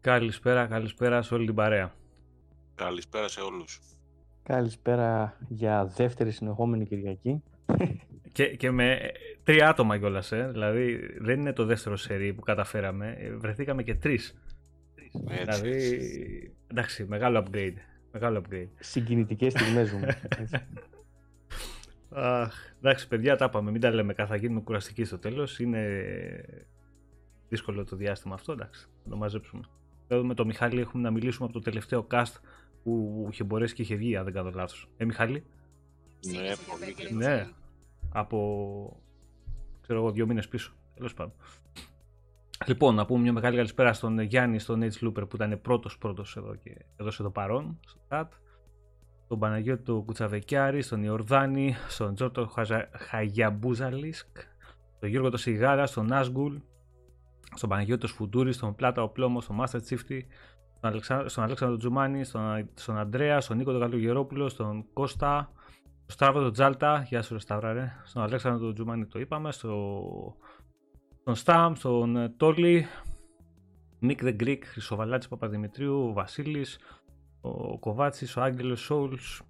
Καλησπέρα, καλησπέρα σε όλη την παρέα. Καλησπέρα σε όλους. Καλησπέρα για δεύτερη συνεχόμενη Κυριακή. Και με τρία άτομα κιόλας, δηλαδή δεν είναι το δεύτερο σερί που καταφέραμε, βρεθήκαμε και τρεις. Δηλαδή, εντάξει, μεγάλο upgrade. Συγκινητικές στιγμές μου. Εντάξει, παιδιά, τα είπαμε. Μην τα λέμε, θα γίνουμε κουραστικοί στο τέλος. Είναι δύσκολο το διάστημα αυτό. Εντάξει, θα το μαζέψουμε. Εδώ με τον Μιχάλη έχουμε να μιλήσουμε από το τελευταίο cast που είχε μπορέσει και είχε βγει, αν δεν κάνω λάθος. Μιχάλη. Ναι, πολύ. Ναι, από ξέρω εγώ 2 μήνες πίσω. Τέλος πάντων. Λοιπόν, να πούμε μια μεγάλη καλησπέρα στον Γιάννη, στον Edge Looper που ήταν πρώτος εδώ και έδωσε το παρόν στο chat. Στον Παναγιώτη του Κουτσαβεκιάρη, στον Ιορδάνη, στον Τζόρτο Χαγιαμπούζαλισκ, στον Γιώργο το Σιγάρα, στον Άσγκουλ, στον Παναγιώτη το Σφουντούρη, στον Πλάτα ο Πλόμο, στον Μάστερ Τσίφτη, στον Αλέξανδρο Τζουμάνη, στον Αντρέα, στον Νίκο τον Καλογερόπουλο, στον Κώστα, στον Σταύρο τον Τζάλτα, γεια σου Σταύρα ρε, στον Αλέξανδρο τον Τζουμάνη το είπαμε, στον Σταμ, στον Τόλι, Νίκ The Greek, Χρυσοβαλάτης Παπαδημητρίου, Βασίλης, ο Κοβάτσης, ο Άγγελος Σόουλς,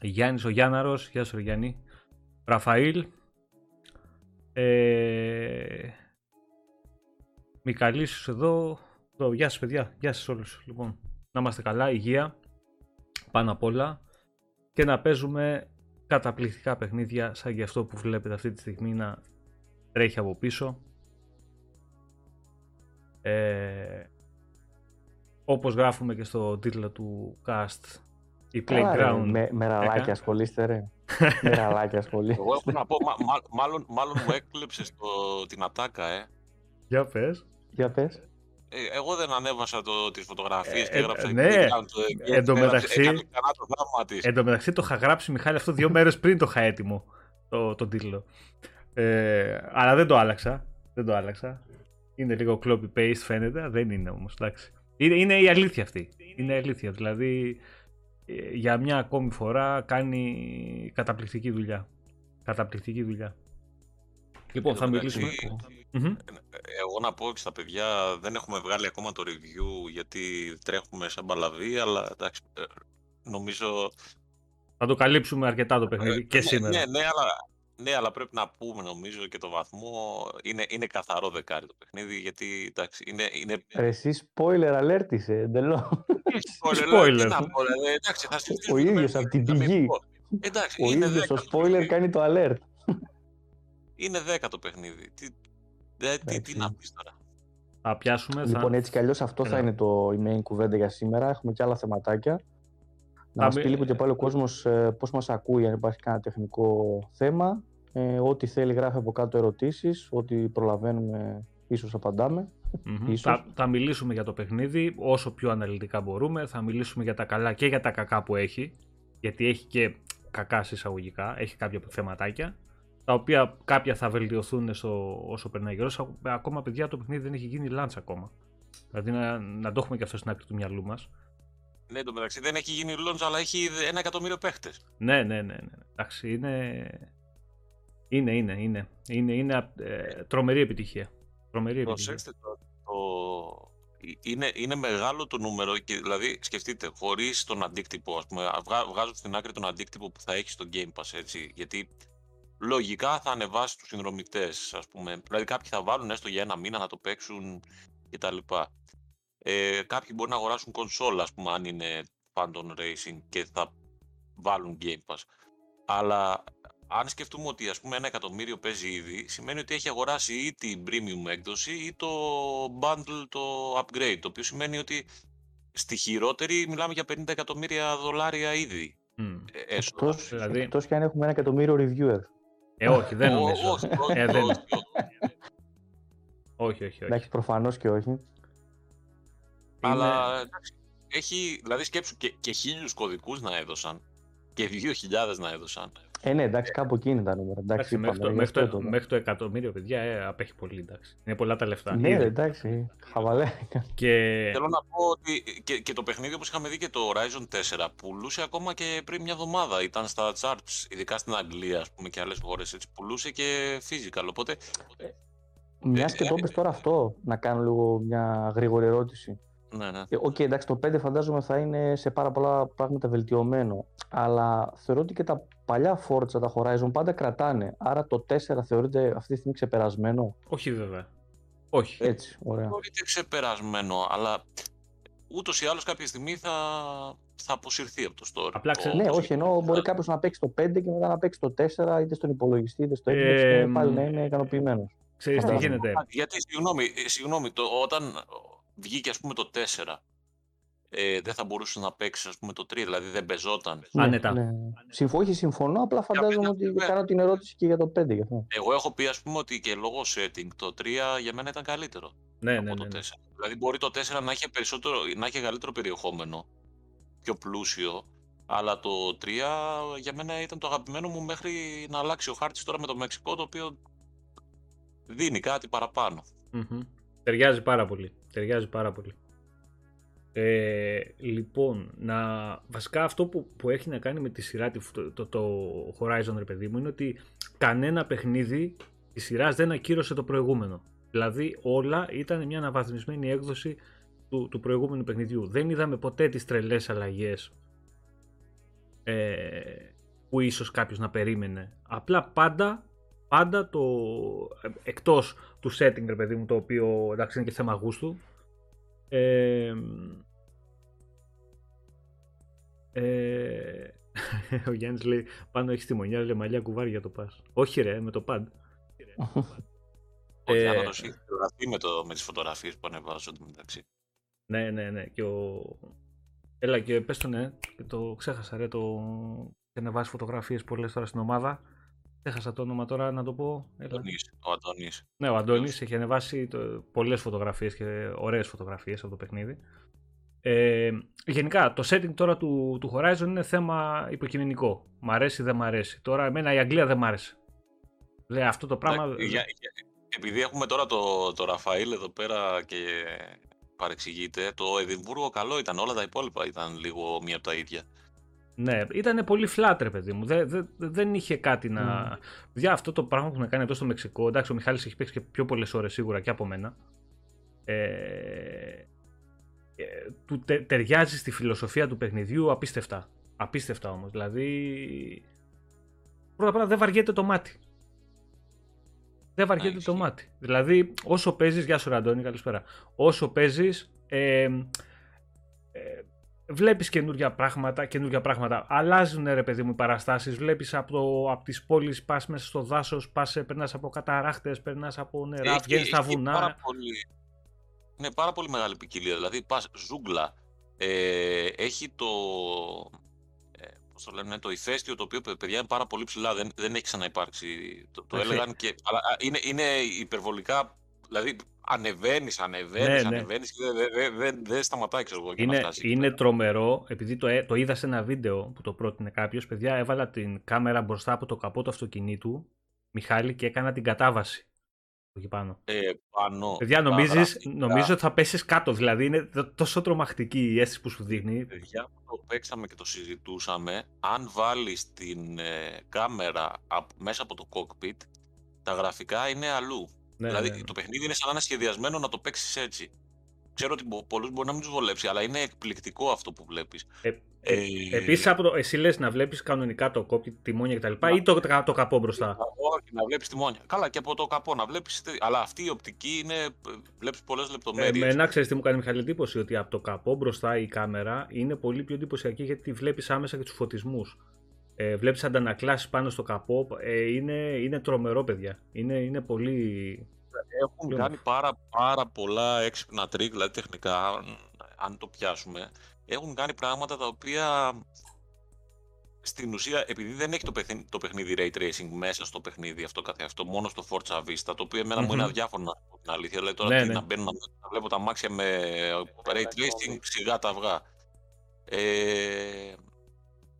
Γιάννης ο Γιάνναρος, γεια σου Γιάννη, Ραφαήλ, Μικαλίσιος εδώ, γεια σας παιδιά, γεια σας όλους. Λοιπόν, να είμαστε καλά, υγεία, πάνω απ' όλα και να παίζουμε καταπληκτικά παιχνίδια σαν και αυτό που βλέπετε αυτή τη στιγμή να τρέχει από πίσω. Όπως γράφουμε και στο τίτλο του cast, η Playground. Με ραλάκια ασχολείστε ρε. Με ραλάκια ασχολείστε. Εγώ έχω να πω, μάλλον μου έκλεψες την ατάκα, Για πες. Εγώ δεν ανέβασα τις φωτογραφίες και έγραψα. Ναι, εντωμεταξύ το είχα γράψει Μιχάλη αυτό 2 μέρες πριν το είχα έτοιμο το τίτλο. Αλλά δεν το άλλαξα. Είναι λίγο copy-paste φαίνεται, δεν είναι όμως, εντάξει. Είναι η αλήθεια αυτή. Είναι η αλήθεια. Δηλαδή, για μια ακόμη φορά κάνει καταπληκτική δουλειά. Λοιπόν, θα μιλήσουμε. Εγώ να πω και στα παιδιά, δεν έχουμε βγάλει ακόμα το review γιατί τρέχουμε σαν παλαβή, αλλά εντάξει, νομίζω. Θα το καλύψουμε αρκετά το παιχνίδι και σήμερα. Ναι, αλλά πρέπει να πούμε νομίζω και το βαθμό. Είναι καθαρό δεκάρι το παιχνίδι, γιατί εντάξει, είναι... Εσύ spoiler αλέρτησε εντελώς. Spoiler. Εντάξει, θα συζητήσουμε. Ο ίδιος από την πηγή. Εντάξει, ο ίδιος το spoiler κάνει το alert. Είναι 10 το παιχνίδι. Τι να πεις τώρα. Θα πιάσουμε. Λοιπόν, έτσι κι αλλιώς αυτό θα είναι το main κουβέντα για σήμερα. Έχουμε και άλλα θεματάκια. Να μας πει λίγο και πάλι ο κόσμος πώς μας ακούει, αν υπάρχει κανένα τεχνικό θέμα. Ό,τι θέλει γράφει από κάτω ερωτήσεις, ό,τι προλαβαίνουμε ίσως απαντάμε. Θα μιλήσουμε για το παιχνίδι όσο πιο αναλυτικά μπορούμε. Θα μιλήσουμε για τα καλά και για τα κακά που έχει. Γιατί έχει και κακά εισαγωγικά, έχει κάποια θεματάκια. Τα οποία κάποια θα βελτιωθούν όσο περνάει καιρός. Ακόμα παιδιά το παιχνίδι δεν έχει γίνει launch ακόμα. Δηλαδή να το έχουμε και αυτό στην άκρη του μυαλού μας. Ναι, το μεταξύ δεν έχει γίνει launch, αλλά έχει 1 εκατομμύριο παίχτες. Ναι. Εντάξει, είναι τρομερή επιτυχία. Προσέξτε το... Είναι μεγάλο το νούμερο, και, δηλαδή σκεφτείτε, χωρίς τον αντίκτυπο, ας πούμε, βγάζω στην άκρη τον αντίκτυπο που θα έχει στο Game Pass, έτσι, γιατί λογικά θα ανεβάσει τους συνδρομητές, ας πούμε, δηλαδή κάποιοι θα βάλουν έστω για 1 μήνα να το παίξουν κτλ. Κάποιοι μπορεί να αγοράσουν κονσόλα, ας πούμε, αν είναι fan των racing και θα βάλουν Game Pass. Αλλά αν σκεφτούμε ότι ας πούμε 1 εκατομμύριο παίζει ήδη, σημαίνει ότι έχει αγοράσει ή την premium έκδοση ή το bundle, το upgrade, το οποίο σημαίνει ότι στη χειρότερη μιλάμε για $50 εκατομμύρια ήδη. Εκτός και αν έχουμε 1 εκατομμύριο reviewer. Όχι, δεν νομίζω. Όχι. Εντάξει, προφανώς και όχι. Αλλά εντάξει, έχει, δηλαδή σκέψου και 1.000 κωδικούς να έδωσαν και 2.000 να έδωσαν. Ναι, εντάξει, κάπου εκεί είναι τα νούμερα. Εντάξει, μέχρι το 1 εκατομμύριο, παιδιά, απέχει πολύ, εντάξει. Είναι πολλά τα λεφτά. Ναι, εντάξει, χαβαλέ. Θέλω να πω ότι και το παιχνίδι, όπως είχαμε δει και το Horizon 4, πουλούσε ακόμα και πριν μια εβδομάδα. Ήταν στα charts, ειδικά στην Αγγλία, ας πούμε, και άλλες χώρες, έτσι, πουλούσε και physical, οπότε... Μιας και το είπες τώρα αυτό, να κάνω λίγο μια γρήγορη ερώτηση. Ναι, ναι. Okay, εντάξει, το 5 φαντάζομαι θα είναι σε πάρα πολλά πράγματα βελτιωμένο. Αλλά θεωρώ ότι και τα παλιά Forza, τα Horizon πάντα κρατάνε. Άρα το 4 θεωρείται αυτή τη στιγμή ξεπερασμένο. Όχι, βέβαια. Όχι. Έτσι, ωραία. Θεωρείται ξεπερασμένο, αλλά ούτως ή άλλως κάποια στιγμή θα αποσυρθεί από το store. Απλά ναι, όχι, ενώ μπορεί κάποιος να παίξει το 5 και μετά να παίξει το 4, είτε στον υπολογιστή είτε στο Xbox, πάλι να είναι ικανοποιημένος. Ξέρεις τι γίνεται. Γιατί, συγγνώμη, όταν βγήκε ας πούμε το 4, δεν θα μπορούσε να παίξει ας πούμε το 3, δηλαδή δεν πεζόταν. Άνετα. Ναι. Όχι, συμφωνώ, απλά φαντάζομαι ότι κάνω την ερώτηση και για το 5. Εγώ έχω πει ας πούμε ότι και λόγω setting το 3 για μένα ήταν καλύτερο από το 4. Δηλαδή μπορεί το 4 να έχει καλύτερο περιεχόμενο, πιο πλούσιο, αλλά το 3 για μένα ήταν το αγαπημένο μου μέχρι να αλλάξει ο χάρτης τώρα με το Μεξικό, το οποίο δίνει κάτι παραπάνω. Mm-hmm. Ταιριάζει πάρα πολύ. Λοιπόν, βασικά αυτό που έχει να κάνει με τη σειρά το Horizon, ρε παιδί μου, είναι ότι κανένα παιχνίδι της σειράς δεν ακύρωσε το προηγούμενο. Δηλαδή όλα ήταν μια αναβαθμισμένη έκδοση του προηγούμενου παιχνιδιού. Δεν είδαμε ποτέ τις τρελές αλλαγές που ίσως κάποιος να περίμενε. απλά πάντα το εκτός του setting, ρε παιδί μου, το οποίο εντάξει είναι και θέμα γούστου, ο Γιάννης λέει πάνω έχεις τη μονιά, λέει μαλλιά κουβάρι για το πας. Όχι ρε, με το pad. Όχι, άμα το συγγραφεί με τις φωτογραφίες που ανεβάζονται μεταξύ. Ναι, και έλα και πες το ναι, το ξέχασα ρε, και να βάζεις φωτογραφίες πολλές τώρα στην ομάδα. Έχασα το όνομα τώρα να το πω. Ο Αντώνης. Ναι, ο Αντώνης έχει ανεβάσει πολλές φωτογραφίες και ωραίες φωτογραφίες από το παιχνίδι. Γενικά, το setting τώρα του Horizon είναι θέμα υποκειμενικό. Μ' αρέσει, δεν μ' αρέσει. Τώρα, εμένα η Αγγλία δεν μ' άρεσε. Λέει αυτό το πράγμα. Επειδή έχουμε τώρα το Ραφαήλ εδώ πέρα και παρεξηγείται, το Εδιμβούργο καλό ήταν. Όλα τα υπόλοιπα ήταν λίγο μία από τα ίδια. Ναι, ήταν πολύ flat, ρε παιδί μου. Δεν είχε κάτι να. Για αυτό το πράγμα που έχουν κάνει εδώ στο Μεξικό. Εντάξει, ο Μιχάλης έχει παίξει και πιο πολλές ώρες σίγουρα και από μένα. Του ταιριάζει στη φιλοσοφία του παιχνιδιού απίστευτα. Απίστευτα όμως. Δηλαδή. Πρώτα απ' όλα δεν βαριέται το μάτι. Δηλαδή, όσο παίζεις. Γεια σου, Ραντώνη, καλησπέρα. Όσο παίζεις. Βλέπεις καινούργια πράγματα, αλλάζουν ρε παιδί μου οι παραστάσεις, βλέπεις από τις πόλεις, πας μέσα στο δάσος, περνάς από καταράχτες, περνάς από νερά, βγαίνεις στα βουνά. Είναι πάρα πολύ μεγάλη ποικιλία, δηλαδή πας ζούγκλα, έχει το ηφαίστειο το οποίο παιδιά είναι πάρα πολύ ψηλά, δεν έχει ξαναυπάρξει, το έλεγαν και είναι υπερβολικά, δηλαδή... Ανεβαίνεις και δεν σταματάει, ξέρω εγώ. Είναι τρομερό, επειδή το είδα σε ένα βίντεο που το πρότεινε κάποιος. Παιδιά, έβαλα την κάμερα μπροστά από το καπό του αυτοκινήτου, Μιχάλη, και έκανα την κατάβαση. Εκεί πάνω. Παιδιά, νομίζω ότι θα πέσεις κάτω. Δηλαδή, είναι τόσο τρομακτική η αίσθηση που σου δείχνει. Παιδιά, το παίξαμε και το συζητούσαμε. Αν βάλεις την κάμερα μέσα από το κόκπιτ, τα γραφικά είναι αλλού. Ναι, δηλαδή ναι. Το παιχνίδι είναι σαν να σχεδιασμένο να το παίξεις έτσι. Ξέρω ότι πολλούς μπορεί να μην τους βολέψει, αλλά είναι εκπληκτικό αυτό που βλέπεις. Επίσης, εσύ λες να βλέπεις κανονικά το κόπι, τιμόνια κτλ. Ή το καπό μπροστά. Όχι, να βλέπεις τιμόνια. Καλά, και από το καπό να βλέπεις. Αλλά αυτή η οπτική είναι. Βλέπεις πολλές λεπτομέρειες. Εμένα, ξέρεις τι μου κάνει μεγάλη εντύπωση, ότι από το καπό μπροστά η κάμερα είναι πολύ πιο εντυπωσιακή γιατί βλέπεις άμεσα και τους φωτισμούς. Βλέπεις αντανακλάσεις πάνω στο καπό, είναι τρομερό παιδιά, είναι πολύ... Έχουν κάνει πάρα πολλά έξυπνα τρίκ, δηλαδή τεχνικά, αν το πιάσουμε. Έχουν κάνει πράγματα τα οποία στην ουσία, επειδή δεν έχει το παιχνίδι Ray Tracing μέσα στο παιχνίδι αυτό καθεαυτό, μόνο στο Forza Vista, το οποίο εμένα μου είναι αδιάφορο να πω την αλήθεια, δηλαδή τώρα να μπαίνω να βλέπω τα μάξια με Ray Tracing, σιγά τα αυγά.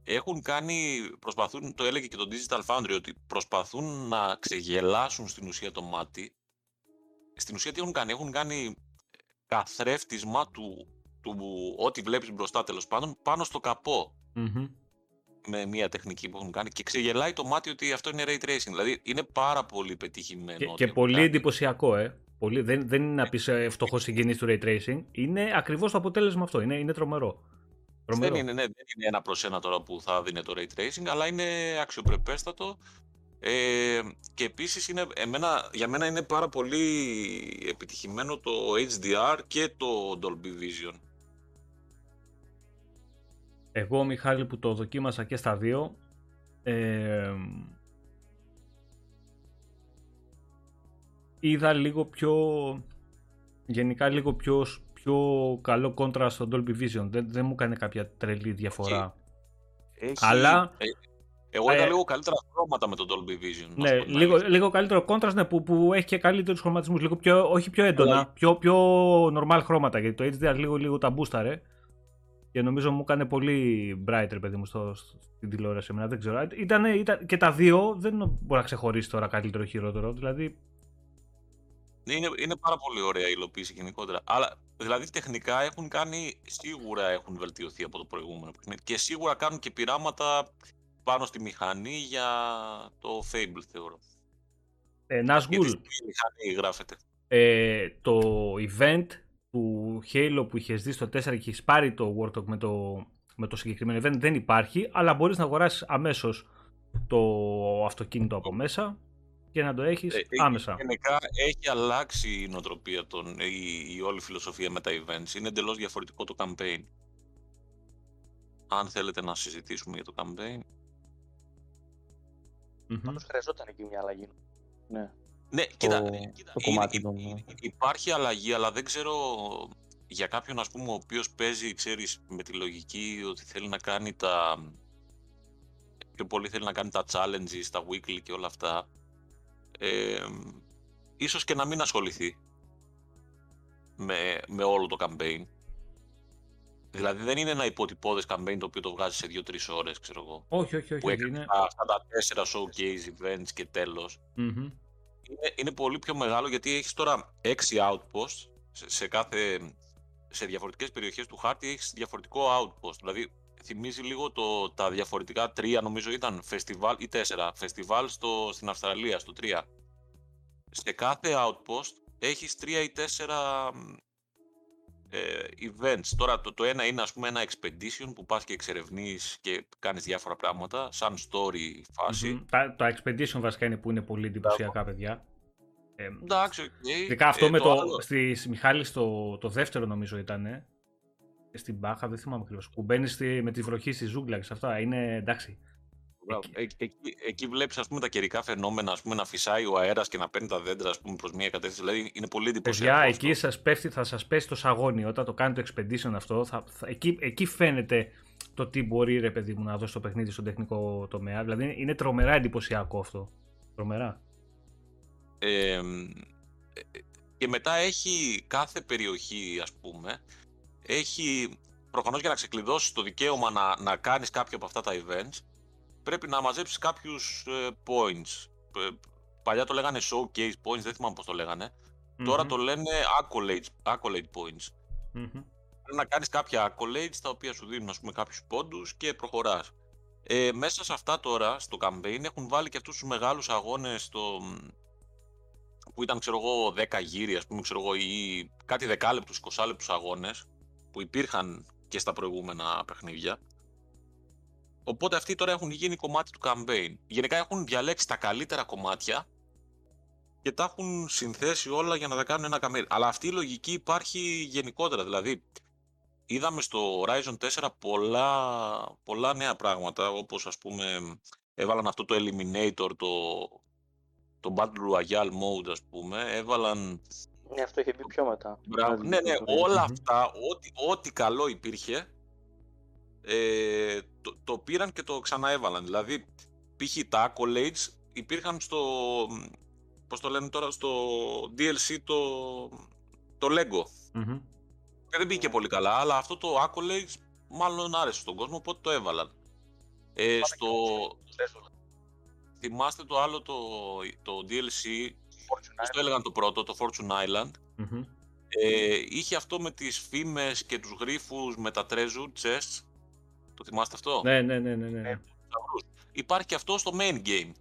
Έχουν κάνει, προσπαθούν, το έλεγε και το Digital Foundry, ότι προσπαθούν να ξεγελάσουν στην ουσία το μάτι. Στην ουσία τι έχουν κάνει, καθρέφτισμα του ό,τι βλέπεις μπροστά τέλος πάντων, πάνω στο καπό. Mm-hmm. με μια τεχνική που έχουν κάνει και ξεγελάει το μάτι ότι αυτό είναι Ray Tracing. Δηλαδή είναι πάρα πολύ πετυχημένο. Και πολύ κάνει. Εντυπωσιακό, Πολύ, δεν είναι να πεις φτωχός συγγενής του Ray Tracing. Είναι ακριβώς το αποτέλεσμα αυτό. Είναι τρομερό. Δεν είναι ένα προς ένα τώρα που θα δίνει το Ray Tracing, αλλά είναι αξιοπρεπέστατο. Και επίσης για μένα είναι πάρα πολύ επιτυχημένο το HDR και το Dolby Vision. Εγώ, Μιχάλη, που το δοκίμασα και στα δύο, είδα λίγο πιο, γενικά λίγο πιο καλό κόντρα στο Dolby Vision. Δεν μου έκανε κάποια τρελή διαφορά. Αλλά... Εγώ είδα λίγο καλύτερα χρώματα με το Dolby Vision. Ναι, λίγο καλύτερο κόντρας, ναι, που έχει και καλύτερους χρωματισμούς. Λίγο πιο, όχι πιο έντονα, πιο normal χρώματα. Γιατί το HDR λίγο τα μπούσταρε. Και νομίζω μου έκανε πολύ brighter, παιδί μου, στην τηλεόραση. Εμένα, δεν ξέρω. Ήταν και τα δύο, δεν μπορώ να ξεχωρίσει τώρα καλύτερο ή χειρότερο. Δηλαδή... Είναι πάρα πολύ ωραία η υλοποίηση γενικότερα. Αλλά δηλαδή τεχνικά έχουν κάνει, σίγουρα έχουν βελτιωθεί από το προηγούμενο. Και σίγουρα κάνουν και πειράματα πάνω στη μηχανή για το Fable, θεωρώ. Νασγκούλ. Γιατί στη μηχανή γράφεται. Το event του Halo που είχες δει στο 4 και είχες πάρει το Warthog με το συγκεκριμένο event δεν υπάρχει, αλλά μπορείς να αγοράσεις αμέσως το αυτοκίνητο από μέσα και να το έχεις άμεσα. Γενικά έχει αλλάξει η νοοτροπία, η όλη φιλοσοφία με τα events. Είναι εντελώς διαφορετικό το campaign. Αν θέλετε να συζητήσουμε για το campaign. Πάντως χρειαζόταν εκεί μια αλλαγή. Ναι, κοίτα, υπάρχει αλλαγή, αλλά δεν ξέρω για κάποιον, ας πούμε, ο οποίος παίζει, ξέρεις, με τη λογική ότι θέλει να κάνει πιο πολύ θέλει να κάνει τα challenges, τα weekly και όλα αυτά, ίσως και να μην ασχοληθεί με όλο το campaign. Δηλαδή δεν είναι ένα υποτυπώδες campaign το οποίο το βγάζει σε 2-3 ώρες, ξέρω εγώ. Όχι. Που έκανε αυτά τα 4 showcase events και τέλος. Είναι πολύ πιο μεγάλο, γιατί έχεις τώρα 6 outposts σε διαφορετικές περιοχές του χάρτη, έχεις διαφορετικό outpost. Δηλαδή θυμίζει λίγο τα διαφορετικά 3, νομίζω ήταν φεστιβάλ ή 4 φεστιβάλ στην Αυστραλία, στο 3. Σε κάθε outpost έχεις 3 ή 4 events. Τώρα το ένα είναι, ας πούμε, ένα expedition που πας και εξερευνείς και κάνεις διάφορα πράγματα, σαν story φάση. Τα expedition βασικά είναι που είναι πολύ εντυπωσιακά, παιδιά. Εντάξει, ειδικά αυτό με το Μιχάλη, το δεύτερο νομίζω ήταν. Στην Μπάχα, δεν θυμάμαι ακριβώς. Που μπαίνεις με τη βροχή στη ζούγκλα και σε αυτά. Είναι εντάξει. Εκεί βλέπεις, ας πούμε, τα καιρικά φαινόμενα, ας πούμε, να φυσάει ο αέρας και να παίρνει τα δέντρα, ας πούμε, προς μια κατεύθυνση. Δηλαδή είναι πολύ εντυπωσιακό. Παιδιά, εκεί θα σας πέσει το σαγόνι όταν το κάνει το expedition αυτό. Εκεί φαίνεται το τι μπορεί, ρε παιδί μου, να δώσει το παιχνίδι στον τεχνικό τομέα. Δηλαδή είναι τρομερά εντυπωσιακό αυτό. Τρομερά. Και μετά έχει κάθε περιοχή, ας πούμε, έχει προφανώς, για να ξεκλειδώσεις το δικαίωμα να κάνεις κάποιο από αυτά τα events, πρέπει να μαζέψεις κάποιους points. Παλιά το λέγανε showcase points, δεν θυμάμαι πώς το λέγανε. Τώρα το λένε accolade points. Πρέπει να κάνεις κάποια accolades, τα οποία σου δίνουν, ας πούμε, κάποιους πόντους και προχωράς. Μέσα σε αυτά τώρα, στο campaign, έχουν βάλει και αυτούς τους μεγάλους αγώνες που ήταν, ξέρω εγώ, 10 γύροι, ας πούμε, ξέρω εγώ, ή κάτι δεκάλεπτους, 20 λεπτους αγώνες που υπήρχαν και στα προηγούμενα παιχνίδια. Οπότε αυτοί τώρα έχουν γίνει κομμάτι του campaign. Γενικά έχουν διαλέξει τα καλύτερα κομμάτια και τα έχουν συνθέσει όλα για να τα κάνουν ένα campaign. Αλλά αυτή η λογική υπάρχει γενικότερα. Δηλαδή, είδαμε στο Horizon 4 πολλά νέα πράγματα, όπως, ας πούμε, έβαλαν αυτό το Eliminator, το Battle Royale mode, ας πούμε, έβαλαν... Ναι, αυτό είχε μπει πιο μετά. Μπράβο. Ναι, όλα αυτά, ό,τι καλό υπήρχε, το πήραν και το ξαναέβαλαν. Δηλαδή, π.χ. τα accolades υπήρχαν στο... πώς το λένε τώρα, στο DLC το Lego. Δεν πήγε πολύ καλά, αλλά αυτό το accolades μάλλον άρεσε στον κόσμο, οπότε το έβαλαν. Θυμάστε το άλλο το DLC, πώς το έλεγαν το πρώτο, το Fortune Island. Είχε αυτό με τις φήμες και τους γρίφους, με τα treasure chests. Το θυμάστε αυτό? Ναι. Υπάρχει και αυτό στο main game.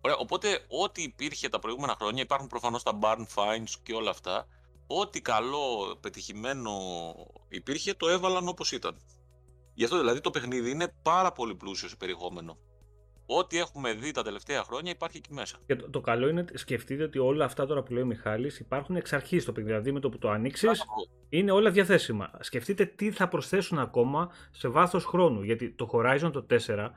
Ωραία, οπότε ό,τι υπήρχε τα προηγούμενα χρόνια, υπάρχουν προφανώς τα barn finds και όλα αυτά. Ό,τι καλό, πετυχημένο υπήρχε, το έβαλαν όπως ήταν. Γι' αυτό δηλαδή το παιχνίδι είναι πάρα πολύ πλούσιο σε περιεχόμενο. Ό,τι έχουμε δει τα τελευταία χρόνια υπάρχει εκεί μέσα. Και το καλό είναι, σκεφτείτε ότι όλα αυτά τώρα που λέει ο Μιχάλης υπάρχουν εξ αρχής στο παιχνίδι. Δηλαδή με το που το ανοίξεις είναι όλα διαθέσιμα. Σκεφτείτε τι θα προσθέσουν ακόμα σε βάθος χρόνου. Γιατί το Horizon το 4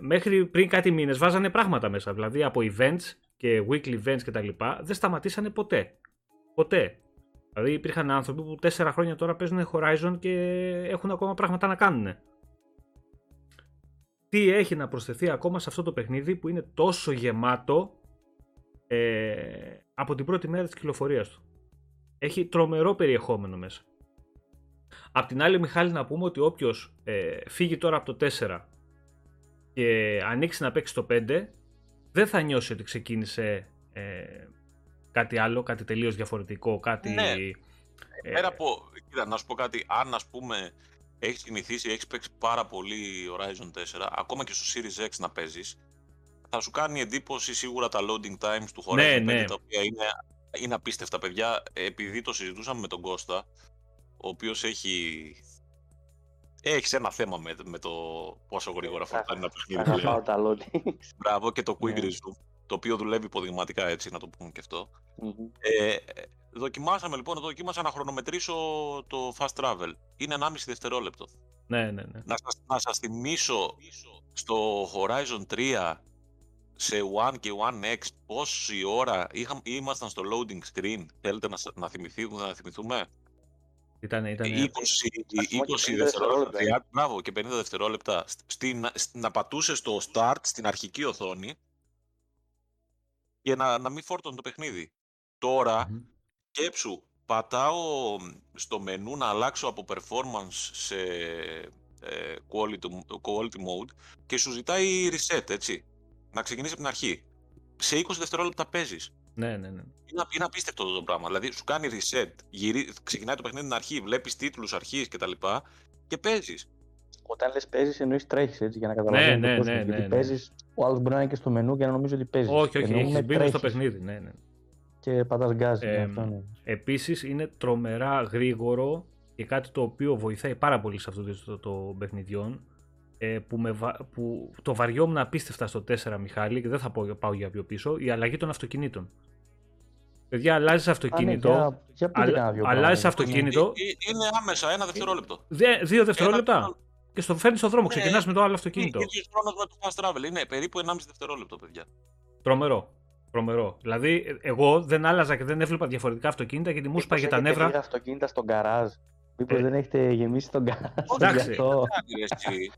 μέχρι πριν κάτι μήνες βάζανε πράγματα μέσα. Δηλαδή από events και weekly events κτλ. Δεν σταματήσανε ποτέ. Ποτέ. Δηλαδή υπήρχαν άνθρωποι που 4 χρόνια τώρα παίζουν Horizon και έχουν ακόμα πράγματα να κάνουν. Τι έχει να προσθεθεί ακόμα σε αυτό το παιχνίδι που είναι τόσο γεμάτο από την πρώτη μέρα της κυκλοφορίας του. Έχει τρομερό περιεχόμενο μέσα. Απ' την άλλη, Μιχάλη, να πούμε ότι όποιος φύγει τώρα από το 4 και ανοίξει να παίξει το 5, δεν θα νιώσει ότι ξεκίνησε κάτι άλλο, κάτι τελείως διαφορετικό, κάτι... Ναι. Πέρα από... Κοίτα, να σου πω κάτι, αν ας πούμε... Έχεις κινηθήσει, έχεις παίξει πάρα πολύ Horizon 4, ακόμα και στο Series X να παίζεις. Θα σου κάνει εντύπωση σίγουρα τα loading times του Horizon 5, τα οποία είναι απίστευτα, παιδιά. Επειδή το συζητούσαμε με τον Κώστα, ο οποίος έχει ένα θέμα με το πόσο γρήγορα φορτάνει να παιχνίδι. Μπράβο, και το Quick Resume, το οποίο δουλεύει υποδειγματικά, έτσι να το πούμε και αυτό. Mm-hmm. Δοκιμάσαμε λοιπόν, δοκίμασα να χρονομετρήσω το fast travel. Είναι 1,5 δευτερόλεπτο. Ναι. Να σας θυμίσω στο Horizon 3 σε One και One X πόση ώρα ήμασταν στο loading screen. Θέλετε να θυμηθούμε? Ήταν 20 δευτερόλεπτα. Μπράβο, και 50 δευτερόλεπτα. Να πατούσες το start στην αρχική οθόνη για να μην φόρτωνε το παιχνίδι. Τώρα, σκέψου, πατάω στο μενού να αλλάξω από performance σε quality mode και σου ζητάει reset, έτσι, να ξεκινήσει από την αρχή. Σε 20 δευτερόλεπτα παίζεις. Ναι. Είναι απίστευτο αυτό το πράγμα, δηλαδή σου κάνει reset, ξεκινάει το παιχνίδι την αρχή, βλέπεις τίτλους αρχής κτλ. Και παίζεις. Όταν λες παίζεις, εννοείς τρέχεις, έτσι, για να καταλάβεις πώς είναι. Γιατί παίζεις, ο άλλος μπορεί να είναι και στο μενού και να νομίζει ότι παίζεις. Όχι, έχεις μπει στο παιχνίδι, ναι. Και πατάς γκάζι. Επίσης είναι τρομερά γρήγορο και κάτι το οποίο βοηθάει πάρα πολύ σε αυτό το είδος των παιχνιδιών, που το βαριόμουν απίστευτα στο 4, Μιχάλη, και δεν θα πάω για πιο πίσω, η αλλαγή των αυτοκινήτων. Παιδιά, αλλάζεις αυτοκίνητο. Αλλάζεις αυτοκίνητο. Είναι άμεσα, 1 δευτερόλεπτο. 2 δευτερόλεπτα. Και στο φέρνεις στον δρόμο, ξεκινάς με το άλλο αυτοκίνητο. Είναι χρόνος με το fast travel, είναι περίπου 1,5 δευτερόλεπτο, παιδιά. Τρομερό. Δηλαδή, εγώ δεν άλλαζα και δεν έβλεπα διαφορετικά αυτοκίνητα γιατί μου σπάγε τα νεύρα. Έχετε αυτοκίνητα στον γκαράζ. Μήπως δεν έχετε γεμίσει τον γκαράζ? Εντάξει.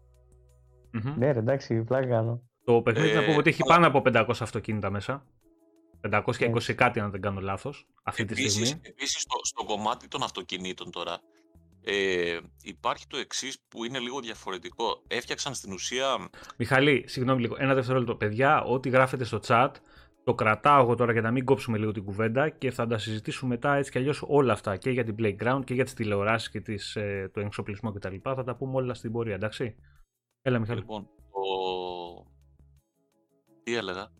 Ναι, εντάξει, πλάκα κάνω. Το παιχνίδι να πούμε ότι έχει πάνω από 500 αυτοκίνητα μέσα. 520 κάτι, αν δεν κάνω λάθος, αυτή τη στιγμή. Επίσης, στο κομμάτι των αυτοκινήτων τώρα υπάρχει το εξής που είναι λίγο διαφορετικό. Έφτιαξαν στην ουσία. Μιχαλή, συγγνώμη λίγο. 1 δευτερόλεπτο, παιδιά, ό,τι γράφετε στο chat. Το κρατάω εγώ τώρα για να μην κόψουμε λίγο την κουβέντα και θα τα συζητήσουμε μετά έτσι κι αλλιώς όλα αυτά και για την Playground και για τις τηλεοράσεις και το εξοπλισμό κτλ. Θα τα πούμε όλα στην πορεία, εντάξει. Έλα, Μιχάλη. Λοιπόν, τι έλεγα.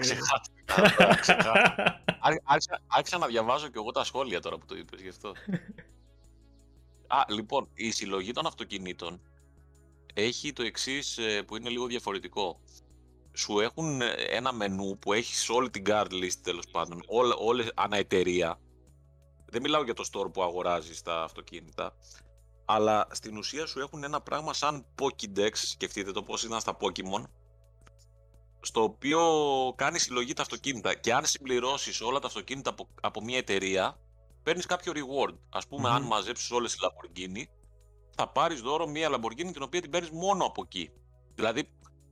Ξεχάστηκα. Άρχισα να διαβάζω κι εγώ τα σχόλια τώρα που το είπες γι' αυτό. Λοιπόν, η συλλογή των αυτοκινήτων έχει το εξής που είναι λίγο διαφορετικό. Σου έχουν ένα μενού που έχεις όλη την card list, τέλος πάντων, όλες αναεταιρεία. Δεν μιλάω για το store που αγοράζεις τα αυτοκίνητα, αλλά στην ουσία σου έχουν ένα πράγμα σαν Pokédex, σκεφτείτε το πώς ήταν στα Pokemon, στο οποίο κάνει συλλογή τα αυτοκίνητα και αν συμπληρώσεις όλα τα αυτοκίνητα από μια εταιρεία, παίρνεις κάποιο reward. Ας πούμε, αν μαζέψεις όλες τις Lamborghini, θα πάρεις δώρο μία Lamborghini την οποία την παίρνεις μόνο από εκεί. Δηλαδή,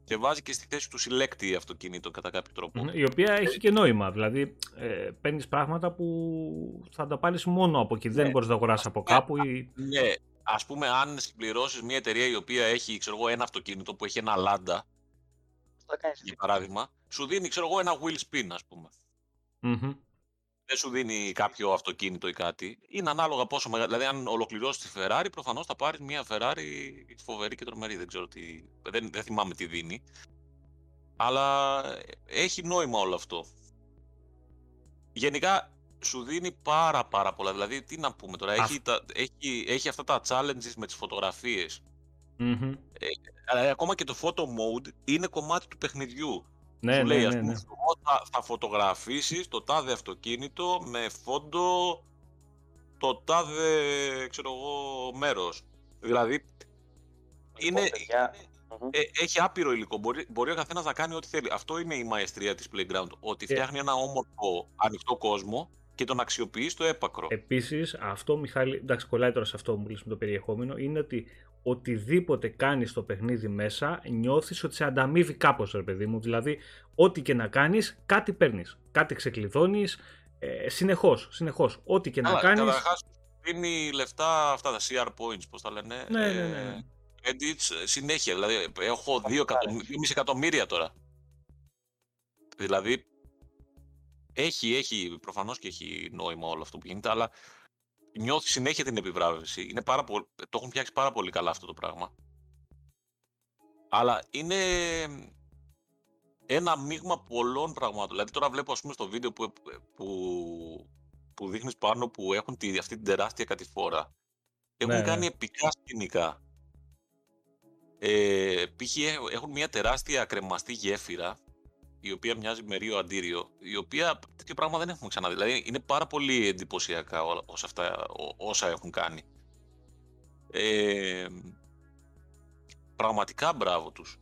σε βάζει και στη θέση του συλλέκτη αυτοκίνητο κατά κάποιο τρόπο. Η οποία έχει και νόημα. Δηλαδή, παίρνεις πράγματα που θα τα πάρεις μόνο από εκεί. Δεν μπορείς να αγοράσεις από κάπου. Ναι, ας πούμε, αν συμπληρώσεις μία εταιρεία η οποία έχει ένα αυτοκίνητο που έχει ένα λάντα, για παράδειγμα, σου δίνει ένα wheel spin, ας πούμε. δεν σου δίνει κάποιο αυτοκίνητο ή κάτι. Είναι ανάλογα πόσο μεγάλο. Δηλαδή, αν ολοκληρώσει τη Ferrari, προφανώς θα πάρει μια Ferrari φοβερή και τρομερή. Δεν ξέρω τι. Δεν θυμάμαι τι δίνει. Αλλά έχει νόημα όλο αυτό. Γενικά σου δίνει πάρα πολλά. Δηλαδή, τι να πούμε τώρα. Έχει αυτά τα challenges με τις φωτογραφίες. Mm-hmm. Αλλά ακόμα και το photo mode είναι κομμάτι του παιχνιδιού. Ναι, σου λέει, ναι, ναι, ναι. Ας πούμε, θα φωτογραφίσεις το τάδε αυτοκίνητο με φόντο το τάδε, ξέρω εγώ, μέρος. Δηλαδή, έχει άπειρο υλικό. Μπορεί ο καθένας να κάνει ό,τι θέλει. Αυτό είναι η μαεστρία της Playground. Ότι φτιάχνει ένα όμορφο ανοιχτό κόσμο και τον αξιοποιεί στο έπακρο. Επίσης, αυτό, Μιχάλη, εντάξει, κολλάει τώρα σε αυτό που μου λες με το περιεχόμενο, είναι ότι οτιδήποτε κάνεις στο παιχνίδι μέσα, νιώθεις ότι σε ανταμείβει κάπως, ρε παιδί μου. Δηλαδή, ό,τι και να κάνεις, κάτι παίρνεις. Κάτι ξεκλειδώνεις συνεχώς. Ό,τι και να κάνεις. Καταρχάς, δίνει λεφτά αυτά τα CR points, πώς τα λένε. Ναι. Edits, συνέχεια. Δηλαδή, έχω 2,5 εκατομμύρια τώρα. Δηλαδή, έχει προφανώς και έχει νόημα όλο αυτό που γίνεται, αλλά νιώθει συνέχεια την επιβράβευση. Είναι το έχουν φτιάξει πάρα πολύ καλά αυτό το πράγμα. Αλλά είναι ένα μείγμα πολλών πραγμάτων. Δηλαδή τώρα βλέπω, ας πούμε, στο βίντεο που δείχνεις πάνω, που έχουν αυτή την τεράστια κατηφόρα. Έχουν κάνει επικά σκηνικά. Π.χ. έχουν μια τεράστια κρεμαστή γέφυρα, η οποία μοιάζει με Ρίο Αντίριο, η οποία τέτοιο πράγμα δεν έχουμε ξαναδεί. Δηλαδή είναι πάρα πολύ εντυπωσιακά όσα έχουν κάνει. Πραγματικά μπράβο τους.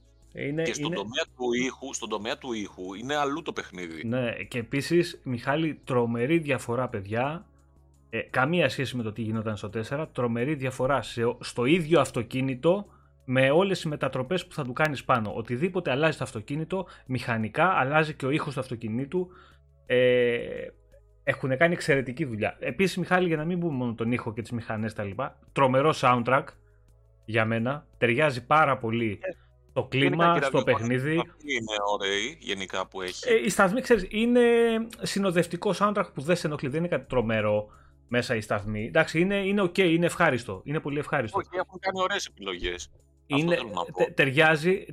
Στον τομέα του ήχου είναι αλλού το παιχνίδι. Ναι, και επίσης, Μιχάλη, τρομερή διαφορά, παιδιά. Καμία σχέση με το τι γινόταν στο 4, τρομερή διαφορά στο ίδιο αυτοκίνητο, με όλες οι μετατροπές που θα του κάνεις πάνω. Οτιδήποτε αλλάζει το αυτοκίνητο, μηχανικά αλλάζει και ο ήχος του αυτοκινήτου. Έχουν κάνει εξαιρετική δουλειά. Επίσης, Μιχάλη, για να μην πούμε μόνο τον ήχο και τις μηχανές τα λοιπά, τρομερό soundtrack για μένα. Ταιριάζει πάρα πολύ το κλίμα γενικά, στο παιχνίδι. Είναι ωραίοι γενικά που έχει. Οι σταθμοί, ξέρεις, είναι συνοδευτικό soundtrack που δεν σε ενοχλεί, δεν είναι κάτι τρομερό. Μέσα η σταθμή. Εντάξει, είναι οκ, είναι ευχάριστο. Είναι πολύ ευχάριστο. Όχι, έχουν κάνει ωραίες επιλογές. Ταιριάζει.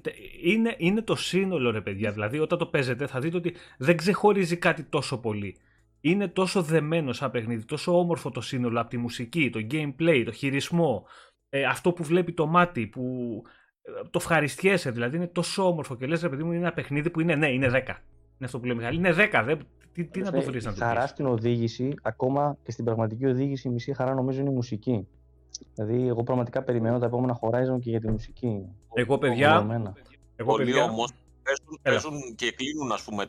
Είναι το σύνολο, ρε παιδιά. Δηλαδή, όταν το παίζετε, θα δείτε ότι δεν ξεχωρίζει κάτι τόσο πολύ. Είναι τόσο δεμένο σαν παιχνίδι, τόσο όμορφο το σύνολο από τη μουσική, το gameplay, το χειρισμό, αυτό που βλέπει το μάτι, που το ευχαριστιέσαι. Δηλαδή, είναι τόσο όμορφο. Και λες, ρε παιδί μου, είναι ένα παιχνίδι που είναι, ναι, είναι 10. Είναι αυτό που λέμε, Μιχάλη. Είναι 10, δεν. Τι να αποφέρεις να το πεις. Χαρά στην οδήγηση, ακόμα και στην πραγματική οδήγηση, η μισή χαρά νομίζω είναι η μουσική. Δηλαδή, εγώ πραγματικά περιμένω τα επόμενα Horizon και για τη μουσική. Εγώ, παιδιά. Πολλοί όμως παίζουν και κλείνουν, ας πούμε,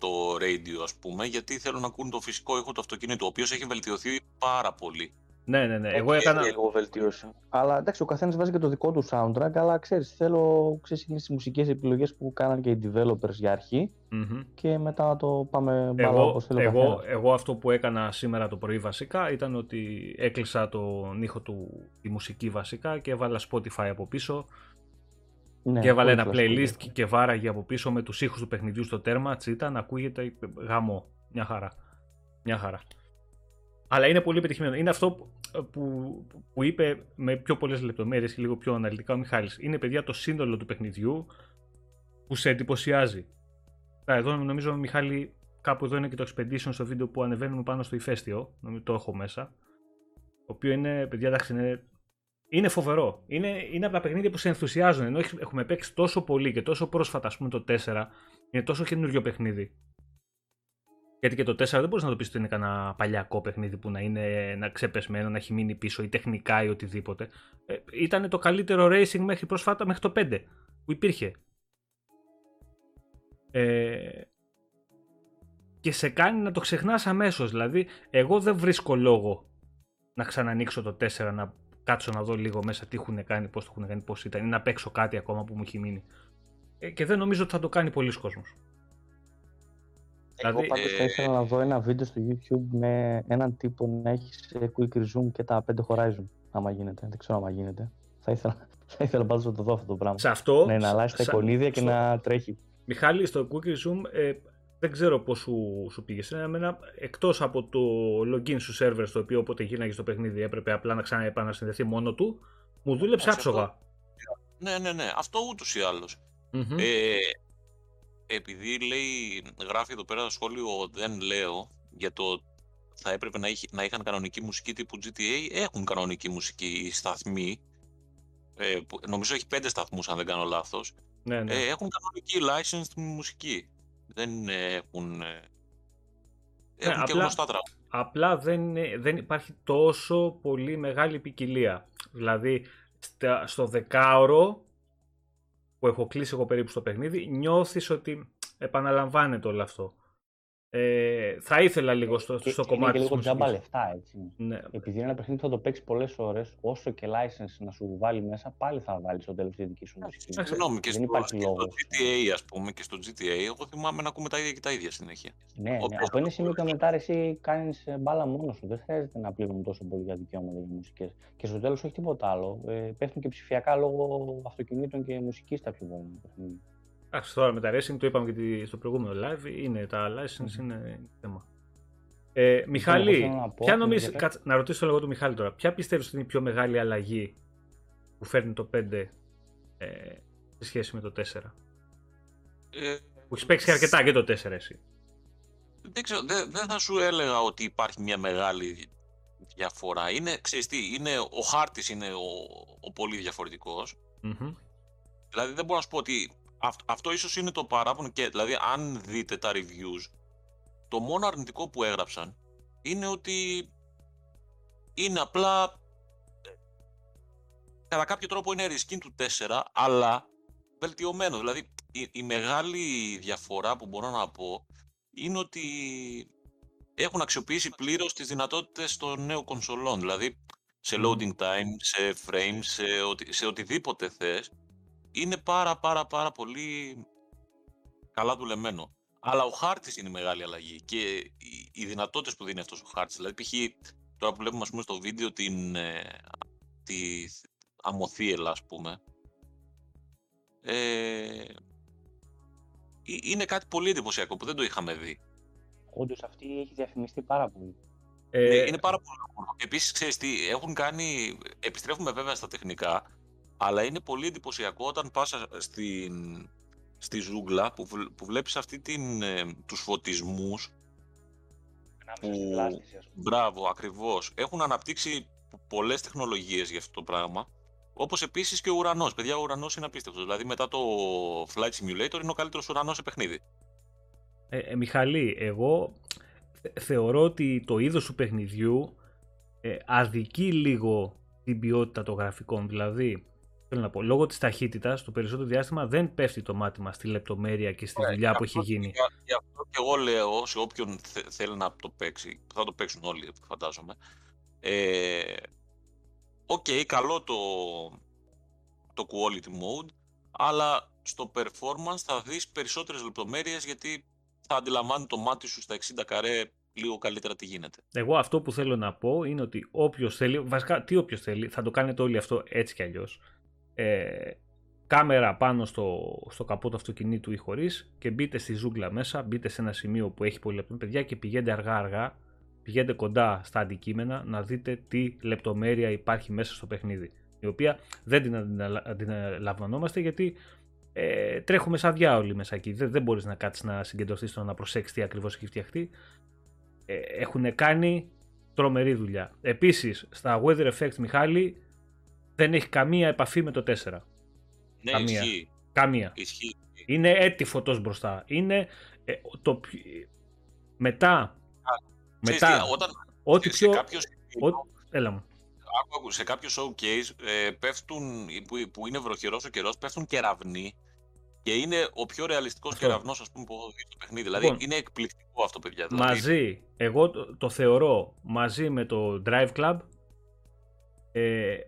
το radio, ας πούμε, γιατί θέλουν να ακούν το φυσικό ήχο του αυτοκίνητου, ο οποίος έχει βελτιωθεί πάρα πολύ. Ναι. Εγώ έκανα. Αλλά εντάξει, ο καθένας βάζει και το δικό του soundtrack. Αλλά ξέρεις, θέλω τις μουσικές επιλογές που κάναν και οι developers για αρχή. Mm-hmm. Και μετά το πάμε μπαλά όπως θέλω. Εγώ αυτό που έκανα σήμερα το πρωί βασικά ήταν ότι έκλεισα τον ήχο του, τη μουσική βασικά, και έβαλα Spotify από πίσω. Ναι, και έβαλα ένα playlist και βάραγε από πίσω με τους ήχους του παιχνιδιού στο τέρμα. Ήταν, ακούγεται γαμό. Μια χαρά. Αλλά είναι πολύ πετυχημένο. Είναι αυτό που είπε με πιο πολλές λεπτομέρειες και λίγο πιο αναλυτικά ο Μιχάλης. Είναι, παιδιά, το σύνολο του παιχνιδιού που σε εντυπωσιάζει. Εδώ νομίζω, Μιχάλη, κάπου εδώ είναι και το Expedition στο βίντεο που ανεβαίνουμε πάνω στο ηφαίστειο. Νομίζω το έχω μέσα. Το οποίο είναι, παιδιά, εντάξει, είναι φοβερό. Είναι από τα παιχνίδια που σε ενθουσιάζουν. Ενώ έχουμε παίξει τόσο πολύ και τόσο πρόσφατα, ας πούμε, το 4, είναι τόσο καινούριο παιχνίδι. Γιατί και το 4 δεν μπορείς να το πεις ότι είναι κανένα παλιακό παιχνίδι που να είναι ξεπεσμένο, να έχει μείνει πίσω ή τεχνικά ή οτιδήποτε. Ήταν το καλύτερο racing μέχρι πρόσφατα, μέχρι το 5 που υπήρχε. Και σε κάνει να το ξεχνάς αμέσως. Δηλαδή, εγώ δεν βρίσκω λόγο να ξανανοίξω το 4, να κάτσω να δω λίγο μέσα τι έχουν κάνει, πώς το έχουν κάνει, πώς ήταν, ή να παίξω κάτι ακόμα που μου έχει μείνει. Και δεν νομίζω ότι θα το κάνει πολλοί κόσμος. Εγώ πάντως θα ήθελα να δω ένα βίντεο στο YouTube με έναν τύπο να έχει quick resume και τα 5 Horizon. Άμα γίνεται, δεν ξέρω άμα γίνεται. Θα ήθελα πάντως να το δω αυτό το πράγμα. Σε αυτό, να αλλάζει τα εικονίδια και να τρέχει. Μιχάλη, στο quick resume Δεν ξέρω πώς σου πήγε. Εμένα, εκτός από το login στους servers, το οποίο όποτε γίναγε στο παιχνίδι έπρεπε απλά να ξαναεπανασυνδεθεί μόνο του, μου δούλεψε άψογα. Ναι, αυτό ούτως ή άλλως. Mm-hmm. Επειδή λέει, γράφει εδώ πέρα σχόλιο, δεν λέω για το θα έπρεπε να είχαν κανονική μουσική τύπου GTA. Έχουν κανονική μουσική οι σταθμοί. Νομίζω έχει 5 σταθμούς, αν δεν κάνω λάθος. Ναι. Έχουν κανονική licensed μουσική. Δεν έχουν. Έχουν και γνωστά τραγούδια. Απλά δεν υπάρχει τόσο πολύ μεγάλη ποικιλία. Δηλαδή, στο 10ωρο που έχω κλείσει εγώ περίπου στο παιχνίδι, νιώθεις ότι επαναλαμβάνεται όλο αυτό. Θα ήθελα λίγο στο κομμάτι της μουσικής. Είναι και λίγο τζάμπα λεφτά, έτσι. Ναι. Επειδή ένα παιχνίδι θα το παίξεις πολλές ώρες, όσο και license να σου βάλει μέσα, πάλι θα βάλεις το τελευταίο δική σου μουσική. Συγγνώμη, και στο GTA, ας πούμε, και στο GTA, εγώ θυμάμαι να ακούμε τα ίδια και τα ίδια συνέχεια. Ναι, από ένα σημείο και μετά εσύ κάνεις μπάλα μόνος σου. Δεν χρειάζεται να πληρώνουν τόσο πολύ για δικαιώματα για μουσικές. Και στο τέλος όχι τίποτα άλλο. Πέφτουν και ψηφιακά λόγω αυτοκινήτων και μουσικής τα πιο πολύ. Εντάξει, τώρα με τα racing, το είπαμε και στο προηγούμενο live, είναι τα license, είναι θέμα. Μιχάλη, ποια νομίζεις, να ρωτήσω λίγο του Μιχάλη τώρα, ποια πιστεύεις ότι είναι η πιο μεγάλη αλλαγή που φέρνει το 5 σε σχέση με το 4? Που έχεις παίξει αρκετά και το 4 εσύ. Δεν ξέρω, δεν θα σου έλεγα ότι υπάρχει μια μεγάλη διαφορά. Ξέρεις τι, ο χάρτης είναι ο πολύ διαφορετικός. Mm-hmm. Δηλαδή δεν μπορώ να σου πω ότι αυτό ίσως είναι το παράπονο, και δηλαδή αν δείτε τα reviews, το μόνο αρνητικό που έγραψαν είναι ότι είναι απλά, κατά κάποιο τρόπο είναι reskin του 4, αλλά βελτιωμένο. Δηλαδή η μεγάλη διαφορά που μπορώ να πω είναι ότι έχουν αξιοποιήσει πλήρως τις δυνατότητες των νέων κονσολών, δηλαδή σε loading time, σε frames, σε οτιδήποτε θες. Είναι πάρα πολύ καλά δουλεμένο. Αλλά ο χάρτης είναι η μεγάλη αλλαγή και οι δυνατότητες που δίνει αυτός ο χάρτης. Δηλαδή, π.χ. τώρα που βλέπουμε, ας πούμε, στο βίντεο τη αμοθίελα, ας πούμε. Είναι κάτι πολύ εντυπωσιακό που δεν το είχαμε δει. Όντως, αυτή έχει διαφημιστεί πάρα πολύ. Είναι πάρα πολύ. Επίσης, ξέρεις τι, έχουν κάνει, επιστρέφουμε βέβαια στα τεχνικά, αλλά είναι πολύ εντυπωσιακό όταν πας στη ζούγκλα που βλέπεις αυτή τους φωτισμούς. Μπράβο, ακριβώς. Έχουν αναπτύξει πολλές τεχνολογίες για αυτό το πράγμα. Όπως επίσης και ο ουρανός. Παιδιά, ο ουρανός είναι απίστευτος. Δηλαδή μετά το Flight Simulator είναι ο καλύτερος ουρανός σε παιχνίδι. Μιχαλή, εγώ θεωρώ ότι το είδος του παιχνιδιού αδικεί λίγο την ποιότητα των γραφικών. Δηλαδή, θέλω να πω, λόγω της ταχύτητας, το περισσότερο διάστημα δεν πέφτει το μάτι μας στη λεπτομέρεια και στη δουλειά που έχει γίνει. Γι' αυτό και εγώ λέω σε όποιον θέλει να το παίξει, θα το παίξουν όλοι, φαντάζομαι. Καλό το quality mode, αλλά στο performance θα δεις περισσότερες λεπτομέρειες, γιατί θα αντιλαμβάνει το μάτι σου στα 60 καρέ λίγο καλύτερα τι γίνεται. Εγώ αυτό που θέλω να πω είναι ότι όποιος θέλει, βασικά τι όποιος θέλει, θα το κάνετε όλοι αυτό έτσι κι αλλιώς. Κάμερα πάνω στο καπό του αυτοκινήτου ή χωρίς, και μπείτε στη ζούγκλα μέσα, μπείτε σε ένα σημείο που έχει πολύ λεπτομέρεια, παιδιά, και πηγαίνετε αργά-αργά, πηγαίνετε κοντά στα αντικείμενα να δείτε τι λεπτομέρεια υπάρχει μέσα στο παιχνίδι, η οποία δεν την αντιλαμβανόμαστε γιατί τρέχουμε σαν διάολοι μέσα εκεί. Δεν μπορείς να κάτσεις να συγκεντρωθείς στο να προσέξεις τι ακριβώς έχει φτιαχτεί. Έχουν κάνει τρομερή δουλειά. Επίσης, στα Weather Effects, Μιχάλη, δεν έχει καμία επαφή με το 4. Ναι, καμία. Ισχύει. Είναι έτη φωτός μπροστά. Είναι το μετά. Σε κάποιο showcase πέφτουν, που είναι βροχερός ο καιρός, πέφτουν κεραυνοί. Και είναι ο πιο ρεαλιστικός κεραυνός, ας πούμε, που έχω δει στο παιχνίδι. Λοιπόν, δηλαδή είναι εκπληκτικό αυτό, παιδιά. Μαζί, εγώ το θεωρώ μαζί με το Drive Club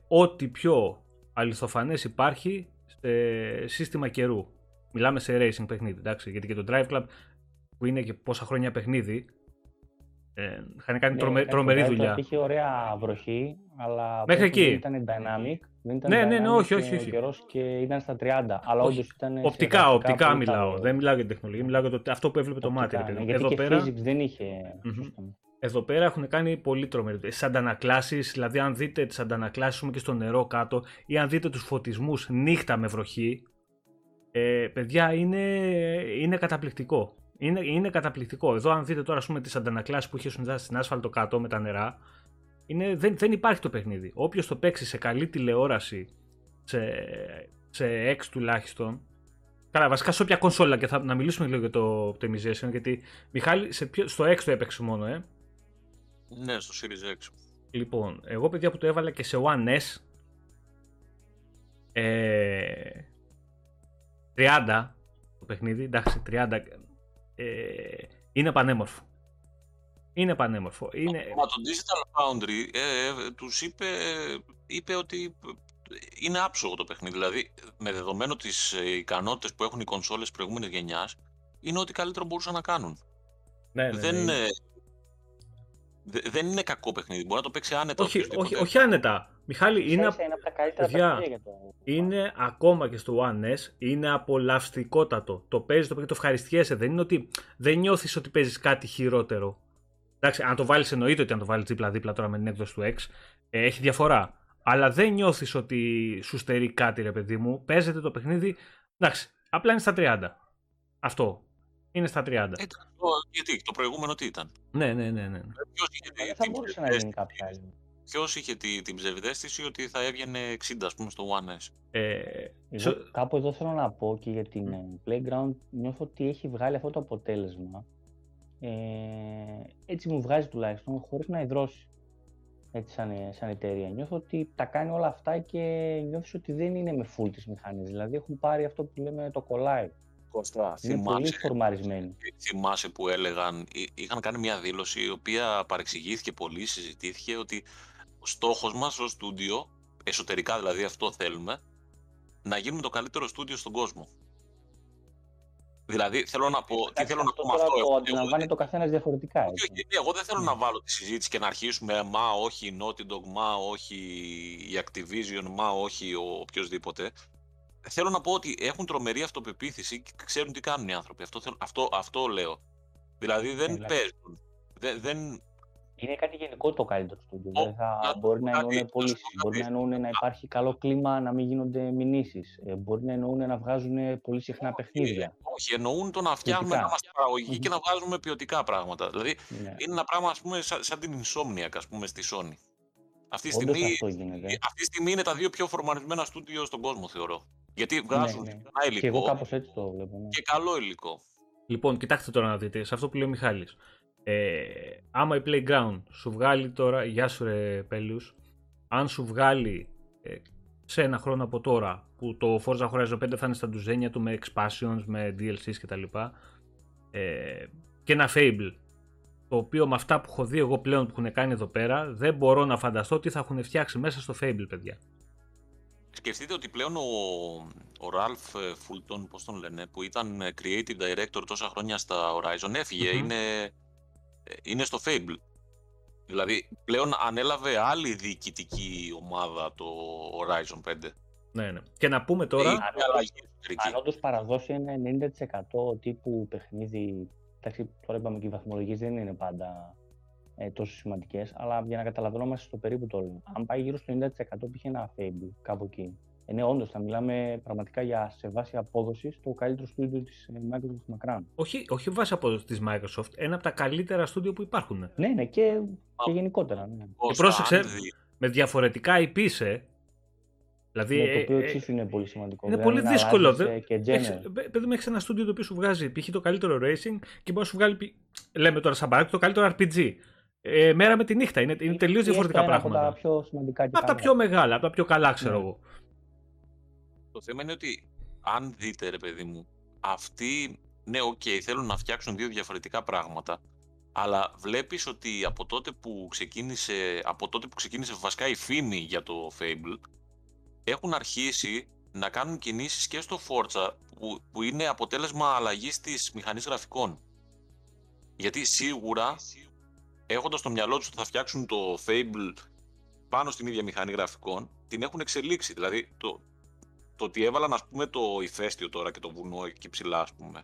ό,τι πιο αληθοφανές υπάρχει σε σύστημα καιρού. Μιλάμε σε racing παιχνίδι, εντάξει, γιατί και το Drive Club που είναι και πόσα χρόνια παιχνίδι, Είχαν κάνει τρομερή δουλειά. Είχε ωραία βροχή, αλλά μέχρι εκεί ήταν dynamic. Δεν ήταν όχι. Καιρός και ήταν στα 30. Αλλά όντως ήταν. Οπτικά μιλάω. Δεν μιλάω για την τεχνολογία, μιλάω για αυτό που έβλεπε το μάτι. Γιατί και physics δεν είχε. Εδώ πέρα έχουν κάνει πολύ τρομερή. Στις αντανακλάσεις, δηλαδή, αν δείτε τις αντανακλάσεις και στο νερό κάτω, ή αν δείτε τους φωτισμούς νύχτα με βροχή, παιδιά, είναι καταπληκτικό. Είναι καταπληκτικό. Εδώ, αν δείτε τώρα, ας πούμε, τις αντανακλάσεις που είχε στην άσφαλτο κάτω με τα νερά, δεν υπάρχει το παιχνίδι. Όποιος το παίξει σε καλή τηλεόραση, σε X τουλάχιστον. Καλά, βασικά σε όποια κονσόλα, και να μιλήσουμε λίγο για το optimization, γιατί Μιχάλη, στο X το έπαιξε μόνο, Ναι, στο Series X. Λοιπόν, εγώ παιδιά που το έβαλα και σε One S 30 το παιχνίδι, εντάξει, 30 είναι πανέμορφο. Μα το Digital Foundry τους είπε ότι είναι άψογο το παιχνίδι, δηλαδή με δεδομένο τις ικανότητες που έχουν οι κονσόλες προηγούμενης γενιάς, είναι ό,τι καλύτερο μπορούσαν να κάνουν. Δεν είναι κακό παιχνίδι, μπορεί να το παίξει άνετα. Όχι άνετα. Μιχάλη, είναι από τα καλύτερα παιχνίδια. Είναι ακόμα και στο One S, είναι απολαυστικότατο. Το παίζεις το παιχνίδι, το ευχαριστιέσαι. Δεν είναι ότι δεν νιώθεις ότι παίζεις κάτι χειρότερο. Εντάξει, αν το βάλεις, εννοείται ότι αν το βάλεις δίπλα-δίπλα τώρα με την έκδοση του X, έχει διαφορά. Αλλά δεν νιώθεις ότι σου στερεί κάτι, ρε παιδί μου. Παίζεται το παιχνίδι. Εντάξει, απλά είναι στα 30. Αυτό. Είναι στα 30. Γιατί, το προηγούμενο τι ήταν. Ναι. Ποιος είχε την ψευδαίσθηση ότι θα έβγαινε 60, ας πούμε, στο One S. Κάπου εδώ θέλω να πω και για την Playground. Νιώθω ότι έχει βγάλει αυτό το αποτέλεσμα. Έτσι μου βγάζει τουλάχιστον, χωρίς να ιδρώσει. Έτσι σαν εταιρεία. Νιώθω ότι τα κάνει όλα αυτά και νιώθεις ότι δεν είναι με full τις μηχανές. Δηλαδή έχουν πάρει αυτό που λέμε το κολλάι. Κώστα, είναι πολύ φορμαρισμένοι. Θυμάσαι που έλεγαν, είχαν κάνει μια δήλωση η οποία παρεξηγήθηκε πολύ, συζητήθηκε, ότι ο στόχος μας ως στούντιο, εσωτερικά δηλαδή αυτό θέλουμε, να γίνουμε το καλύτερο στούντιο στον κόσμο. Δηλαδή, θέλω να πω. Τι θέλω να πω με αυτό. Το αντιλαμβάνεται ο καθένας διαφορετικά. Εγώ δεν θέλω να βάλω τη συζήτηση και να αρχίσουμε. Μα όχι η Naughty Dog, μα όχι η Activision, μα όχι οποιοδήποτε. Θέλω να πω ότι έχουν τρομερή αυτοπεποίθηση και ξέρουν τι κάνουν οι άνθρωποι. Αυτό λέω. Δηλαδή, δεν παίζουν. Είναι κάτι γενικό το καλύτερο στούντιο. Μπορεί να εννοούν πωλήσεις, μπορεί να εννοούν να υπάρχει καλό κλίμα, να μην γίνονται μηνύσεις. Μπορεί να εννοούν να βγάζουν πολύ συχνά παιχνίδια. Όχι, εννοούν το να φτιάχνουμε, να είμαστε παραγωγικοί και να βγάζουμε ποιοτικά πράγματα. Δηλαδή είναι ένα πράγμα, ας πούμε, σαν την Insomniac, ας πούμε, στη Sony. Αυτή τη στιγμή είναι τα δύο πιο φορμαρισμένα στούντιο στον κόσμο, θεωρώ. Γιατί βγάζουν ένα υλικό. Και εγώ κάπως έτσι το βλέπω. Και καλό υλικό. Λοιπόν, κοιτάξτε τώρα να δείτε σε αυτό που λέει ο Μιχάλης. Άμα η Playground σου βγάλει τώρα, γεια σου ρε Πέλους, αν σου βγάλει σε ένα χρόνο από τώρα που το Forza Horizon 5 θα είναι στα ντουζένια του με expansions, με DLCs κτλ, και ένα Fable, το οποίο με αυτά που έχω δει εγώ πλέον που έχουν κάνει εδώ πέρα, δεν μπορώ να φανταστώ τι θα έχουν φτιάξει μέσα στο Fable, παιδιά. Σκεφτείτε ότι πλέον ο Ralph Fulton, πώς τον λένε, που ήταν creative director τόσα χρόνια στα Horizon, έφυγε, είναι στο Fable. Δηλαδή πλέον ανέλαβε άλλη διοικητική ομάδα το Horizon 5. Ναι. Και να πούμε τώρα. Αν όντως παραδώσει ένα 90% τύπου παιχνίδι. Εντάξει, τώρα είπαμε και οι βαθμολογίες δεν είναι πάντα τόσο σημαντικές, αλλά για να καταλαβαίνόμαστε στο περίπου το όλο. Αν πάει γύρω στο 90% πήγε ένα Fable κάπου εκεί. Ναι, όντως θα μιλάμε πραγματικά για σε βάση απόδοση το καλύτερο στούντιο της Microsoft μακράν. Όχι βάση απόδοση της Microsoft, ένα από τα καλύτερα στούντιο που υπάρχουν. Ναι, και γενικότερα. Ναι. Και πρόσεξε, με διαφορετικά IPs, δηλαδή, το οποίο εξίσου είναι πολύ σημαντικό. Είναι δηλαδή, πολύ δύσκολο. Παιδί μου, έχεις ένα στούντιο το οποίο σου βγάζει π.χ. το καλύτερο racing και μπορεί να σου βγάλει, λέμε τώρα σαν παράδειγμα, το καλύτερο RPG. Μέρα με τη νύχτα. Είναι τελείως διαφορετικά πράγματα. Από τα πιο σημαντικά και από τα πιο μεγάλα, από τα πιο καλά, ξέρω εγώ. Το θέμα είναι ότι, αν δείτε ρε παιδί μου, αυτοί, θέλουν να φτιάξουν δύο διαφορετικά πράγματα, αλλά βλέπεις ότι από τότε που ξεκίνησε βασικά η φήμη για το Fable, έχουν αρχίσει να κάνουν κινήσεις και στο Forza, που είναι αποτέλεσμα αλλαγής της μηχανής γραφικών. Γιατί σίγουρα έχοντας στο μυαλό τους ότι θα φτιάξουν το Fable πάνω στην ίδια μηχανή γραφικών, την έχουν εξελίξει. Δηλαδή το ότι έβαλαν, ας πούμε, το ηφαίστειο τώρα και το βουνό εκεί ψηλά, ας πούμε,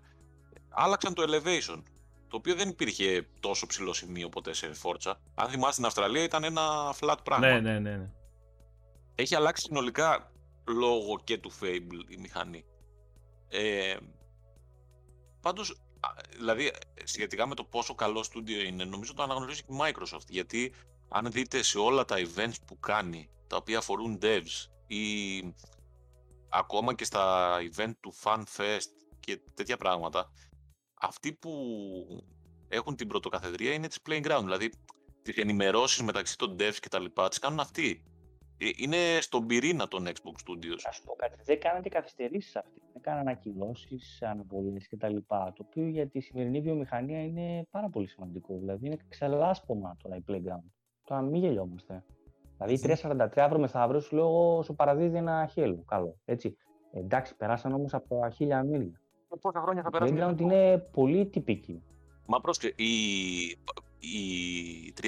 άλλαξαν το elevation, το οποίο δεν υπήρχε τόσο ψηλό σημείο ποτέ σε Forza. Αν θυμάστε, στην Αυστραλία ήταν ένα flat πράγμα. Ναι. Έχει αλλάξει συνολικά λόγω και του Fable η μηχανή. Πάντως, δηλαδή, σχετικά με το πόσο καλό στούντιο είναι, νομίζω το αναγνωρίζει και η Microsoft, γιατί αν δείτε σε όλα τα events που κάνει, τα οποία αφορούν devs ή ακόμα και στα event του Fan Fest και τέτοια πράγματα, αυτοί που έχουν την πρωτοκαθεδρία είναι της Playground, δηλαδή τις ενημερώσεις μεταξύ των devs και τα λοιπά τις κάνουν αυτοί. Είναι στον πυρήνα των Xbox Studios. Θα σου πω κάτι, δεν κάνατε καθυστερήσεις αυτοί, δεν κάνανε ανακοινώσεις, αναβολές κτλ. Το οποίο για τη σημερινή βιομηχανία είναι πάρα πολύ σημαντικό. Δηλαδή είναι ξελάσπωμα τώρα η Playground. Τώρα μην γελιόμαστε. Δηλαδή 3.43 αύριο μεθαύριο σου λέω σου παραδίδει ένα Halo. Καλό. Έτσι. Εντάξει, περάσαν όμως από τα 1.000 μίλια. Πόσα χρόνια θα περάσουν. Η Playground είναι πολύ τυπική. Μα πρόσεχε, η 3.43.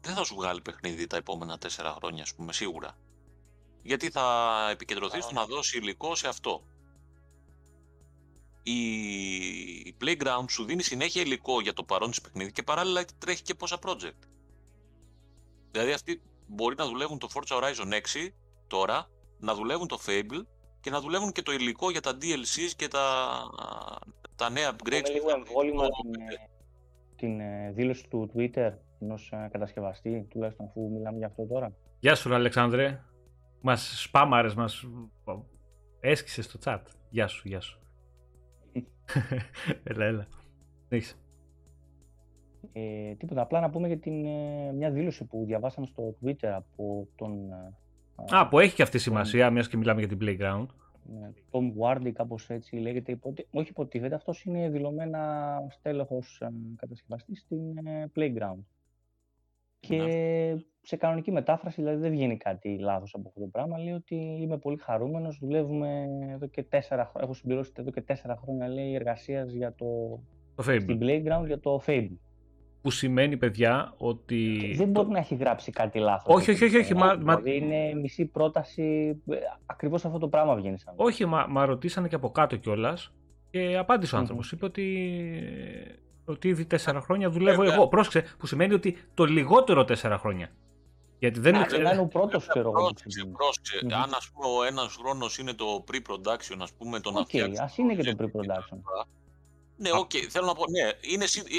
Δεν θα σου βγάλει παιχνίδι τα επόμενα 4 χρόνια, ας πούμε, σίγουρα. Γιατί θα επικεντρωθεί στο να δώσει υλικό σε αυτό. Η Playground σου δίνει συνέχεια υλικό για το παρόν της παιχνίδι και παράλληλα τρέχει και πόσα project. Δηλαδή αυτοί μπορεί να δουλεύουν το Forza Horizon 6 τώρα, να δουλεύουν το Fable και να δουλεύουν και το υλικό για τα DLCs και τα νέα upgrades. Είναι λίγο εμβόλυμα την δήλωση του Twitter ενός κατασκευαστή, τουλάχιστον αφού μιλάμε για αυτό τώρα. Γεια σου, Αλεξάνδρε. Μας σπάμαρες, μας έσκησε στο chat. Γεια σου. Έλα. Τίποτα, απλά να πούμε για μια δήλωση που διαβάσαμε στο Twitter από τον... που έχει και αυτή σημασία, μιας και μιλάμε για την Playground. Tom Wardy, κάπως έτσι λέγεται, όχι υποτίθεται, αυτός είναι δηλωμένα στέλεχος κατασκευαστής στην Playground. Και σε κανονική μετάφραση, δηλαδή δεν βγαίνει κάτι λάθος από αυτό το πράγμα, λέει ότι είμαι πολύ χαρούμενος, έχω συμπληρώσει εδώ και 4 χρόνια, λέει, εργασίας για στην Playground για το Fable. Που σημαίνει, παιδιά, ότι... Δεν μπορεί να έχει γράψει κάτι λάθος. Όχι. Είναι μισή πρόταση, ακριβώς αυτό το πράγμα βγαίνει σαν. Όχι, μα ρωτήσανε και από κάτω κιόλας και απάντησε ο άνθρωπος. Είπε ότι ήδη 4 χρόνια δουλεύω εγώ. Πρόσεξε, που σημαίνει ότι το λιγότερο 4 χρόνια. Γιατί δεν είναι ο πρώτος, ξέρω εγώ. Πρόσεξε, αν ας πούμε ο ένας χρόνος είναι το pre-production, ας πούμε, το να φτιάξεις. Ας είναι και το pre-production. Ναι, θέλω να πω,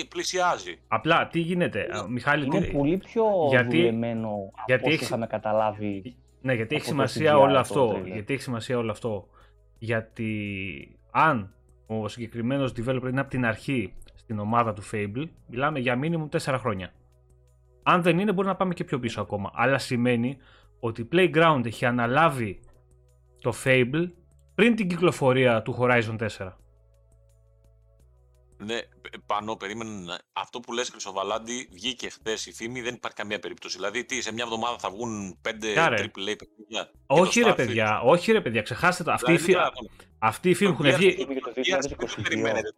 πλησιάζει. Απλά, τι γίνεται, Μιχάλη... Είναι πολύ πιο δουλεμένο από όσο είχαμε καταλάβει. Ναι, γιατί έχει σημασία όλο αυτό. Γιατί αν ο συγκεκριμένος developer είναι από την αρχή στην ομάδα του Fable, μιλάμε για minimum 4 χρόνια. Αν δεν είναι, μπορεί να πάμε και πιο πίσω ακόμα. Αλλά σημαίνει ότι η Playground έχει αναλάβει το Fable πριν την κυκλοφορία του Horizon 4. Ναι, Πανώ, περίμενα. Αυτό που λες, Χρυσοβαλάντη, βγήκε χθες η φήμη, δεν υπάρχει καμία περίπτωση. Δηλαδή, σε μια εβδομάδα θα βγουν 5 AAA παιχνίδια. Όχι ρε παιδιά, ξεχάστε το. Αυτή η φήμη που βγήκε. Δεν περιμένετε το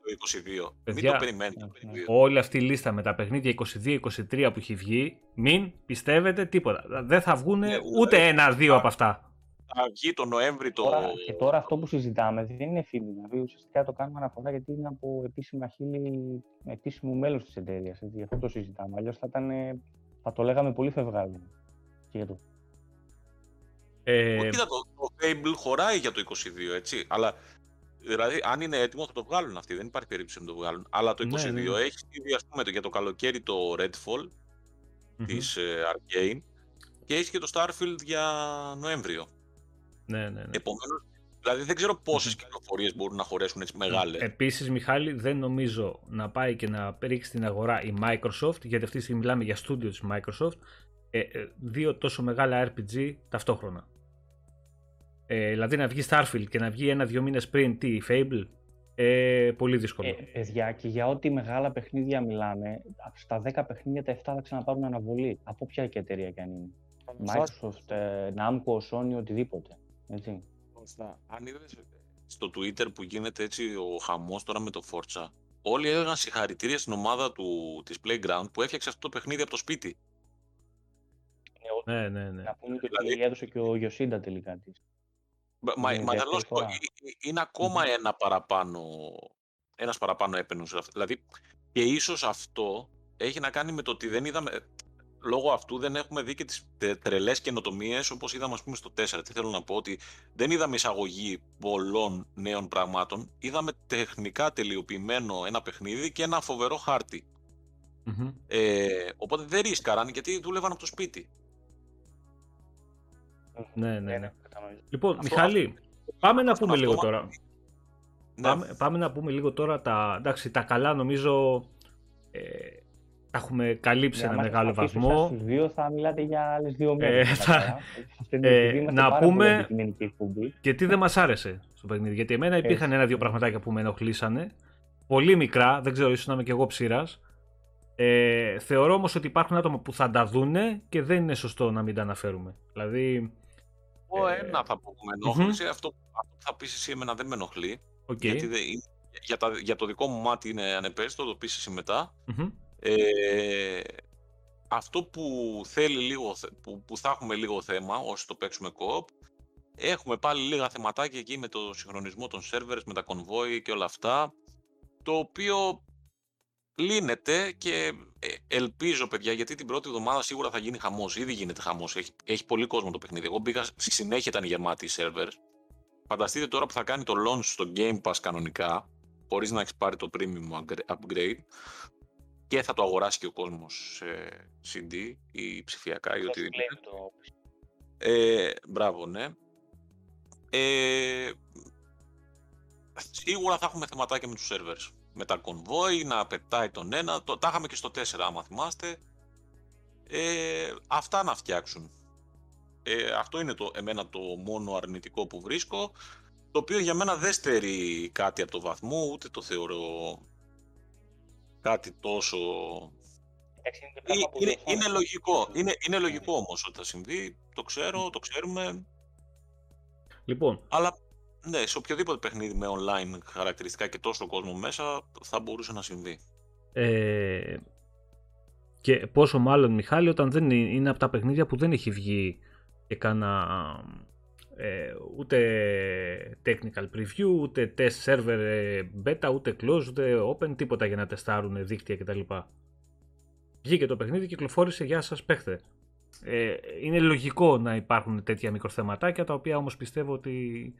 22. Μην το περιμένετε. Όλη αυτή η λίστα με τα παιχνίδια 22-23 που έχει βγει, μην πιστεύετε τίποτα. Δεν θα βγουν ούτε 1-2 από αυτά. Αυγή το Νοέμβρη Και τώρα αυτό που συζητάμε δεν είναι φήμη. Δηλαδή ουσιαστικά το κάνουμε αναφορά γιατί είναι από επίσημο μέλος της εταιρείας. Γι' αυτό το συζητάμε. Αλλιώς θα το λέγαμε πολύ φευγάδι. Κοίτα, το Fable χωράει για το 22, έτσι. Αλλά δηλαδή αν είναι έτοιμο θα το βγάλουν αυτοί. Δεν υπάρχει περίπτωση να το βγάλουν. Αλλά το 22 έχει ήδη, ας πούμε, για το καλοκαίρι το Redfall της Arcane και έχει και το Starfield για Νοέμβριο. Ναι. Επομένως, δηλαδή δεν ξέρω πόσες κυκλοφορίες μπορούν να χωρέσουν έτσι μεγάλες. Επίσης, Μιχάλη, δεν νομίζω να πάει και να ρίξει την αγορά η Microsoft, γιατί αυτή τη στιγμή μιλάμε για studio της Microsoft, 2 τόσο μεγάλα RPG ταυτόχρονα. Δηλαδή να βγει Starfield και να βγει 1-2 μήνες πριν τι Fable, πολύ δύσκολο. Παιδιά, και για ό,τι μεγάλα παιχνίδια μιλάμε, στα 10 παιχνίδια τα 7 θα ξαναπάρουν αναβολή. Από ποια και εταιρεία κι αν είναι. Microsoft, Namco, Sony, οτιδήποτε. Έτσι. Αν είδες στο Twitter που γίνεται έτσι ο χαμός τώρα με το Forza, όλοι έδωσαν συγχαρητήρια στην ομάδα του, της Playground που έφτιαξε αυτό το παιχνίδι από το σπίτι. Ναι, ναι, ναι. Να πούμε και ότι δηλαδή... έδωσε και ο Γιοσίντα τελικά της. Μα τελώς είναι ακόμα ένα παραπάνω, ένας παραπάνω έπαινος. Δηλαδή και ίσως αυτό έχει να κάνει με το ότι δεν είδαμε, λόγω αυτού δεν έχουμε δει και τις τρελές καινοτομίες όπως είδαμε ας πούμε στο 4. Τι θέλω να πω, ότι δεν είδαμε εισαγωγή πολλών νέων πραγμάτων, είδαμε τεχνικά τελειοποιημένο ένα παιχνίδι και ένα φοβερό χάρτη. Mm-hmm. Οπότε δεν ρίσκαραν γιατί δούλευαν από το σπίτι. Ναι, ναι, ναι. Λοιπόν, αυτό, Μιχάλη, πάμε να πούμε λίγο τώρα. Ναι. Πάμε να πούμε λίγο τώρα τα, εντάξει, τα καλά, νομίζω τα έχουμε καλύψει ένα μεγάλο βαθμό. Στους δύο θα μιλάτε για άλλες δύο μέρες. Να πούμε και τι δεν μας άρεσε στο παιχνίδι. Γιατί εμένα υπήρχαν ένα-δύο πραγματάκια που με ενοχλήσανε. Πολύ μικρά, δεν ξέρω, ίσως να είμαι και εγώ ψήρας. Θεωρώ όμως ότι υπάρχουν άτομα που θα τα δούνε και δεν είναι σωστό να μην τα αναφέρουμε. Δηλαδή... ένα θα πω που με ενοχλήσε, αυτό που θα πεις εσύ εμένα δεν με ενοχλεί. Okay. Γιατί για το δικό μου μάτι είναι ανεπέστητο, το πεις εσύ μετά. Mm-hmm. Αυτό που, θέλει λίγο, που θα έχουμε λίγο θέμα όσοι το παίξουμε co-op, έχουμε πάλι λίγα θεματάκια εκεί με το συγχρονισμό των servers, με τα convoy και όλα αυτά, το οποίο... λύνεται και ελπίζω, παιδιά, γιατί την πρώτη εβδομάδα σίγουρα θα γίνει χαμός. Ήδη γίνεται χαμός. Έχει πολύ κόσμο το παιχνίδι. Εγώ μπήκα, συνέχεια ήταν γεμάτοι οι servers. Φανταστείτε τώρα που θα κάνει το launch στο Game Pass κανονικά, χωρίς να έχεις πάρει το premium upgrade, και θα το αγοράσει και ο κόσμος σε CD ή ψηφιακά ή οτιδήποτε. Μπράβο, ναι. Σίγουρα θα έχουμε θεματάκια με τους servers. Με τα κονβόι, να πετάει τον ένα, τα είχαμε και στο 4 άμα θυμάστε. Αυτά να φτιάξουν. Αυτό είναι εμένα το μόνο αρνητικό που βρίσκω, το οποίο για μένα δεν στερεί κάτι από το βαθμό, ούτε το θεωρώ κάτι τόσο... Είναι λογικό, είναι λογικό όμως ότι θα συμβεί, το ξέρω, το ξέρουμε. Λοιπόν. Αλλά... ναι, σε οποιοδήποτε παιχνίδι με online χαρακτηριστικά και τόσο κόσμο μέσα θα μπορούσε να συμβεί. Και πόσο μάλλον, Μιχάλη, όταν δεν είναι από τα παιχνίδια που δεν έχει βγει και κάνα ούτε technical preview, ούτε test server beta, ούτε closed, ούτε open, τίποτα για να τεστάρουν δίκτυα κτλ. Βγήκε το παιχνίδι, κυκλοφόρησε, γεια σας παίχτε. Είναι λογικό να υπάρχουν τέτοια μικροθεματάκια, τα οποία όμως πιστεύω ότι...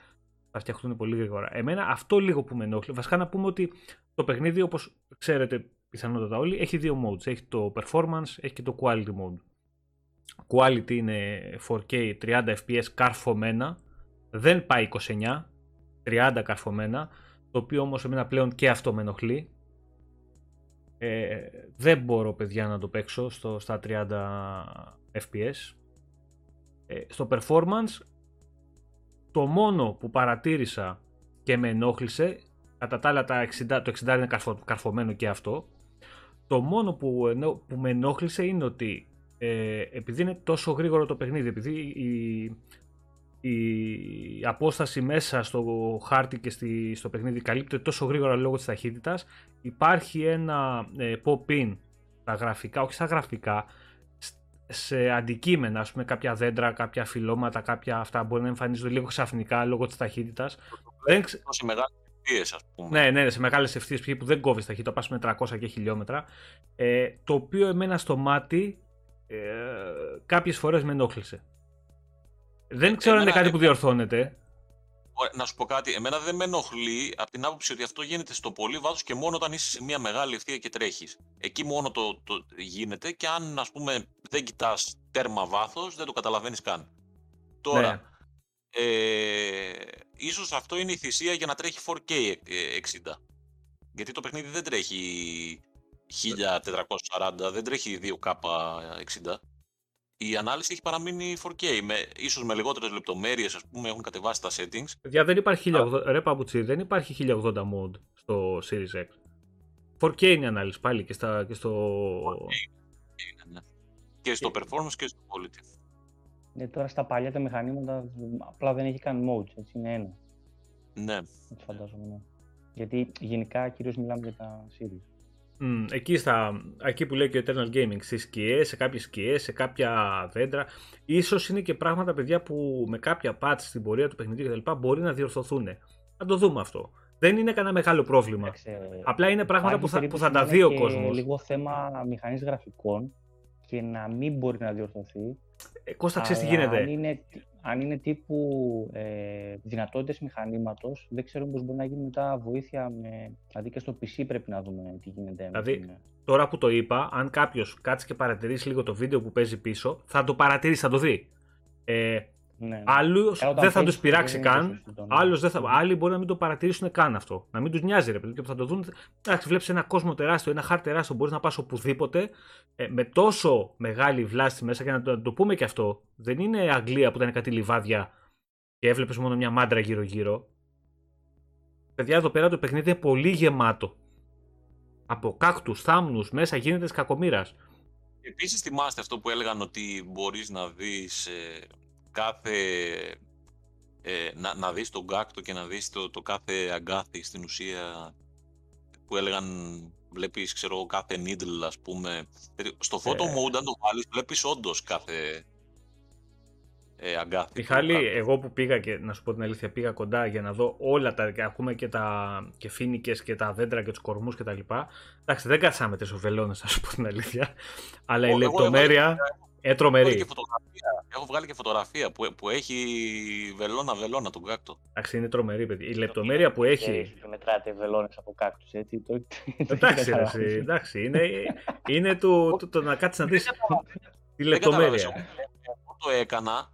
θα φτιαχτούν πολύ γρήγορα. Εμένα αυτό λίγο που με ενόχλησε. Βασικά να πούμε ότι το παιχνίδι, όπως ξέρετε πιθανότατα όλοι, έχει δύο modes. Έχει το performance, έχει και το quality mode. Quality είναι 4K 30 FPS καρφωμένα. Δεν πάει 29, 30 καρφωμένα. Το οποίο όμως εμένα πλέον και αυτό με ενοχλεί. Δεν μπορώ, παιδιά, να το παίξω στα 30 FPS. Στο performance... το μόνο που παρατήρησα και με ενόχλησε, κατά τα άλλα το 60 είναι καρφωμένο και αυτό, το μόνο που με ενόχλησε είναι ότι επειδή είναι τόσο γρήγορο το παιχνίδι, επειδή η απόσταση μέσα στο χάρτη και στο παιχνίδι καλύπτεται τόσο γρήγορα λόγω της ταχύτητας, υπάρχει ένα pop-in στα γραφικά, όχι στα γραφικά, σε αντικείμενα, ας πούμε, κάποια δέντρα, κάποια φυλλώματα, κάποια αυτά μπορεί να εμφανίζονται λίγο ξαφνικά λόγω της ταχύτητας. Σε μεγάλες ευθείες, ας πούμε. Ναι, σε μεγάλες ευθείες που δεν κόβεις ταχύτητα, πας με 300 και χιλιόμετρα. Το οποίο εμένα στο μάτι κάποιες φορές με ενόχλησε. Δεν ξέρω αν είναι κάτι που διορθώνεται. Να σου πω κάτι, εμένα δεν με ενοχλεί από την άποψη ότι αυτό γίνεται στο πολύ βάθος και μόνο όταν είσαι σε μια μεγάλη ευθεία και τρέχεις. Εκεί μόνο το γίνεται και αν, ας πούμε, δεν κοιτάς τέρμα βάθος, δεν το καταλαβαίνεις καν. Τώρα, ναι. Ίσως αυτό είναι η θυσία για να τρέχει 4K 60. Γιατί το παιχνίδι δεν τρέχει 1440, δεν τρέχει 2K 60. Η ανάλυση έχει παραμείνει 4K, ίσως με λιγότερες λεπτομέρειες, ας πούμε, έχουν κατεβάσει τα settings. Παιδιά, δεν υπάρχει 1080, ρε παπουτσί, δεν υπάρχει 1080 mode στο Series X. 4K είναι η ανάλυση πάλι και στο... 4K, ναι. Και στο performance και στο quality. Τώρα στα παλιά τα μηχανήματα απλά δεν έχει καν mode, έτσι είναι ένα. Ναι. Έτσι φαντάζομαι, ναι. Γιατί γενικά κυρίως μιλάμε για τα series. Εκεί που λέει και ο Eternal Gaming, στις σκιές, σε κάποιες σκιές, σε κάποια δέντρα, ίσως είναι και πράγματα, παιδιά, που με κάποια patch στην πορεία του παιχνιδιού κτλ. Μπορεί να διορθωθούν. Να το δούμε αυτό. Δεν είναι κανένα μεγάλο πρόβλημα. Απλά είναι πράγματα που θα τα δει ο κόσμος. Είναι λίγο θέμα μηχανής γραφικών και να μην μπορεί να διορθωθεί. Κώστα, ξέρεις τι γίνεται. Αν είναι τύπου δυνατότητες μηχανήματος, δεν ξέρω πώς μπορεί να γίνει μετά βοήθεια. Δηλαδή και στο PC πρέπει να δούμε τι γίνεται. Δηλαδή, τώρα που το είπα, αν κάποιος κάτσει και παρατηρήσει λίγο το βίντεο που παίζει πίσω, θα το παρατηρήσει, θα το δει. Ναι. Άλλους δεν θα τους πειράξει καν. Άλλοι μπορεί να μην το παρατηρήσουν καν αυτό. Να μην τους νοιάζει, ρε παιδί, και που θα το δουν. Εντάξει, βλέπεις ένα κόσμο τεράστιο, ένα χάρτη τεράστιο, μπορείς να πας οπουδήποτε με τόσο μεγάλη βλάστη μέσα. Και να το πούμε και αυτό. Δεν είναι Αγγλία που ήταν κάτι λιβάδια και έβλεπες μόνο μια μάντρα γύρω-γύρω. Παιδιά, εδώ πέρα το παιχνίδι είναι πολύ γεμάτο. Από κάκτους, θάμνους, μέσα γίνεται της κακομοίρας. Επίσης, θυμάστε αυτό που έλεγαν ότι μπορείς να δεις. Να δεις τον κάκτο και να δεις το κάθε αγκάθι στην ουσία που έλεγαν, βλέπεις ξέρω κάθε needle, ας πούμε, στο photo mode αν το βάλεις βλέπεις όντως κάθε αγκάθι. Μιχάλη, εγώ που πήγα, και να σου πω την αλήθεια, πήγα κοντά για να δω όλα τα, ακούμε και τα φοίνικες και τα δέντρα και τους κορμούς και τα λοιπά. Εντάξει, δεν κάτσαμε τες οβελώνες, να σου πω την αλήθεια, αλλά η λεπτομέρεια... Έχω βγάλει και φωτογραφία που έχει βελόνα τον κάκτο. Εντάξει, είναι τρομερή, παιδί. Η λεπτομέρεια που έχει. Και μετράτε βελόνες από κάκτους, έτσι. Εντάξει, είναι το να κάτσεις να δεις τη λεπτομέρεια.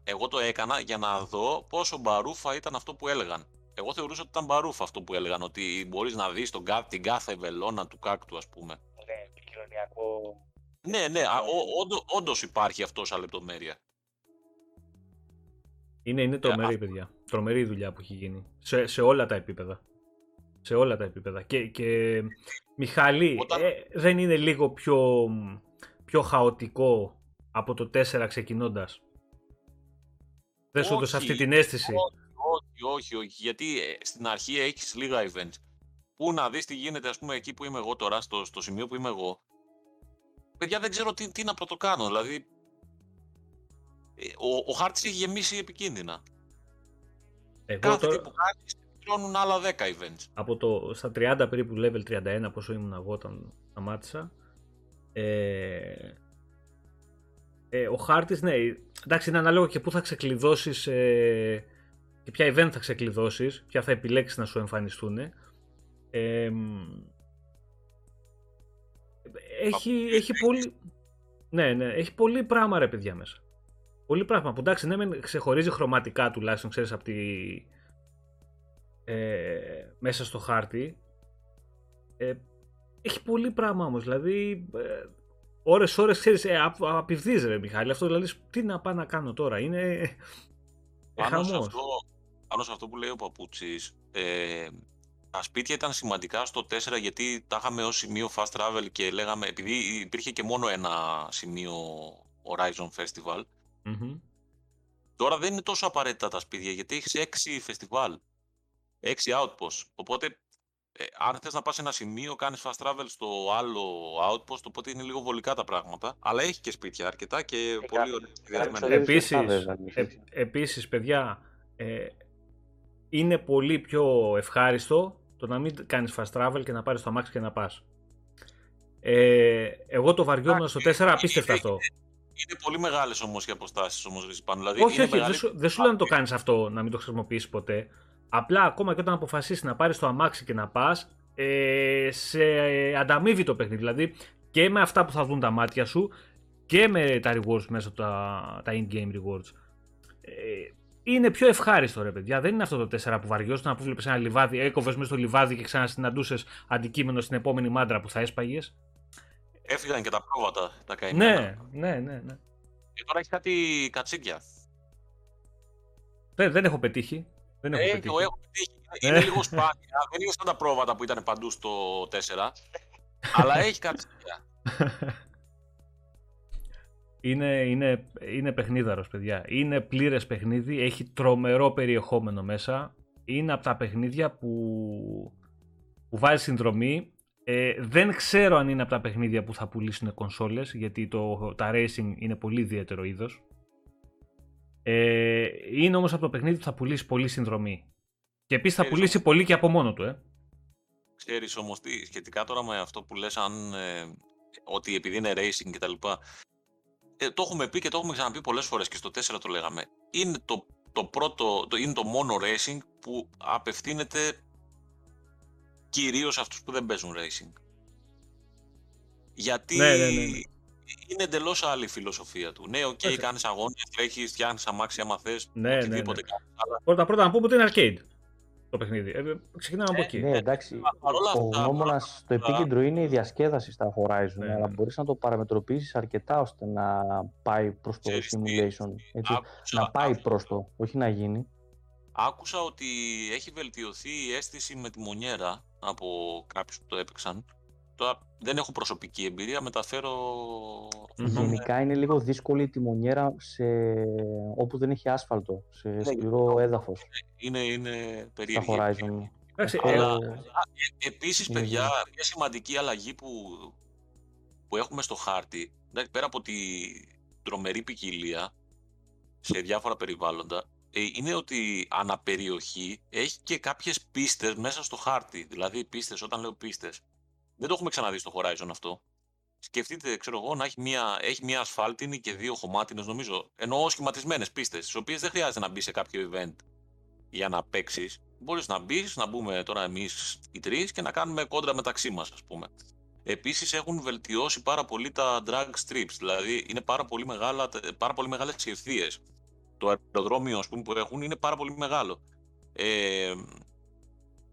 Εγώ το έκανα για να δω πόσο μπαρούφα ήταν αυτό που έλεγαν. Εγώ θεωρούσα ότι ήταν μπαρούφα αυτό που έλεγαν, ότι μπορείς να δεις την κάθε βελόνα του κάκτου, ας πούμε. Ναι, επικοινωνιακό. Ναι, όντως υπάρχει αυτό σαν λεπτομέρεια. Είναι τρομερή, παιδιά. Τρομερή δουλειά που έχει γίνει. Σε όλα τα επίπεδα. Σε όλα τα επίπεδα. Και Μιχαλή, δεν είναι λίγο πιο χαοτικό από το 4 ξεκινώντας? Δεν σου έδωσε αυτή την αίσθηση? Όχι. Γιατί στην αρχή έχεις λίγα events. Πού να δεις τι γίνεται, ας πούμε, εκεί που είμαι εγώ τώρα, στο σημείο που είμαι εγώ. Παιδιά, δεν ξέρω τι να πρωτοκάνω, δηλαδή ο χάρτης έχει γεμίσει επικίνδυνα. Κάθε τι που κάνεις, πληρώνουν άλλα 10 events. Από στα 30 περίπου level 31, πόσο ήμουν εγώ όταν σταμάτησα, ο χάρτης, ναι, εντάξει, είναι ανάλογο και πού θα ξεκλειδώσεις και ποια event θα ξεκλειδώσεις, ποια θα επιλέξεις να σου εμφανιστούν. Έχει πολύ πράγμα, ρε παιδιά, μέσα. Πολύ πράγμα που, εντάξει, ναι, ξεχωρίζει χρωματικά τουλάχιστον, ξέρεις, από τη, μέσα στο χάρτη. Έχει πολύ πράγμα όμως, δηλαδή ώρες, ξέρεις, απειβδείς, ρε Μιχάλη, αυτό δηλαδή τι να πάω να κάνω τώρα, είναι χαμός. Πάνω σε αυτό που λέει ο Παπούτσης, τα σπίτια ήταν σημαντικά στο 4 γιατί τα είχαμε ως σημείο fast travel και λέγαμε, επειδή υπήρχε και μόνο ένα σημείο Horizon Festival, τώρα δεν είναι τόσο απαραίτητα τα σπίτια γιατί έχεις 6 φεστιβάλ, 6 outposts, οπότε αν θες να πας σε ένα σημείο κάνεις fast travel στο άλλο outpost, οπότε είναι λίγο βολικά τα πράγματα, αλλά έχει και σπίτια αρκετά και πολύ ωραία. Επίσης, παιδιά, είναι πολύ πιο ευχάριστο το να μην κάνεις fast travel και να πάρεις το αμάξι και να πας. Εγώ το βαριόμουν στο 4 απίστευτα αυτό. Είναι πολύ μεγάλες όμως οι αποστάσεις όμως, Ρισπάνου. Δηλαδή, όχι, δεν σου λένε να το κάνεις αυτό, να μην το χρησιμοποιήσεις ποτέ. Απλά ακόμα και όταν αποφασίσεις να πάρεις το αμάξι και να πας, σε ανταμείβει το παιχνίδι. Δηλαδή και με αυτά που θα δουν τα μάτια σου και με τα rewards μέσα, τα in-game rewards. Είναι πιο ευχάριστο, ρε παιδιά. Δεν είναι αυτό το 4 που βαριώσουν, να βλέπεις ένα λιβάδι, έκοβες μέσα στο λιβάδι και ξανασυναντούσες αντικείμενο στην επόμενη μάντρα που θα έσπαγες. Έφυγαν και τα πρόβατα, τα καημένα. Ναι. Και τώρα έχει κάτι κατσίκια. Δεν έχω πετύχει. Δεν έχω πετύχει. Είναι λίγο σπάνια. Δεν είναι σαν τα πρόβατα που ήταν παντού στο 4, αλλά έχει κατσίκια. Είναι παιχνίδαρος, παιδιά. Είναι πλήρες παιχνίδι, έχει τρομερό περιεχόμενο μέσα. Είναι από τα παιχνίδια που που βάζει συνδρομή. Δεν ξέρω αν είναι από τα παιχνίδια που θα πουλήσουν κονσόλες, γιατί τα racing είναι πολύ ιδιαίτερο είδος. Είναι όμως από το παιχνίδι που θα πουλήσει πολύ συνδρομή. Και επίσης θα πουλήσει όμως πολύ και από μόνο του. Ξέρεις όμως τι, σχετικά τώρα με αυτό που λες, αν, ότι επειδή είναι racing κτλ. Το έχουμε πει και το έχουμε ξαναπεί πολλές φορές και στο 4 το λέγαμε. Είναι το μόνο racing που απευθύνεται κυρίως αυτούς που δεν παίζουν racing. Γιατί είναι εντελώς άλλη φιλοσοφία του. Ναι, οκ, κάνεις αγώνες, τρέχεις, φτιάχνεις αμάξια, μαθές, οτιδήποτε κάνεις. Αλλά... Πρώτα να πούμε ότι είναι arcade το παιχνίδι. Ξεκινάμε από εκεί. Ναι, εντάξει, ο γνώμονας στο επίκεντρο είναι η διασκέδαση στα Horizon, αλλά μπορείς να το παραμετροποιήσεις αρκετά ώστε να πάει προς το simulation. Να πάει προς το, όχι να γίνει. Άκουσα ότι έχει βελτιωθεί η αίσθηση με τη μονιέρα από κάποιους που το έπαιξαν. Τώρα δεν έχω προσωπική εμπειρία, μεταφέρω... Γενικά είναι λίγο δύσκολη η τιμονιέρα όπου δεν έχει άσφαλτο, σε σκληρό έδαφος. Είναι περίεργη. Αλλά... Επίσης, παιδιά, μια σημαντική αλλαγή που έχουμε στο χάρτη, πέρα από τη τρομερή ποικιλία σε διάφορα περιβάλλοντα, είναι ότι αναπεριοχή έχει και κάποιες πίστες μέσα στο χάρτη. Δηλαδή πίστες, όταν λέω πίστες, δεν το έχουμε ξαναδεί στο Horizon αυτό. Σκεφτείτε, ξέρω εγώ, να έχει μία ασφάλτινη και δύο χωμάτινες, νομίζω. Εννοώ σχηματισμένες πίστες, τις οποίες δεν χρειάζεται να μπεις σε κάποιο event για να παίξεις. Μπορείς να μπεις, να μπούμε τώρα εμείς οι τρεις και να κάνουμε κόντρα μεταξύ μας, ας πούμε. Επίσης, έχουν βελτιώσει πάρα πολύ τα drag strips, δηλαδή είναι πάρα πολύ μεγάλες ευθείες. Το αεροδρόμιο, ας πούμε, που έχουν είναι πάρα πολύ μεγάλο.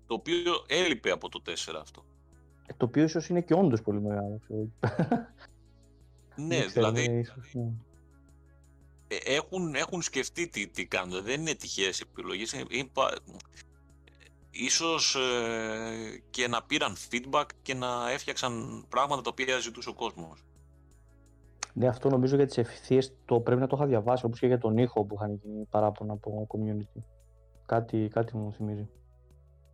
Το οποίο έλειπε από το 4 αυτό. Το οποίο ίσως είναι και όντως πολύ μεγάλο. Ναι, δηλαδή έχουν σκεφτεί τι κάνουν, δεν είναι τυχαίες επιλογές. Ίσως και να πήραν feedback και να έφτιαξαν πράγματα τα οποία ζητούσε ο κόσμος. Ναι, αυτό νομίζω για τις ευθείες το πρέπει να το είχα διαβάσει, όπως και για τον ήχο που είχαν γίνει παράπονα από community. Κάτι μου θυμίζει.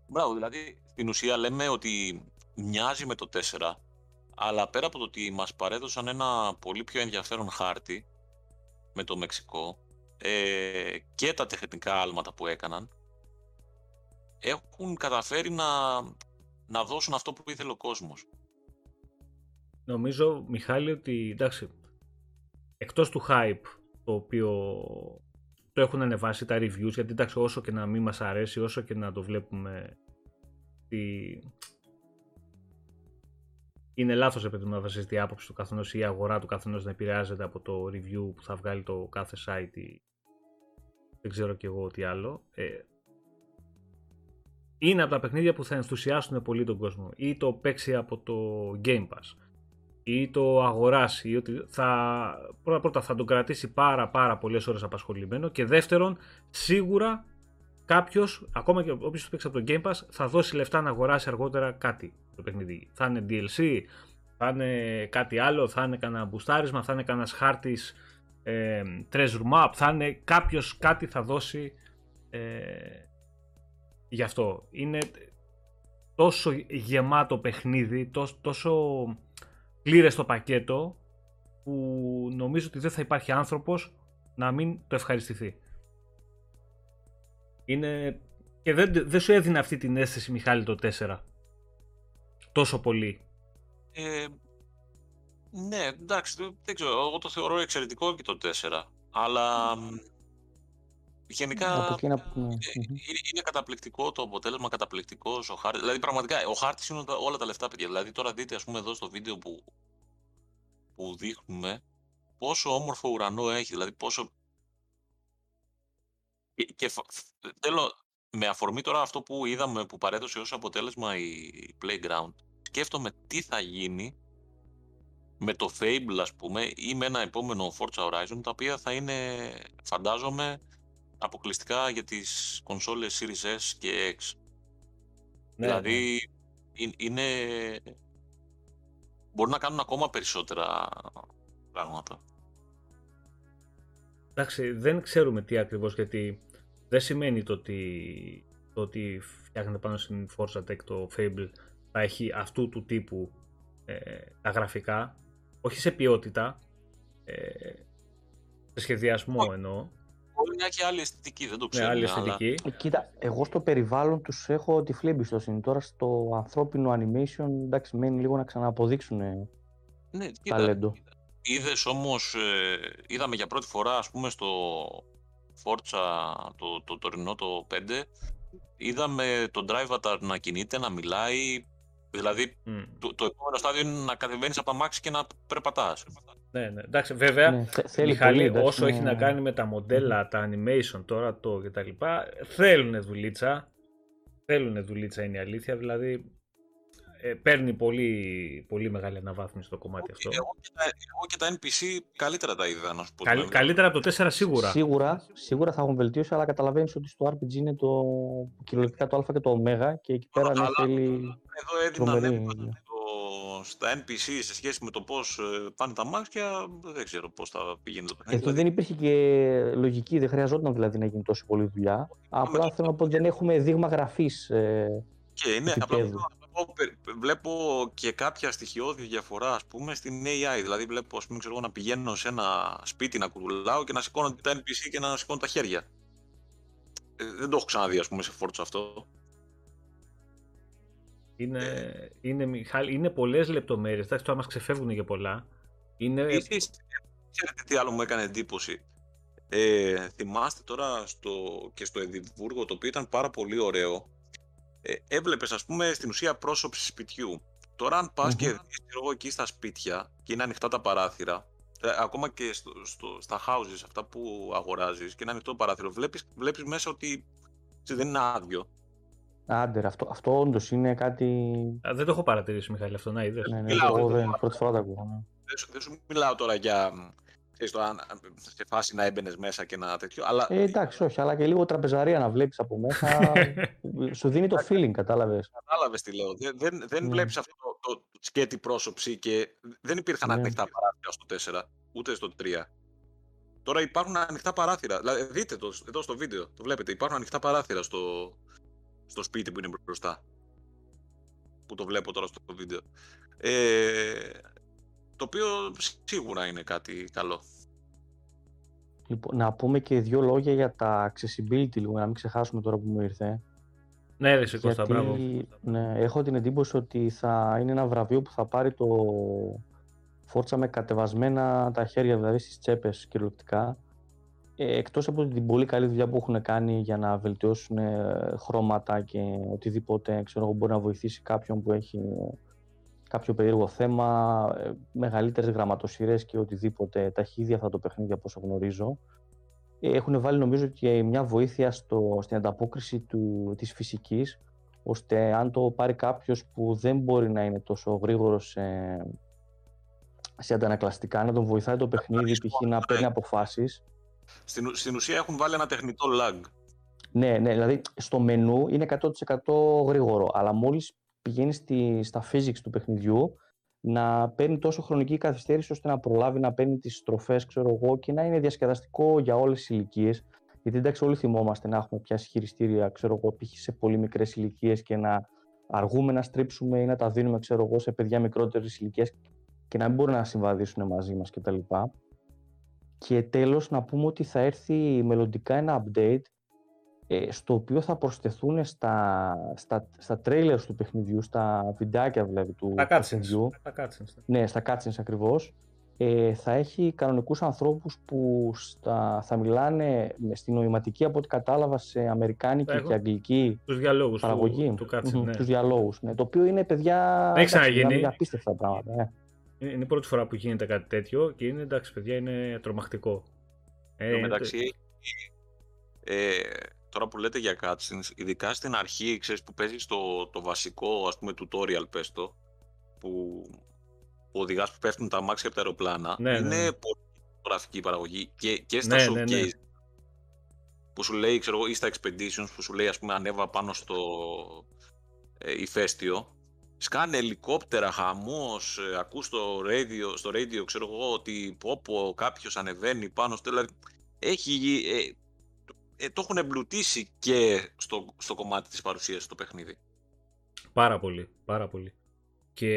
Μπράβο, δηλαδή στην ουσία λέμε ότι μοιάζει με το 4, αλλά πέρα από το ότι μας παρέδωσαν ένα πολύ πιο ενδιαφέρον χάρτη με το Μεξικό και τα τεχνικά άλματα που έκαναν, έχουν καταφέρει να δώσουν αυτό που ήθελε ο κόσμος. Νομίζω, Μιχάλη, ότι εντάξει, εκτός του hype το οποίο το έχουν ανεβάσει τα reviews, γιατί εντάξει, όσο και να μην μας αρέσει, όσο και να το βλέπουμε είναι λάθος επειδή να βασίζεται η άποψη του καθενός ή η αγορά του καθενός να επηρεάζεται από το review που θα βγάλει το κάθε site ή δεν ξέρω κι εγώ τι άλλο. Είναι από τα παιχνίδια που θα ενθουσιάσουν πολύ τον κόσμο, ή το παίξει από το Game Pass ή το αγοράσει, ή ότι πρώτα θα τον κρατήσει πάρα πολλές ώρες απασχολημένο, και δεύτερον σίγουρα κάποιος, ακόμα και όποιος του παίξει από το Game Pass, θα δώσει λεφτά να αγοράσει αργότερα κάτι το παιχνίδι. Θα είναι DLC, θα είναι κάτι άλλο, θα είναι κανένα μπουστάρισμα, θα είναι κανένας χάρτης treasure map, θα είναι κάποιος κάτι θα δώσει γι' αυτό. Είναι τόσο γεμάτο παιχνίδι, τόσο πλήρες το πακέτο, που νομίζω ότι δεν θα υπάρχει άνθρωπος να μην το ευχαριστηθεί. Είναι... Και δεν σου έδινε αυτή την αίσθηση, Μιχάλη, το 4 τόσο πολύ. Ναι, εντάξει, δεν ξέρω, εγώ το θεωρώ εξαιρετικό και το 4, αλλά γενικά είναι καταπληκτικό το αποτέλεσμα, καταπληκτικός ο χάρτης. Δηλαδή πραγματικά ο χάρτης είναι όλα τα λεφτά, παιδιά. Δηλαδή τώρα δείτε, ας πούμε, εδώ στο βίντεο που δείχνουμε πόσο όμορφο ουρανό έχει, δηλαδή πόσο... Και θέλω, με αφορμή τώρα αυτό που είδαμε, που παρέδωσε ως αποτέλεσμα η Playground, σκέφτομαι τι θα γίνει με το Fable, ας πούμε, ή με ένα επόμενο Forza Horizon, τα οποία θα είναι, φαντάζομαι, αποκλειστικά για τις κονσόλες Series S και X. Ναι, δηλαδή, είναι... μπορούν να κάνουν ακόμα περισσότερα πράγματα. Εντάξει, δεν ξέρουμε τι ακριβώς, γιατί δεν σημαίνει το ότι το ότι φτιάχνεται πάνω στην Forza Tech το Fable θα έχει αυτού του τύπου τα γραφικά, όχι σε ποιότητα, σε σχεδιασμό εννοώ. Μπορεί να έχει άλλη αισθητική, δεν το ξέρουμε. Ναι, άλλη αισθητική. Αλλά... Κοίτα, εγώ στο περιβάλλον τους έχω τη φλέμπιστοσύνη. Τώρα στο ανθρώπινο animation, εντάξει, μένει λίγο να ξαναποδείξουν ταλέντο. Κοίτα. Είδες όμως, είδαμε για πρώτη φορά, ας πούμε, στο Forza το τωρινό το 5, είδαμε τον Drive Atar να κινείται, να μιλάει, δηλαδή το επόμενο στάδιο είναι να κατεβαίνεις από τα μάξι και να περπατάς. Ναι, εντάξει, βέβαια, ναι, Μιχαλή, πολύ, όσο έχει να κάνει με τα μοντέλα, τα animation τώρα και τα λοιπά, θέλουνε δουλίτσα είναι η αλήθεια, δηλαδή... παίρνει πολύ, πολύ μεγάλη αναβάθμιση στο κομμάτι αυτό. Εγώ και τα NPC καλύτερα τα είδα, να σου πω. Καλύτερα από το 4 σίγουρα. Σίγουρα θα έχουν βελτίωση, αλλά καταλαβαίνεις ότι στο RPG είναι το κυριολεκτικά το α και το ω και εκεί πέρα να θέλει... Εδώ έδινα στα NPC σε σχέση με το πώς πάνε τα μάξια, δεν ξέρω πώς θα πηγαίνει το παιχνίδι. Εδώ δεν υπήρχε και λογική, δεν χρειαζόταν δηλαδή να γίνει τόση πολλή δουλειά. Απλά θέλω να πω ότι δεν έχουμε δείγμα γραφής. Βλέπω και κάποια στοιχειώδη διαφορά, ας πούμε, στην AI. Δηλαδή, βλέπω, ας πούμε, ξέρω, να πηγαίνω σε ένα σπίτι να κουρουλάω και να σηκώνω τα NPC και να σηκώνω τα χέρια. Δεν το έχω ξαναδεί, ας πούμε, σε Forza αυτό. Είναι πολλές λεπτομέρειες. Εντάξει, τώρα μας ξεφεύγουν και πολλά. Ξέρετε τι άλλο μου έκανε εντύπωση. Θυμάστε τώρα και στο Εδιμβούργο, το οποίο ήταν πάρα πολύ ωραίο. Έβλεπες, ας πούμε, στην ουσία πρόσωψη σπιτιού. Τώρα, αν πας και δεις εκεί στα σπίτια και είναι ανοιχτά τα παράθυρα, ακόμα και στα houses αυτά που αγοράζεις και είναι ανοιχτό παράθυρο, βλέπεις μέσα ότι δεν είναι άδειο. Άντε, αυτό όντως είναι κάτι... Δεν το έχω παρατηρήσει, Μιχάλη, αυτό, να είδες. Ναι, εγώ δεν πρώτη φορά το ακούω. Δεν σου μιλάω τώρα για... σε φάση να έμπαινες μέσα και ένα τέτοιο, αλλά... εντάξει, όχι, αλλά και λίγο τραπεζαρία να βλέπεις από μέσα, σου δίνει το feeling, κατάλαβες. Κατάλαβες τι λέω, δεν βλέπεις αυτό το σκέτη πρόσωψη και δεν υπήρχαν ανοιχτά παράθυρα στο 4, ούτε στο 3. Τώρα υπάρχουν ανοιχτά παράθυρα, δηλαδή δείτε το εδώ στο βίντεο, το βλέπετε, υπάρχουν ανοιχτά παράθυρα στο σπίτι που είναι μπροστά. Που το βλέπω τώρα στο βίντεο. Το οποίο σίγουρα είναι κάτι καλό. Λοιπόν, να πούμε και δύο λόγια για τα accessibility, λίγο, να μην ξεχάσουμε τώρα που μου ήρθε. Ναι, ρε Κώστα, μπράβο. Ναι, έχω την εντύπωση ότι θα είναι ένα βραβείο που θα πάρει το Forza με κατεβασμένα τα χέρια, δηλαδή στις τσέπες κυριολεκτικά. Εκτός από την πολύ καλή δουλειά που έχουν κάνει για να βελτιώσουν χρώματα και οτιδήποτε, ξέρω, μπορεί να βοηθήσει κάποιον που έχει... κάποιο περίεργο θέμα, μεγαλύτερες γραμματοσυρές και οτιδήποτε, ταχύδια αυτά τα παιχνίδια από όσο γνωρίζω. Έχουν βάλει νομίζω και μια βοήθεια στην ανταπόκριση της φυσικής, ώστε αν το πάρει κάποιος που δεν μπορεί να είναι τόσο γρήγορος σε αντανακλαστικά, να τον βοηθάει το παιχνίδι, π.χ. να παίρνει αποφάσεις. Στην ουσία έχουν βάλει ένα τεχνητό lag. Ναι, δηλαδή στο μενού είναι 100% γρήγορο, αλλά μόλις πηγαίνει στα physics του παιχνιδιού να παίρνει τόσο χρονική καθυστέρηση ώστε να προλάβει να παίρνει τις στροφές, ξέρω εγώ, και να είναι διασκεδαστικό για όλες τις ηλικίες. Γιατί εντάξει, όλοι θυμόμαστε να έχουμε πιάσει χειριστήρια, ξέρω εγώ, π.χ. σε πολύ μικρές ηλικίες και να αργούμε να στρίψουμε ή να τα δίνουμε, ξέρω εγώ, σε παιδιά μικρότερες ηλικίες και να μην μπορούν να συμβαδίσουν μαζί μας κτλ. Και τέλος, να πούμε ότι θα έρθει μελλοντικά ένα update, στο οποίο θα προσθεθούν στα trailers του παιχνιδιού, στα βιντεάκια δηλαδή του παιχνιδιού. Ναι, στα cutscenes ακριβώς. Θα έχει κανονικούς ανθρώπους που θα μιλάνε στην νοηματική, από ό,τι κατάλαβα, σε αμερικάνικη και αγγλική παραγωγή. Τους διαλόγους, ναι. Το οποίο είναι, παιδιά, είναι απίστευτα πράγματα. Είναι η πρώτη φορά που γίνεται κάτι τέτοιο και είναι, εντάξει, παιδιά, είναι τρομακτικό. Εντάξει, τώρα που λέτε για cutscenes, ειδικά στην αρχή, ξέρεις, που παίζεις το βασικό, ας πούμε, tutorial, πες το, που οδηγάς, που πέφτουν τα αμάξια από τα αεροπλάνα, είναι πολύ γραφική παραγωγή και στα showcase, που σου λέει, ξέρω εγώ, ή στα expeditions που σου λέει, ας πούμε, ανέβα πάνω στο ηφαίστειο, σκάνε ελικόπτερα, χαμός, ακούς στο radio, ξέρω εγώ, ότι κάποιος ανεβαίνει πάνω στο... Δηλαδή, έχει... το έχουν εμπλουτίσει και στο κομμάτι της παρουσίας στο παιχνίδι. Πάρα πολύ, πάρα πολύ. Και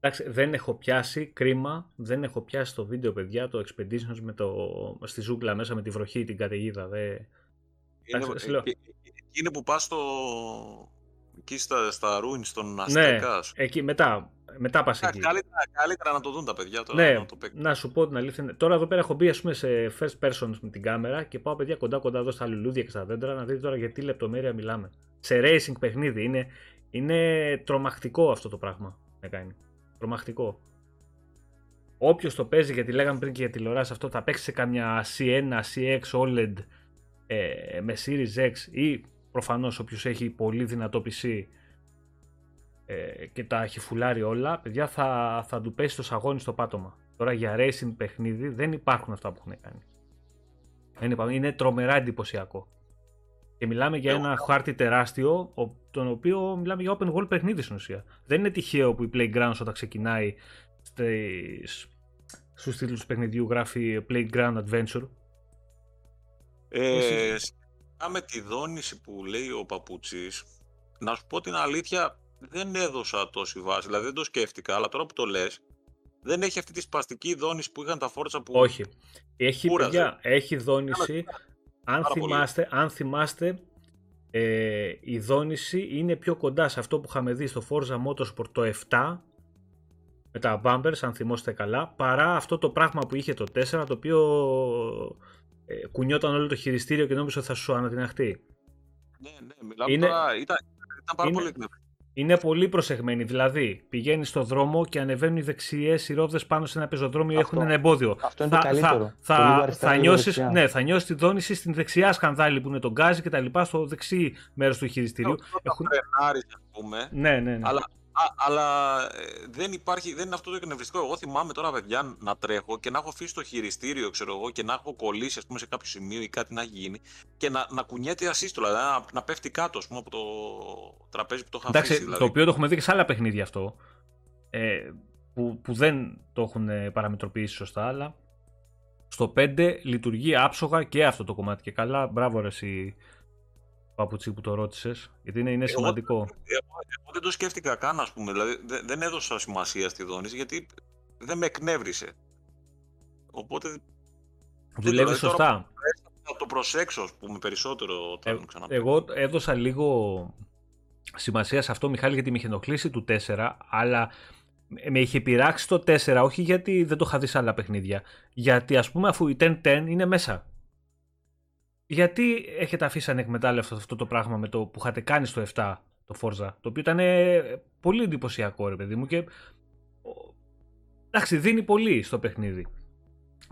εντάξει, δεν έχω πιάσει, κρίμα, δεν έχω πιάσει το βίντεο, παιδιά, το Expeditions με στη ζούγκλα μέσα με τη βροχή, την καταιγίδα. Είναι που πας εκεί στα ruins των αστρικά σου. Ναι, εκεί, μετά πας εκεί. Καλύτερα να το δουν τα παιδιά τώρα. Ναι, να σου πω την αλήθεια. Τώρα εδώ πέρα έχω μπει, ας πούμε, σε first person με την κάμερα και πάω, παιδιά, κοντά-κοντά εδώ στα λουλούδια και στα δέντρα να δείτε τώρα για τι λεπτομέρεια μιλάμε. Σε racing παιχνίδι. Είναι τρομακτικό αυτό το πράγμα να κάνει. Τρομακτικό. Όποιος το παίζει, γιατί λέγαμε πριν και για τηλεοράση αυτό, θα παίξει σε καμιά C1, CX, OLED με Series X ή προφανώς όποιος έχει πολύ δυνατό PC και τα έχει φουλάρει όλα, παιδιά, θα του πέσει το σαγόνι στο πάτωμα. Τώρα για racing παιχνίδι δεν υπάρχουν αυτά που έχουν κάνει. Είναι τρομερά εντυπωσιακό. Και μιλάμε για ένα χάρτη τεράστιο, τον οποίο μιλάμε για open world παιχνίδι στην ουσία. Δεν είναι τυχαίο που η Playgrounds όταν ξεκινάει στους τίτλους του παιχνιδιού γράφει Playground Adventure. Σχετικά με τη δόνηση που λέει ο Παπούτσης, να σου πω την αλήθεια, δεν έδωσα τόση βάση, δηλαδή δεν το σκέφτηκα, αλλά τώρα που το λες, δεν έχει αυτή τη σπαστική δόνηση που είχαν τα Forza που... Όχι, έχει δόνηση. Αν θυμάστε, η δόνηση είναι πιο κοντά σε αυτό που είχαμε δει στο Forza Motorsport το 7 με τα bumpers, αν θυμόστε καλά, παρά αυτό το πράγμα που είχε το 4, το οποίο κουνιόταν όλο το χειριστήριο και νόμιζε ότι θα σου ανατιναχτεί. Ναι, μιλάμε τώρα, ήταν πάρα πολύ εκνευριστικό. Είναι πολύ προσεγμένοι, δηλαδή πηγαίνει στο δρόμο και ανεβαίνουν οι δεξιές οι ρόδες πάνω σε ένα πεζοδρόμιο, έχουν ένα εμπόδιο. Αυτό είναι το καλύτερο. Θα νιώσεις τη δόνηση στην δεξιά σκανδάλη που είναι το γκάζι και τα λοιπά στο δεξί μέρος του χειριστηρίου. Έχουν φρενάρι, ας πούμε. Ναι. Αλλά δεν είναι αυτό το εκνευριστικό. Εγώ θυμάμαι τώρα, παιδιά, να τρέχω και να έχω αφήσει το χειριστήριο, ξέρω εγώ, και να έχω κολλήσει, ας πούμε, σε κάποιο σημείο ή κάτι να γίνει και να κουνιέται ασύστολα, δηλαδή, να πέφτει κάτω, ας πούμε, από το τραπέζι που το είχα αφήσει. Δηλαδή. Το οποίο το έχουμε δει και σε άλλα παιχνίδια αυτό, που δεν το έχουν παραμετροποιήσει σωστά, αλλά στο 5 λειτουργεί άψογα και αυτό το κομμάτι. Και καλά, μπράβο ρε εσύ, Παπουτσί, που το ρώτησες, γιατί είναι σημαντικό. Εγώ δεν το σκέφτηκα καν, ας πούμε, δηλαδή δεν έδωσα σημασία στη δόνηση, γιατί δεν με εκνεύρισε. Οπότε... δουλεύει σωστά. Τώρα, θα το προσέξω, ας πούμε, περισσότερο όταν ξαναπέω. Εγώ έδωσα λίγο σημασία σε αυτό, Μιχάλη, γιατί με είχε ενοχλήσει του 4, αλλά με είχε πειράξει το 4, όχι γιατί δεν το είχα δει σε άλλα παιχνίδια, γιατί, ας πούμε, αφού η 10-10 είναι μέσα. Γιατί έχετε αφήσει ανεκμετάλλευτο αυτό το πράγμα με το που είχατε κάνει στο 7 το Forza, το οποίο ήταν πολύ εντυπωσιακό, ρε παιδί μου, και εντάξει, δίνει πολύ στο παιχνίδι.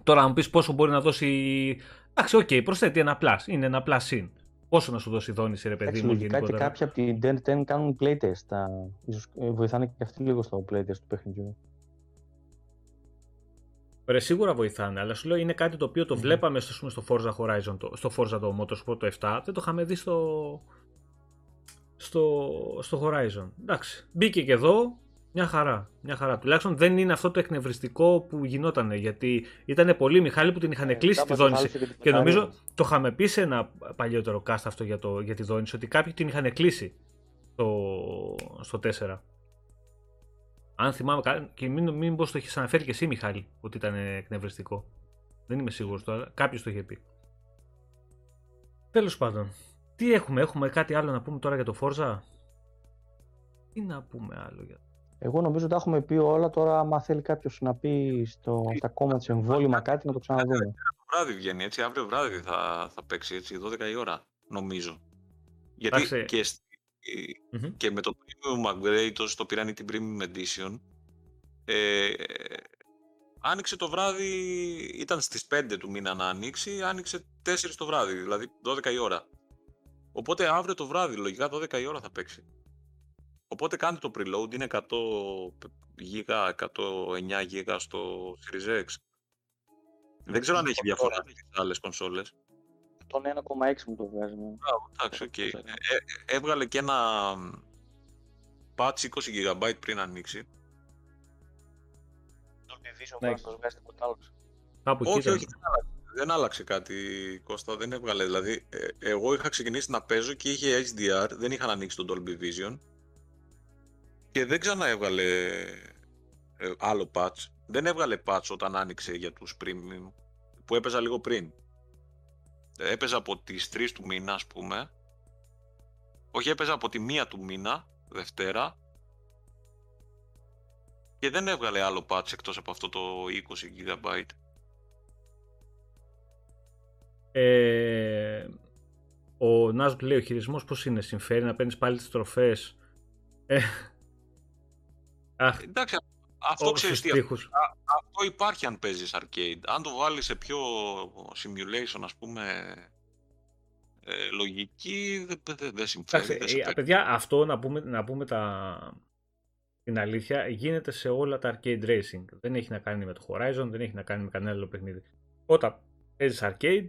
Τώρα να μου πεις πόσο μπορεί να δώσει, εντάξει, οκ, προσθέτει ένα plus, είναι ένα plus συν. Πόσο να σου δώσει δόνηση, ρε παιδί μου, γενικότερα. Και κάποιοι από την 10-10 κάνουν playtest, ίσως βοηθάνε και αυτοί λίγο στο playtest του παιχνιδιού. Ρε, σίγουρα βοηθάνε, αλλά σου λέω είναι κάτι το οποίο το βλέπαμε στο Forza Horizon, στο Forza το Motorsport το 7, δεν το είχαμε δει στο Horizon. Εντάξει, μπήκε και εδώ, μια χαρά. Τουλάχιστον δεν είναι αυτό το εκνευριστικό που γινόταν, γιατί ήταν πολλοί Μιχάλη που την είχαν κλείσει τη δόνηση. Και νομίζω το είχαμε πει σε ένα παλιότερο cast αυτό για τη δόνηση, ότι κάποιοι την είχαν κλείσει στο 4. Αν θυμάμαι καλά, και μην πω το έχεις αναφέρει και εσύ, Μιχάλη, ότι ήταν εκνευριστικό. Δεν είμαι σίγουρος τώρα, κάποιος το είχε πει. Τέλος πάντων, τι έχουμε κάτι άλλο να πούμε τώρα για το Forza? Τι να πούμε άλλο για το... Εγώ νομίζω τα έχουμε πει όλα, τώρα άμα θέλει κάποιος να πει στα comments εμβόλυμα κάτι να το ξαναδούμε. Αύριο βράδυ βγαίνει, έτσι, αύριο βράδυ θα παίξει, έτσι, 12 η ώρα, νομίζω. Γιατί και με το premium upgrade, το πήραν την premium edition, άνοιξε το βράδυ, ήταν στις 5 του μήνα να ανοίξει, άνοιξε 4 το βράδυ, δηλαδή 12 η ώρα. Οπότε αύριο το βράδυ, λογικά 12 η ώρα θα παίξει. Οπότε κάντε το preload, είναι 100 γίγα, 109 γίγα στο Series X. Δεν ξέρω αν έχει διαφορά με τις άλλες κονσόλες. Τον 1,6 μου το βγάζει. Εντάξει, οκ. Έβγαλε και ένα patch 20 GB πριν ανοίξει. Dolby Vision, βγάζει τίποτα άλλο. Όχι, Δεν άλλαξε κάτι, Κώστα, δεν έβγαλε. Δηλαδή, εγώ είχα ξεκινήσει να παίζω και είχε HDR, δεν είχαν ανοίξει τον Dolby Vision. Και δεν ξανά έβγαλε άλλο patch. Δεν έβγαλε patch όταν άνοιξε για τους premium, που έπαιζα λίγο πριν. Έπαιζα από τις 3 του μήνα, ας πούμε. Όχι, έπαιζα από τη 1 του μήνα, Δευτέρα. Και δεν έβγαλε άλλο patch εκτός από αυτό το 20 GB. Ο Νάζου λέει, ο χειρισμός πώς είναι, συμφέρει να παίρνεις πάλι τις τροφές? Εντάξει, αυτό ξέρεις τι, αυτό υπάρχει αν παίζεις arcade. Αν το βάλεις σε πιο simulation, ας πούμε, λογική, δεν συμφέρει. Παιδιά, αυτό να πούμε την αλήθεια, γίνεται σε όλα τα arcade racing. Δεν έχει να κάνει με το Horizon, δεν έχει να κάνει με κανένα άλλο παιχνίδι. Όταν παίζεις arcade,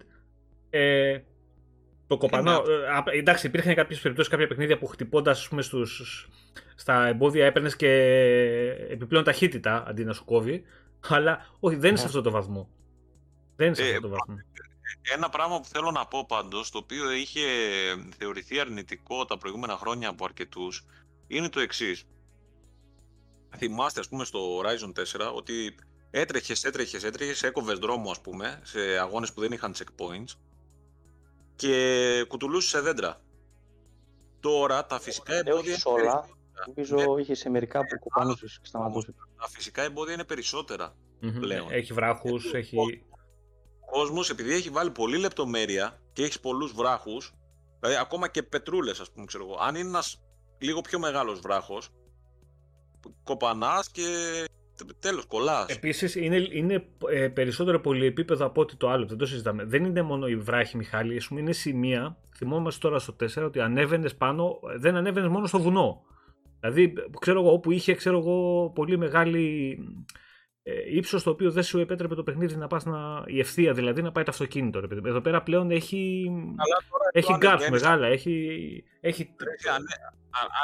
το κοπανάω. Εντάξει, υπήρχαν κάποιες περιπτώσεις, κάποια παιχνίδια που χτυπώντας, ας πούμε, στα εμπόδια έπαιρνες και επιπλέον ταχύτητα αντί να σου κόβει. Αλλά όχι, δεν είναι σε αυτό το βαθμό. Δεν είναι σε αυτό το βαθμό. Ένα πράγμα που θέλω να πω πάντως, το οποίο είχε θεωρηθεί αρνητικό τα προηγούμενα χρόνια από αρκετούς, είναι το εξής. Θυμάστε, ας πούμε, στο Horizon 4 ότι έτρεχες, έκοβες δρόμο, ας πούμε, σε αγώνες που δεν είχαν checkpoints και κουτουλούσες σε δέντρα. Τώρα τα φυσικά εμπόδια... Όχι όλα, νομίζω είχε σε μερικά που κουπάνωσες και σταματούσες. Τα φυσικά εμπόδια είναι περισσότερα πλέον. Έχει βράχους, έχει... Ο κόσμος, επειδή έχει βάλει πολλή λεπτομέρεια και έχεις πολλούς βράχους, δηλαδή ακόμα και πετρούλες, ας πούμε, ξέρω εγώ, αν είναι ένας λίγο πιο μεγάλος βράχος, κοπανάς και... Τέλος, κολλάς. Επίσης είναι περισσότερο πολυεπίπεδο από ό,τι το άλλο. Δεν το συζητάμε. Δεν είναι μόνο η βράχη, Μιχάλη. Είναι σημεία. Θυμόμαστε τώρα στο 4 ότι ανέβαινες πάνω, δεν ανέβαινες μόνο στο βουνό. Δηλαδή, ξέρω εγώ, όπου είχε πολύ μεγάλη ύψος, το οποίο δεν σου επέτρεπε το παιχνίδι να πας η ευθεία, δηλαδή να πάει το αυτοκίνητο. Εδώ πέρα πλέον έχει γκάφ μεγάλα. Αν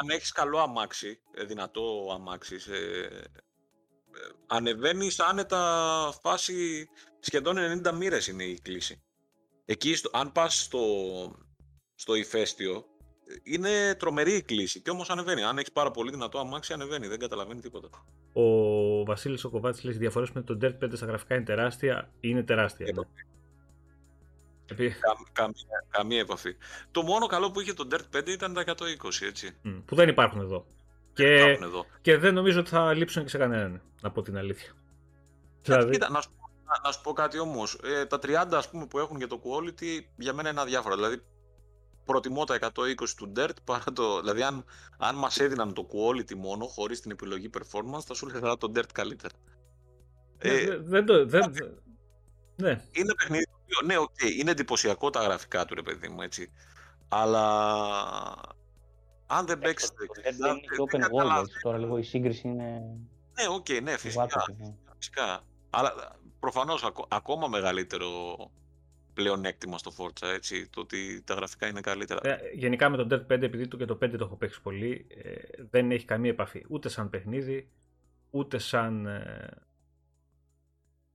έχεις καλό αμάξι, δυνατό αμάξι. Ανεβαίνεις άνετα φάση σχεδόν 90 μοίρες είναι η κλίση. Εκεί, αν πας στο ηφαίστειο, είναι τρομερή η κλίση και όμως ανεβαίνει. Αν έχεις πάρα πολύ δυνατό αμάξι, ανεβαίνει, δεν καταλαβαίνει τίποτα. Ο Βασίλης Κοβάτης λέει, οι διαφορές με τον Dirt 5 στα γραφικά είναι τεράστια. Είναι τεράστια. Καμία επαφή. Το μόνο καλό που είχε τον Dirt 5 ήταν τα 120, έτσι. Που δεν υπάρχουν εδώ. Και δεν νομίζω ότι θα λείψουν και σε κανέναν, να πω την αλήθεια. Κοίτα, να σου πω κάτι όμως. Τα 30, ας πούμε, που έχουν για το quality, για μένα είναι αδιάφορα. Δηλαδή, προτιμώ τα 120 του Dirt παρά το. Δηλαδή, αν μας έδιναν το quality μόνο, χωρίς την επιλογή performance, θα σου έλεγα το Dirt καλύτερα. Ναι. Είναι παιχνίδι. Ναι, okay, είναι εντυπωσιακό τα γραφικά του, ρε παιδί μου, έτσι. Αλλά. Αν δεν παίξει. Δεν είναι και open world. Τώρα λίγο η σύγκριση είναι. Ναι, okay, ναι, φυσικά. Αλλά προφανώς ακόμα μεγαλύτερο πλεονέκτημα στο Forza, έτσι, το ότι τα γραφικά είναι καλύτερα. Γενικά με τον Dirt 5, επειδή και το 5 το έχω παίξει πολύ, δεν έχει καμία επαφή. Ούτε σαν παιχνίδι, ούτε σαν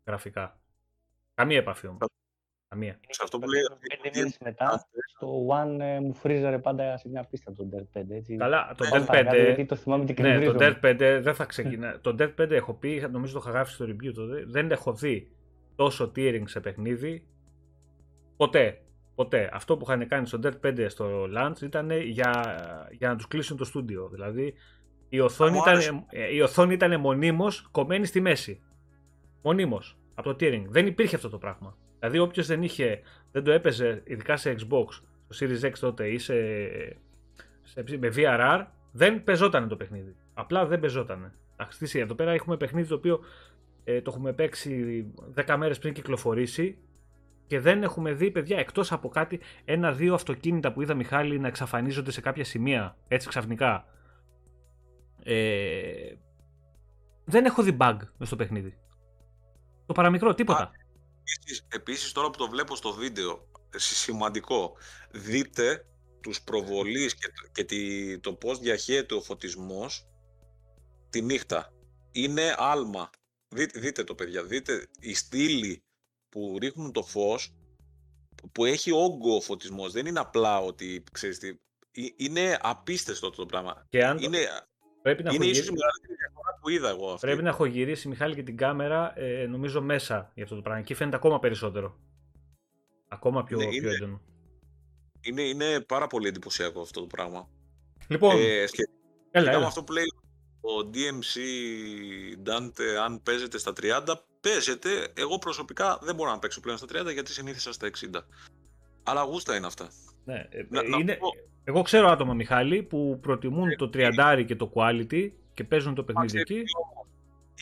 γραφικά. Καμία επαφή όμως. Καμία. Σε αυτό που λέει, 5 μήνες μετά, το One μου φρίζαρε πάντα σε μια πίστα τον Dirt 5, έτσι. Καλά, τον Dirt 5, γιατί το θυμάμαι την κρυβρίζω. Ναι, τον Dirt 5 δεν θα ξεκινά. Τον Dirt 5 έχω πει, νομίζω το είχα γράψει στο review τότε, δεν έχω δει τόσο tearing σε παιχνίδι. Ποτέ. Αυτό που είχαν κάνει στον Dirt 5 στο launch ήταν για να τους κλείσουν το στούντιο. Δηλαδή, η οθόνη ήταν μονίμως κομμένη στη μέση. Μονίμως, από το tearing. Δεν υπήρχε αυτό το πράγμα. Δηλαδή, όποιος δεν το έπαιζε, ειδικά σε Xbox, στο Series X τότε ή με VRR, δεν πεζότανε το παιχνίδι. Απλά δεν πεζότανε. Αξιτήσει, εδώ πέρα έχουμε παιχνίδι το οποίο το έχουμε παίξει 10 μέρες πριν κυκλοφορήσει και δεν έχουμε δει, παιδιά, εκτός από κάτι, 1-2 αυτοκίνητα που είδα, Μιχάλη, να εξαφανίζονται σε κάποια σημεία, έτσι ξαφνικά. Δεν έχω δει bug μες στο παιχνίδι. Το παραμικρό, τίποτα. Επίσης, τώρα που το βλέπω στο βίντεο, σημαντικό, δείτε τους προβολείς και το πώς διαχέεται ο φωτισμός τη νύχτα. Είναι άλμα. Δείτε το, παιδιά, δείτε η στήλη που ρίχνουν το φως που έχει όγκο ο φωτισμός. Δεν είναι απλά ότι, ξέρεις τι, είναι απίστευτο αυτό το πράγμα. Και αν είναι, πρέπει να είναι ίσως η μεγαλύτερη διαφορά που είδα εγώ αυτή. Πρέπει να έχω γυρίσει, Μιχάλη, και την κάμερα, νομίζω, μέσα για αυτό το πράγμα. Και φαίνεται ακόμα περισσότερο. Ακόμα πιο, είναι, πιο έντονο. Είναι πάρα πολύ εντυπωσιακό αυτό το πράγμα. Λοιπόν, έλα. Αυτό που λέει το DMC Dante, αν παίζετε στα 30, παίζετε. Εγώ προσωπικά δεν μπορώ να παίξω πλέον στα 30, γιατί συνήθισα στα 60. Αλλά γούστα είναι αυτά. Ναι, πω... Εγώ ξέρω άτομα, Μιχάλη, που προτιμούν το 30 και το quality και παίζουν το παιχνίδι εκεί.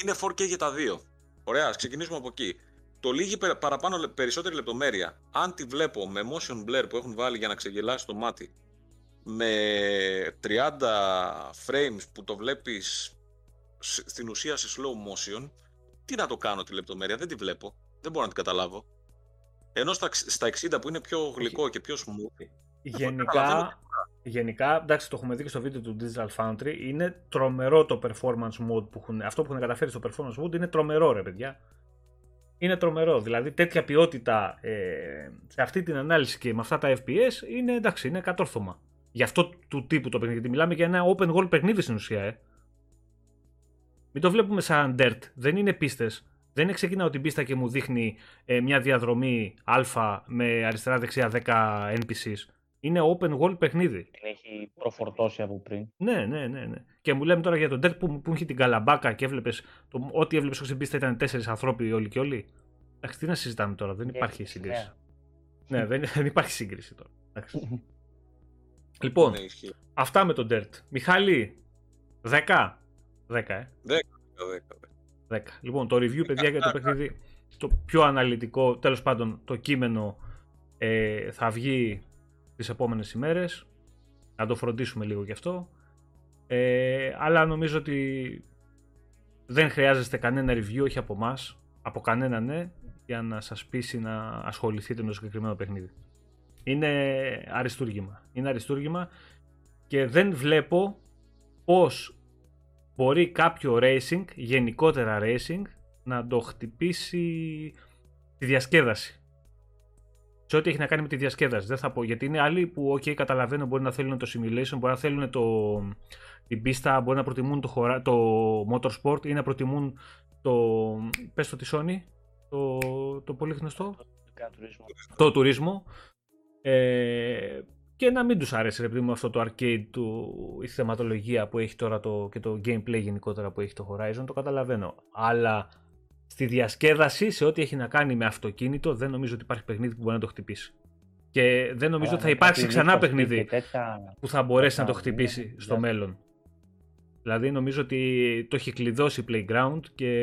Είναι 4K για τα δύο. Ωραία, ας ξεκινήσουμε από εκεί. Το λίγη παραπάνω, περισσότερη λεπτομέρεια, αν τη βλέπω με motion blur που έχουν βάλει για να ξεγελάσει το μάτι, με 30 frames που το βλέπεις στην ουσία σε slow motion, τι να το κάνω τη λεπτομέρεια, δεν τη βλέπω, δεν μπορώ να την καταλάβω. Ενώ στα 60 που είναι πιο γλυκό και πιο smooth. Γενικά, εντάξει, το έχουμε δει και στο βίντεο του Digital Foundry, είναι τρομερό το performance mode που έχουν, αυτό που έχουν καταφέρει στο performance mode είναι τρομερό, ρε παιδιά. Είναι τρομερό, δηλαδή τέτοια ποιότητα σε αυτή την ανάλυση και με αυτά τα FPS είναι, εντάξει, είναι κατόρθωμα. Γι' αυτό του τύπου το παιχνίδι, μιλάμε για ένα open world παιχνίδι στην ουσία, Μην το βλέπουμε σαν dirt, δεν είναι πίστες. Δεν ξεκινάω την πίστα και μου δείχνει μια διαδρομή α με αριστερά-δεξιά 10 NPCs. Είναι open world παιχνίδι. Έχει προφορτώσει από πριν. Ναι. Και μου λέμε τώρα για τον Dirt που είχε την καλαμπάκα και έβλεπες. Ό,τι έβλεπες στην πίστα ήταν 4 άνθρωποι όλοι και όλοι. Εντάξει, τι να συζητάμε τώρα, δεν υπάρχει σύγκριση. Ναι, δεν υπάρχει σύγκριση τώρα. Λοιπόν, αυτά με τον Dirt. Μιχάλη, 10. 10. Λοιπόν, το review, παιδιά, για το παιχνίδι, το πιο αναλυτικό, τέλος πάντων, το κείμενο θα βγει τις επόμενες ημέρες. Να το φροντίσουμε λίγο γι' αυτό. Αλλά νομίζω ότι δεν χρειάζεστε κανένα review, όχι από εμάς, από κανένα για να σας πείσει να ασχοληθείτε με το συγκεκριμένο παιχνίδι. Είναι αριστούργημα. Είναι αριστούργημα και δεν βλέπω πώς μπορεί κάποιο racing, γενικότερα racing, να το χτυπήσει τη διασκέδαση. Σε ό,τι έχει να κάνει με τη διασκέδαση. Δεν θα πω, γιατί είναι άλλοι που, καταλαβαίνω, μπορεί να θέλουν το simulation, μπορεί να θέλουν την πίστα, μπορεί να προτιμούν το motorsport ή να προτιμούν πες το τη Sony, το πολύ γνωστό. Το τουρισμό. Και να μην τους αρέσει, επειδή με αυτό το arcade, η θεματολογία που έχει τώρα και το gameplay γενικότερα που έχει το Horizon, το καταλαβαίνω. Αλλά στη διασκέδαση, σε ό,τι έχει να κάνει με αυτοκίνητο, δεν νομίζω ότι υπάρχει παιχνίδι που μπορεί να το χτυπήσει. Και δεν νομίζω ότι θα υπάρξει ξανά παιχνίδι που θα μπορέσει να το χτυπήσει στο μέλλον. Δηλαδή νομίζω ότι το έχει κλειδώσει Playground και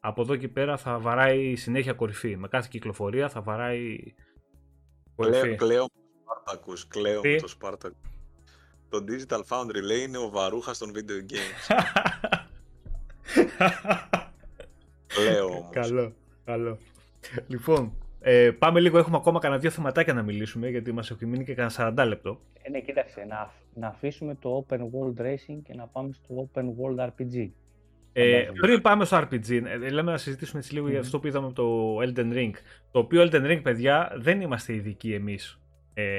από εδώ και πέρα θα βαράει συνέχεια κορυφή. Με κάθε κυκλοφορία θα βαράει κορυφή. Κλαίω το Σπάρτακους. Το Digital Foundry, λέει, είναι ο Βαρούχας των video games. Λέω, καλό. Λοιπόν, πάμε λίγο. Έχουμε ακόμα κανένα 2 θεματάκια να μιλήσουμε, γιατί μας έχει μείνει και κανένα 40 λεπτό. Ναι, κοίταξε, να αφήσουμε το Open World Racing και να πάμε στο Open World RPG. Πριν πάμε στο RPG, λέμε να συζητήσουμε έτσι λίγο για αυτό που είδαμε από το Elden Ring. Το οποίο Elden Ring, παιδιά, δεν είμαστε ειδικοί εμείς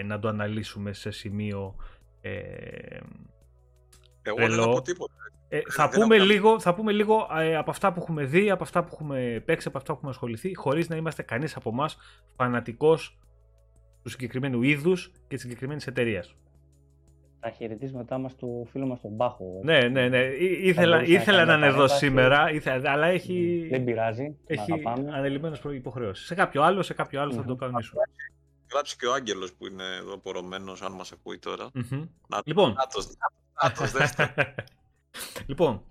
να το αναλύσουμε σε σημείο. Εγώ δεν θα πω τίποτα. Θα πούμε λίγο από αυτά που έχουμε δει, από αυτά που έχουμε παίξει, από αυτά που έχουμε ασχοληθεί, χωρίς να είμαστε κανείς από εμάς φανατικός του συγκεκριμένου είδους και της συγκεκριμένης εταιρείας. Τα χαιρετίσματά μας του φίλου μας τον Πάχο. Ναι. Ήθελα να είναι εδώ σήμερα, αλλά έχει. Δεν πειράζει. Έχει ανελημμένες υποχρεώσεις. Σε κάποιο άλλο θα το κανονίσουμε. Γράψει και ο Άγγελος που είναι εδώ πορωμένος, αν μας ακούει τώρα. Λοιπόν. Λοιπόν,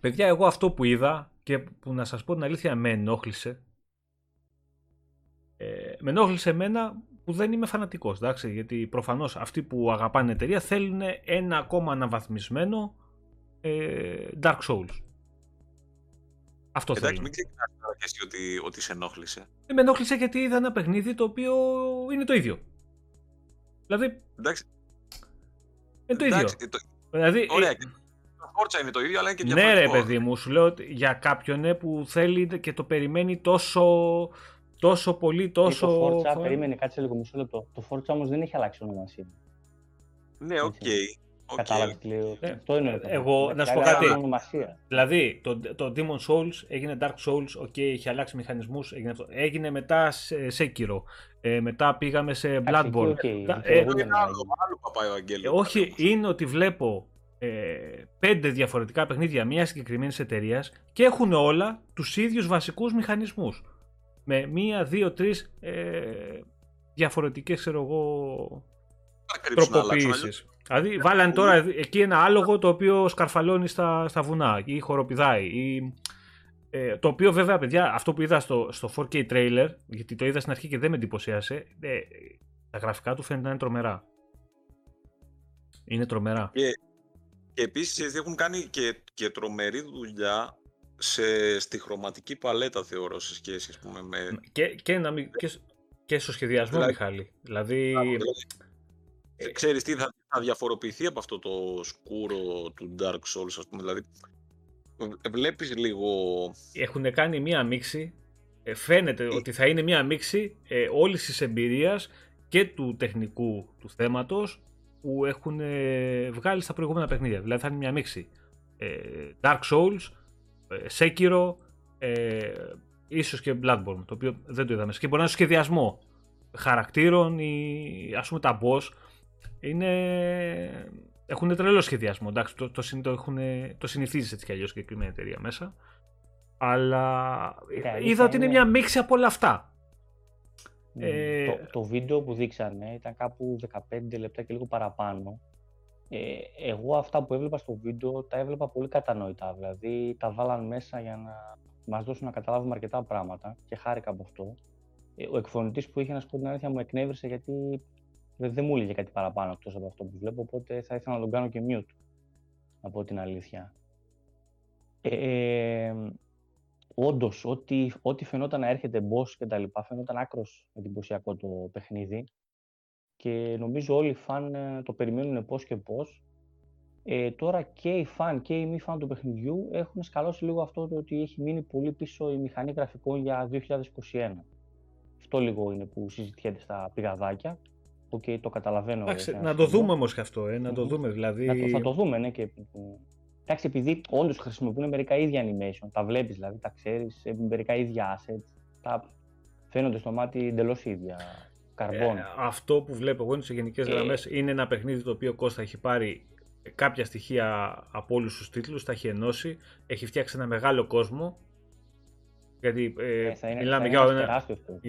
παιδιά, εγώ αυτό που είδα και που να σας πω την αλήθεια με ενόχλησε. Με ενόχλησε εμένα που δεν είμαι φανατικός, εντάξει, γιατί προφανώς αυτοί που αγαπάνε εταιρεία θέλουν ένα ακόμα αναβαθμισμένο Dark Souls. Αυτό θέλουν. Εντάξει, μην ξεκινάς ότι σε ενόχλησε. Με ενόχλησε γιατί είδα ένα παιχνίδι το οποίο είναι το ίδιο. Δηλαδή, είναι το ίδιο. Δηλαδή, ωραία, Forza είναι το ίδιο, αλλά είναι και διαφορετικό. Ναι, ρε παιδί μου, σου λέω ότι για κάποιον που θέλει και το περιμένει τόσο τόσο πολύ, τόσο... Το Forza, περίμενε, κάτσε λίγο μισό λεπτό. Το Forza όμως δεν έχει αλλάξει ονομασία. Ναι, οκ. Κατάλαβες τι λέω. Αυτό είναι το. Εγώ, να σου πω κάτι. Δηλαδή, το Demon's Souls έγινε Dark Souls, οκ, είχε αλλάξει μηχανισμούς, έγινε αυτό. Έγινε μετά Sekiro. Μετά πήγαμε σε Bloodborne. Άλλο παπάει ο Αγγέλης. Όχι, είναι ότι βλέπω 5 διαφορετικά παιχνίδια μιας συγκεκριμένης εταιρείας και έχουν όλα τους ίδιους βασικούς μηχανισμούς. Με 1, 2, 3 διαφορετικές, ξέρω εγώ, τροποποίησεις. Δηλαδή βάλανε τώρα εκεί ένα άλογο το οποίο σκαρφαλώνει στα βουνά ή χοροπηδάει. Ή, το οποίο βέβαια, παιδιά, αυτό που είδα στο 4K trailer, γιατί το είδα στην αρχή και δεν με εντυπωσίασε, τα γραφικά του φαίνεται να είναι τρομερά. Είναι τρομερά. Και επίσης έχουν κάνει και τρομερή δουλειά στη χρωματική παλέτα, θεωρώ, σε σχέση, ας πούμε, με... Και στο σχεδιασμό, δηλαδή, Μιχάλη. Δηλαδή... Ξέρεις τι, θα διαφοροποιηθεί από αυτό το σκούρο του Dark Souls, ας πούμε, δηλαδή βλέπεις λίγο... Έχουν κάνει μία μίξη, φαίνεται ότι θα είναι μία μίξη όλης της εμπειρίας και του τεχνικού του θέματος που έχουν βγάλει στα προηγούμενα παιχνίδια, δηλαδή θα είναι μία μίξη Dark Souls, Sekiro, ίσως και Bloodborne, το οποίο δεν το είδαμε, και μπορεί να είναι σχεδιασμό χαρακτήρων ή, ας πούμε, τα boss έχουν τρελό σχεδιασμό, εντάξει, το συνηθίζεις έτσι κι αλλιώς συγκεκριμένη εταιρεία μέσα, αλλά είδα ότι είναι μια μίξη από όλα αυτά. Το βίντεο που δείξανε ήταν κάπου 15 λεπτά και λίγο παραπάνω. Εγώ αυτά που έβλεπα στο βίντεο τα έβλεπα πολύ κατανοητά, δηλαδή τα βάλαν μέσα για να μας δώσουν να καταλάβουμε αρκετά πράγματα και χάρηκα από αυτό. Ο εκφωνητής που είχε, να σου πω την αλήθεια, μου εκνεύρισε γιατί δεν μου έλεγε κάτι παραπάνω εκτός από αυτό που βλέπω, οπότε θα ήθελα να τον κάνω και mute, να πω την αλήθεια. Όντως, ό,τι φαινόταν να έρχεται boss και τα λοιπά, φαινόταν άκρος εντυπωσιακό το παιχνίδι και νομίζω όλοι οι φαν το περιμένουν πώς και πώς. Τώρα και οι φαν και οι μη φαν του παιχνιδιού έχουν σκαλώσει λίγο αυτό το ότι έχει μείνει πολύ πίσω η μηχανή γραφικών για 2021. Αυτό λίγο είναι που συζητιέται στα πηγαδάκια. Okay, το καταλαβαίνω. Εντάξει, να το δούμε όμως και αυτό. Να το δούμε, δηλαδή. Θα το δούμε, ναι. Και... Εντάξει, επειδή όντως χρησιμοποιούν μερικά ίδια animation. Τα βλέπεις, δηλαδή, τα ξέρεις. Μερικά ίδια assets. Τα φαίνονται στο μάτι εντελώς ίδια. Καρβόν. Αυτό που βλέπω εγώ είναι σε γενικές γραμμές. Είναι ένα παιχνίδι το οποίο Κώστα έχει πάρει κάποια στοιχεία από όλους τους τίτλους, τα έχει ενώσει, έχει φτιάξει ένα μεγάλο κόσμο. Γιατί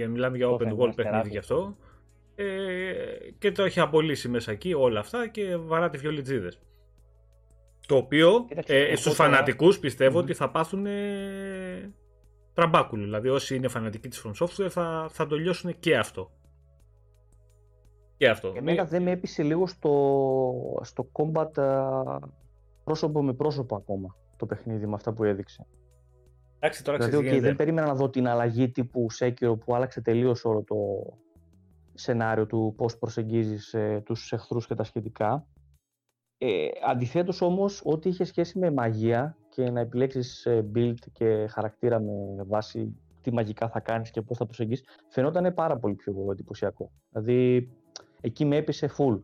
μιλάμε για open world παιχνίδι γι' αυτό. Και το έχει απολύσει μέσα εκεί όλα αυτά και βαρά τη βιολιτζίδες. Το οποίο στους φανατικούς πιστεύω ότι θα πάθουν τραμπάκουλο. Δηλαδή όσοι είναι φανατικοί της From Software θα το λιώσουν και αυτό. Και αυτό. Εμένα δεν με έπεισε λίγο στο combat πρόσωπο με πρόσωπο ακόμα το παιχνίδι με αυτά που έδειξε. Εντάξει, τώρα δηλαδή δεν περίμενα να δω την αλλαγή τύπου Sekiro που άλλαξε τελείως όλο το σενάριο του πώς προσεγγίζεις τους εχθρούς και τα σχετικά. Αντιθέτως όμως, ό,τι είχε σχέση με μαγεία και να επιλέξεις build και χαρακτήρα με βάση τι μαγικά θα κάνεις και πώς θα προσεγγίσεις, φαινόταν πάρα πολύ πιο εντυπωσιακό. Δηλαδή εκεί με έπεισε full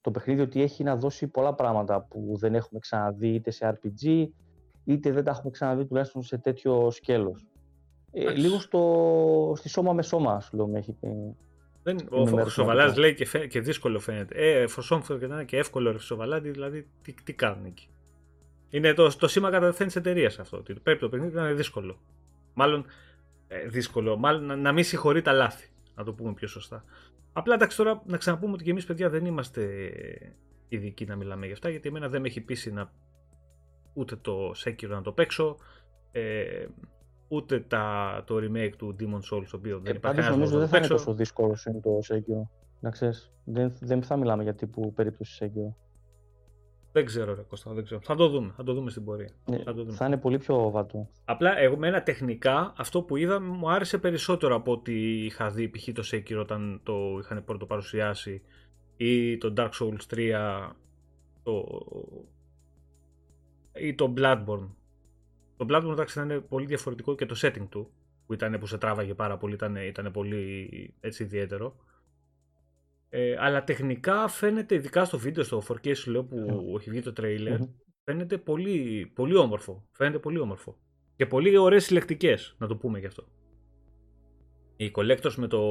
το παιχνίδι ότι έχει να δώσει πολλά πράγματα που δεν έχουμε ξαναδεί είτε σε RPG είτε δεν τα έχουμε ξαναδεί τουλάχιστον σε τέτοιο σκέλος. Λίγο στη σώμα με σώμα, σου λέω, με έχει... Ο Σοβαλάς λέει και δύσκολο φαίνεται. Φωσόμφερ και ήταν και εύκολο, Σοβαλάντη, δηλαδή τι κάνουν εκεί. Είναι το σήμα καταθέν της εταιρείας αυτό, ότι πρέπει το παιχνίδι να είναι δύσκολο. Μάλλον δύσκολο, μάλλον να μην συγχωρεί τα λάθη, να το πούμε πιο σωστά. Απλά, εντάξει, τώρα να ξαναπούμε ότι και εμείς, παιδιά, δεν είμαστε ειδικοί να μιλάμε για αυτά, γιατί εμένα δεν με έχει πείσει ούτε το Sekiro να το παίξω, ούτε το remake του Demon's Souls, το οποίο δεν υπάρχει κανένας λόγος να το παίξω. Νομίζω δεν θα είναι τόσο δύσκολο είναι το Sekiro, να ξέρεις. Δεν θα μιλάμε για τύπου περίπτωση Sekiro. Δεν ξέρω, ρε Κώστα, δεν ξέρω. Θα το δούμε στην πορεία. Θα είναι πολύ πιο βατό. Απλά εγώ με ένα τεχνικά, αυτό που είδα μου άρεσε περισσότερο από ό,τι είχα δει π.χ. το Sekiro όταν το είχαν πρώτο παρουσιάσει ή το Dark Souls 3 ή το Bloodborne. Το Bloodborne, εντάξει, θα είναι πολύ διαφορετικό και το setting του, που που σε τράβαγε πάρα πολύ, ήταν πολύ έτσι ιδιαίτερο. Αλλά τεχνικά φαίνεται, ειδικά στο βίντεο, στο 4K σου λέω που έχει βγει το τρέιλερ, φαίνεται πολύ, πολύ όμορφο. Φαίνεται πολύ όμορφο. Και πολύ ωραίες συλλεκτικές, να το πούμε γι' αυτό. Η Collectors με το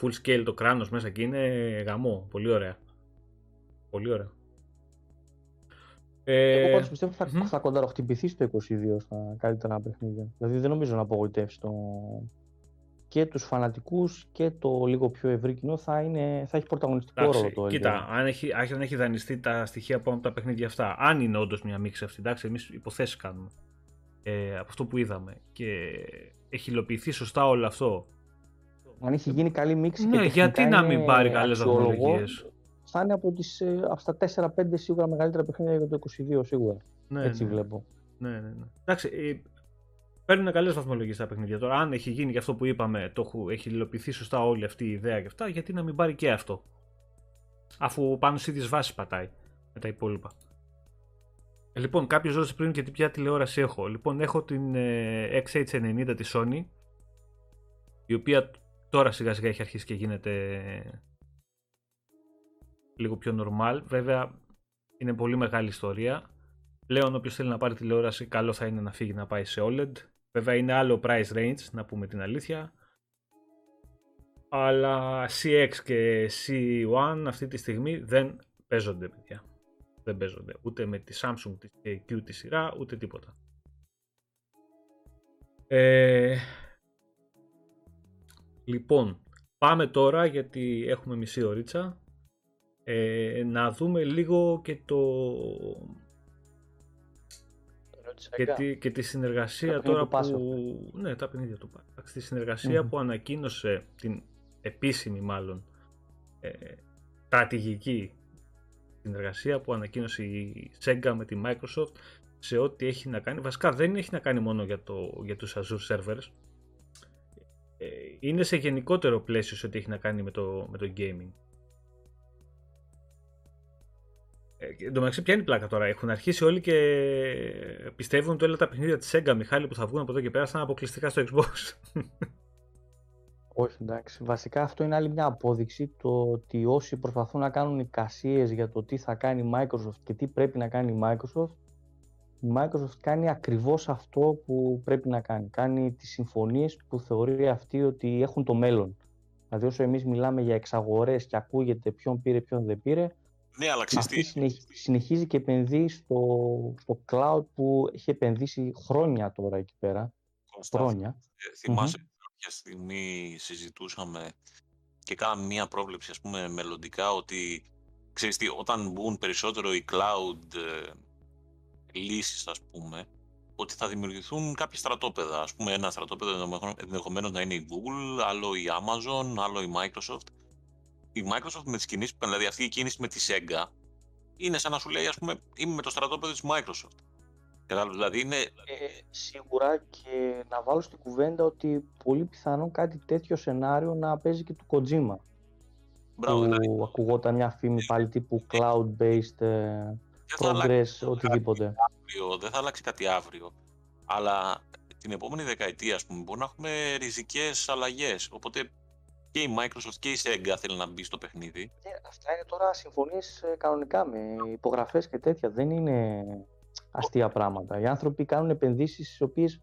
full scale, το κράνος μέσα εκεί είναι γαμό. Πολύ ωραία. Πολύ ωραία. Εγώ πάντως πιστεύω ότι θα κονταροχτυπηθεί στο 22 στα καλύτερα παιχνίδια. Δηλαδή δεν νομίζω να απογοητεύσει και τους φανατικούς και το λίγο πιο ευρύ κοινό, θα έχει πρωταγωνιστικό ρόλο το Elden. Κοίτα, αν έχει δανειστεί τα στοιχεία από τα παιχνίδια αυτά, αν είναι όντως μια μίξη αυτή, εντάξει, εμείς υποθέσεις κάνουμε από αυτό που είδαμε και έχει υλοποιηθεί σωστά όλο αυτό. Αν έχει γίνει καλή μίξη, ναι, και γιατί να μην πάρει καλές βαθμολογίες. Θα είναι από τα 4-5 σίγουρα μεγαλύτερα παιχνίδια για το 22 σίγουρα. Ναι, έτσι ναι, βλέπω. Ναι, ναι, ναι. Εντάξει, παίρνουν καλές βαθμολογίες τα παιχνίδια. Τώρα, αν έχει γίνει και αυτό που είπαμε, έχει υλοποιηθεί σωστά όλη αυτή η ιδέα και αυτά, γιατί να μην πάρει και αυτό. Αφού πάνω σε τις βάσεις πατάει με τα υπόλοιπα. Λοιπόν, κάποιος ρώτησε πριν και τι πια τηλεόραση έχω. Λοιπόν, έχω την XH90 τη Sony, η οποία τώρα σιγά σιγά έχει αρχίσει και γίνεται λίγο πιο normal. Βέβαια είναι πολύ μεγάλη ιστορία. Πλέον όποιος θέλει να πάρει τηλεόραση, καλό θα είναι να φύγει να πάει σε OLED. Βέβαια είναι άλλο price range, να πούμε την αλήθεια. Αλλά CX και C1 αυτή τη στιγμή δεν παίζονται, παιδιά. Δεν παίζονται. Ούτε με τη Samsung τη Q τη σειρά, ούτε τίποτα. Λοιπόν, πάμε τώρα, γιατί έχουμε μισή ωρίτσα, να δούμε λίγο και τη συνεργασία τώρα που... Ναι, τα παιχνίδια του Πάσχα. Τη συνεργασία που ανακοίνωσε, την επίσημη μάλλον στρατηγική συνεργασία που ανακοίνωσε η Sega με τη Microsoft σε ό,τι έχει να κάνει. Βασικά δεν έχει να κάνει μόνο για τους Azure Servers. Είναι σε γενικότερο πλαίσιο σε ό,τι έχει να κάνει με το gaming. Εν τω μεταξύ, πιάνει πλάκα τώρα. Έχουν αρχίσει όλοι και πιστεύουν ότι όλα τα παιχνίδια της Sega, Μιχάλη, που θα βγουν από εδώ και πέρα θα είναι αποκλειστικά στο Xbox. Όχι, εντάξει. Βασικά αυτό είναι άλλη μια απόδειξη, το ότι όσοι προσπαθούν να κάνουν εικασίες για το τι θα κάνει η Microsoft και τι πρέπει να κάνει η Microsoft κάνει ακριβώς αυτό που πρέπει να κάνει. Κάνει τις συμφωνίες που θεωρεί αυτή ότι έχουν το μέλλον. Δηλαδή όσο εμείς μιλάμε για εξαγορές και ακούγεται ποιον πήρε, ποιον δεν πήρε, ναι, αλλά αυτή συνεχίζει και επενδύει στο cloud που έχει επενδύσει χρόνια τώρα εκεί πέρα. Χρόνια. Θυμάσαι κάποια στιγμή συζητούσαμε και κάναμε μία πρόβλεψη, ας πούμε, μελλοντικά, ότι ξέρεις τι, όταν μπουν περισσότερο οι cloud λύσεις, ας πούμε, ότι θα δημιουργηθούν κάποια στρατόπεδα. Ας πούμε, ένα στρατόπεδο ενδεχομένως να είναι η Google, άλλο η Amazon, άλλο η Microsoft. Η Microsoft με τις κινήσεις, δηλαδή αυτή η κίνηση με τη Sega, είναι σαν να σου λέει, ας πούμε, είμαι με το στρατόπεδο της Microsoft. Δηλαδή είναι... σίγουρα, και να βάλω στην κουβέντα ότι πολύ πιθανόν κάτι τέτοιο σενάριο να παίζει και του Kojima. Μπράβο, που δηλαδή, ακουγόταν μια φήμη πάλι τύπου cloud-based progress, οτιδήποτε. Δεν θα αλλάξει κάτι αύριο, αλλά την επόμενη δεκαετία, ας πούμε, μπορεί να έχουμε ριζικές αλλαγές, οπότε και η Microsoft και η Sega θέλει να μπει στο παιχνίδι. Αυτά είναι τώρα συμφωνίες κανονικά με υπογραφές και τέτοια. Δεν είναι αστεία πράγματα. Οι άνθρωποι κάνουν επενδύσεις στις οποίες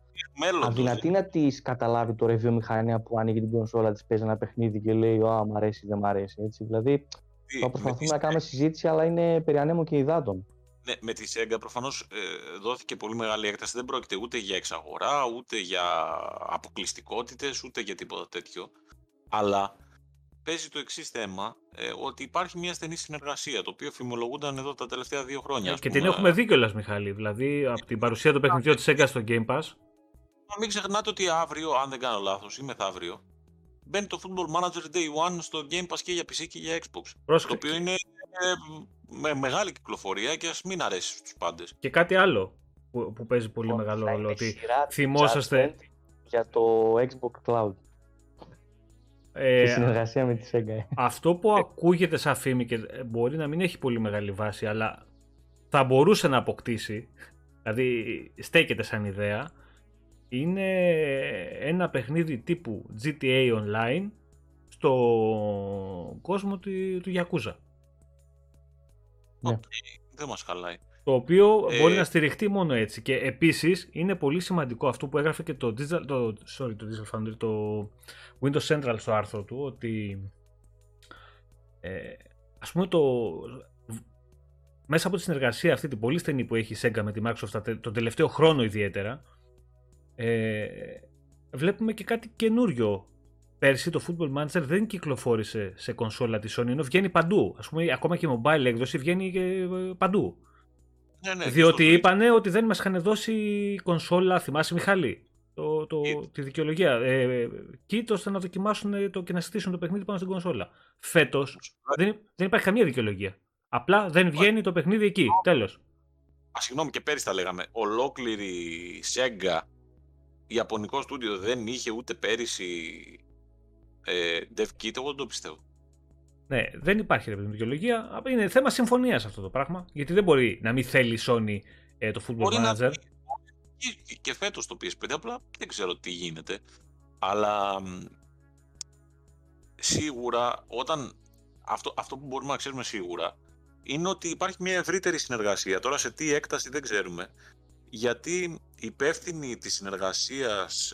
αδυνατεί να τις καταλάβει τώρα η βιομηχανία που ανοίγει την κονσόλα της, παίζει ένα παιχνίδι και λέει «Α, μ' αρέσει, δεν μ' αρέσει». Έτσι, δηλαδή θα προσπαθούμε να κάνουμε συζήτηση, αλλά είναι περί ανέμων και υδάτων. Ναι, με τη Sega προφανώς δόθηκε πολύ μεγάλη έκταση. Δεν πρόκειται ούτε για εξαγορά, ούτε για αποκλειστικότητες, ούτε για τίποτα τέτοιο. Αλλά παίζει το εξής θέμα, ότι υπάρχει μια στενή συνεργασία, το οποίο φημολογούνταν εδώ τα τελευταία 2 χρόνια. Και την έχουμε δει κιόλας, Μιχάλη, δηλαδή από την παρουσία του παιχνιδιού της Sega στο Game Pass. Μην ξεχνάτε ότι αύριο, αν δεν κάνω λάθος, ή μεθαύριο, μπαίνει το Football Manager Day 1 στο Game Pass και για PC και για Xbox. Πρόσεχε. Το οποίο είναι με μεγάλη κυκλοφορία και ας μην αρέσει στους πάντες. Και κάτι άλλο που παίζει πολύ μεγάλο ρόλο, ότι θυμόσαστε... για το Xbox Cloud. Συνεργασία με τη Sega. Αυτό που ακούγεται σαν φήμη και μπορεί να μην έχει πολύ μεγάλη βάση, αλλά θα μπορούσε να αποκτήσει, δηλαδή στέκεται σαν ιδέα, είναι ένα παιχνίδι τύπου GTA Online στον κόσμο του Yakuza. Ναι. Δεν μας χαλάει. Το οποίο μπορεί να στηριχτεί μόνο έτσι. Και επίσης είναι πολύ σημαντικό αυτό που έγραφε και το Digital Foundry, το Windows Central στο άρθρο του, ότι ας πούμε μέσα από τη συνεργασία αυτή την πολύ στενή που έχει η Sega με τη Microsoft τον τελευταίο χρόνο ιδιαίτερα, βλέπουμε και κάτι καινούριο. Πέρσι το Football Manager δεν κυκλοφόρησε σε κονσόλα της Sony, ενώ βγαίνει παντού. Ας πούμε, ακόμα και η mobile έκδοση βγαίνει παντού. Ναι, διότι είπανε ότι δεν μας είχαν δώσει κονσόλα, θυμάσαι Μιχάλη, τη δικαιολογία. Κοίτα ώστε να δοκιμάσουν και να στήσουν το παιχνίδι πάνω στην κονσόλα. Φέτος δεν υπάρχει καμία δικαιολογία. Απλά δεν βγαίνει το παιχνίδι εκεί. Τέλος. Συγγνώμη, και πέρυσι τα λέγαμε. Ολόκληρη Sega, ιαπωνικό στούντιο, δεν είχε ούτε πέρυσι dev kit. Εγώ δεν το πιστεύω. Ναι, δεν υπάρχει δικαιολογία. Είναι θέμα συμφωνίας αυτό το πράγμα. Γιατί δεν μπορεί να μην θέλει η Sony το Football μπορεί Manager. Να... Και φέτος το PS5, απλά δεν ξέρω τι γίνεται. Αλλά σίγουρα όταν. Αυτό που μπορούμε να ξέρουμε σίγουρα είναι ότι υπάρχει μια ευρύτερη συνεργασία. Τώρα σε τι έκταση δεν ξέρουμε. Γιατί οι υπεύθυνοι της συνεργασίας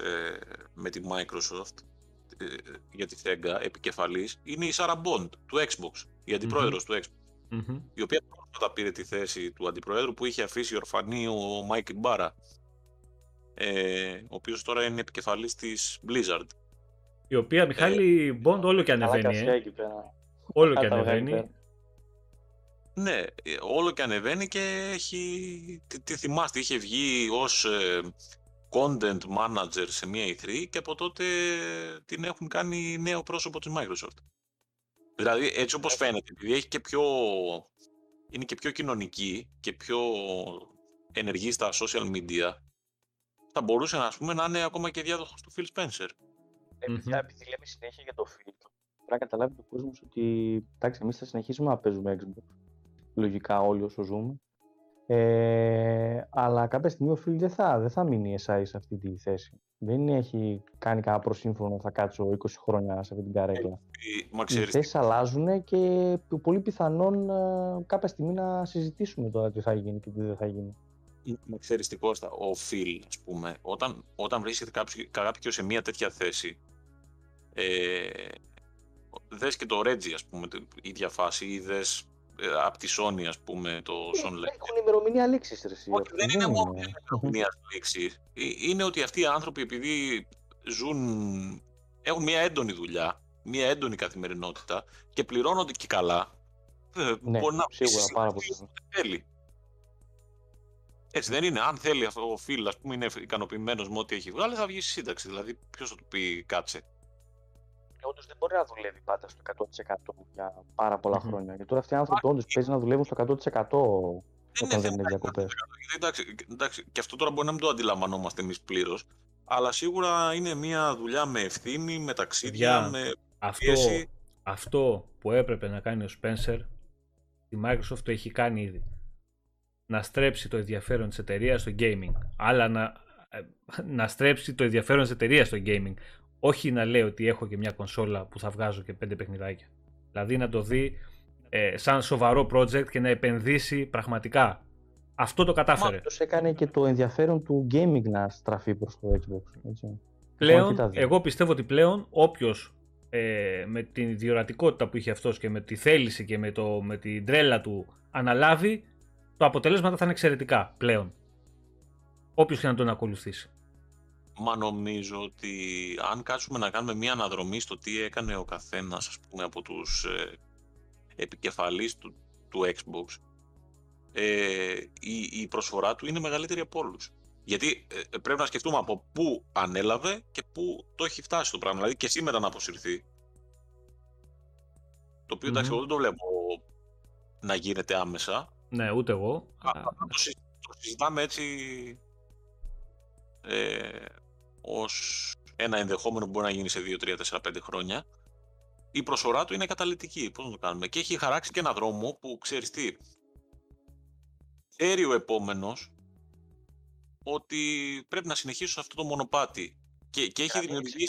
με τη Microsoft για τη Sega, επικεφαλής, είναι η Sarah Bond του Xbox, η αντιπρόεδρος του Xbox, η οποία πρόσφατα πήρε τη θέση του αντιπρόεδρου που είχε αφήσει ορφανή ο Mike Ibarra, ο οποίος τώρα είναι επικεφαλής της Blizzard. Η οποία, Μιχάλη, Bond όλο και ανεβαίνει. Όλο και ανεβαίνει. Ναι, όλο και ανεβαίνει και έχει, τι θυμάστε, είχε βγει ως content manager σε μια E3 και από τότε την έχουν κάνει νέο πρόσωπο της Microsoft. Δηλαδή έτσι όπως φαίνεται, επειδή έχει και είναι και πιο κοινωνική και πιο ενεργή στα social media, θα μπορούσε ας πούμε να είναι ακόμα και διάδοχος του Phil Spencer. Επειδή λέμε συνέχεια για το Phil, να καταλάβει ο κόσμος ότι εντάξει, εμείς θα συνεχίσουμε να παίζουμε Xbox, λογικά όλοι όσο ζούμε, αλλά κάποια στιγμή ο Phil δεν θα μείνει εσάι σε αυτή τη θέση. Δεν έχει κάνει κανένα προσύμφωνο θα κάτσω 20 χρόνια σε αυτή την καρέκλα. Οι θέσεις αλλάζουν και πολύ πιθανόν κάποια στιγμή να συζητήσουμε τώρα τι θα γίνει και τι δεν θα γίνει. Μα ξέρεις τι, Κώστα, ο Phil, ας πούμε, όταν βρίσκεται κάποιο σε μια τέτοια θέση, δες και το Reggie, ας πούμε, την ίδια φάση, ή δες από τη Sony, ας πούμε, το Son Lake. Έχουν ημερομηνία λήξης, ρε. Όχι, δεν είναι μόνο ημερομηνία λήξης. Είναι ότι αυτοί οι άνθρωποι, επειδή έχουν μια έντονη δουλειά, μια έντονη καθημερινότητα και πληρώνονται και καλά, ναι, μπορεί να σίγουρα, πάρα πολύ θέλει. Έτσι δεν είναι. Αν θέλει ο Phil, ας πούμε, είναι ικανοποιημένος με ό,τι έχει βγάλει, θα βγει στη σύνταξη. Δηλαδή, ποιος θα του πει κάτσε. Όντως δεν μπορεί να δουλεύει πάντα στο 100% για πάρα πολλά χρόνια. Και τώρα αυτοί οι άνθρωποι όντως παίζει να δουλεύουν στο 100% όταν δεν είναι διακοπές. Εντάξει, και αυτό τώρα μπορεί να μην το αντιλαμβανόμαστε εμείς πλήρως, αλλά σίγουρα είναι μια δουλειά με ευθύνη, με ταξίδια, με πίεση. Αυτό που έπρεπε να κάνει ο Spencer, η Microsoft το έχει κάνει ήδη. Να στρέψει το ενδιαφέρον της εταιρείας στο gaming. Αλλά να στρέψει το ενδιαφέρον της εταιρείας στο gaming. Όχι να λέει ότι έχω και μια κονσόλα που θα βγάζω και 5 παιχνιδάκια. Δηλαδή να το δει σαν σοβαρό project και να επενδύσει πραγματικά. Αυτό το κατάφερε. Αυτό έκανε και το ενδιαφέρον του gaming να στραφεί προς το Xbox. Έτσι. Πλέον, εγώ πιστεύω ότι πλέον όποιος με την διορατικότητα που είχε αυτός και με τη θέληση και με την τρέλα του αναλάβει, το αποτελέσματα θα είναι εξαιρετικά πλέον. Όποιος και να τον ακολουθήσει. Μα νομίζω ότι αν κάτσουμε να κάνουμε μία αναδρομή στο τι έκανε ο καθένας, ας πούμε, από τους επικεφαλείς του Xbox, η προσφορά του είναι μεγαλύτερη από όλους. Γιατί πρέπει να σκεφτούμε από πού ανέλαβε και πού το έχει φτάσει το πράγμα. Δηλαδή και σήμερα να αποσυρθεί. Το οποίο εντάξει, εγώ δεν το βλέπω να γίνεται άμεσα. Ναι, ούτε εγώ. Το συζητάμε έτσι... ως ένα ενδεχόμενο που μπορεί να γίνει σε 2, 3, 4, 5 χρόνια, η προσφορά του είναι καταλυτική. Πώς να το κάνουμε, και έχει χαράξει και ένα δρόμο που ξέρεις τι, ξέρει ο επόμενος ότι πρέπει να συνεχίσω αυτό το μονοπάτι. Και έχει δημιουργήσει,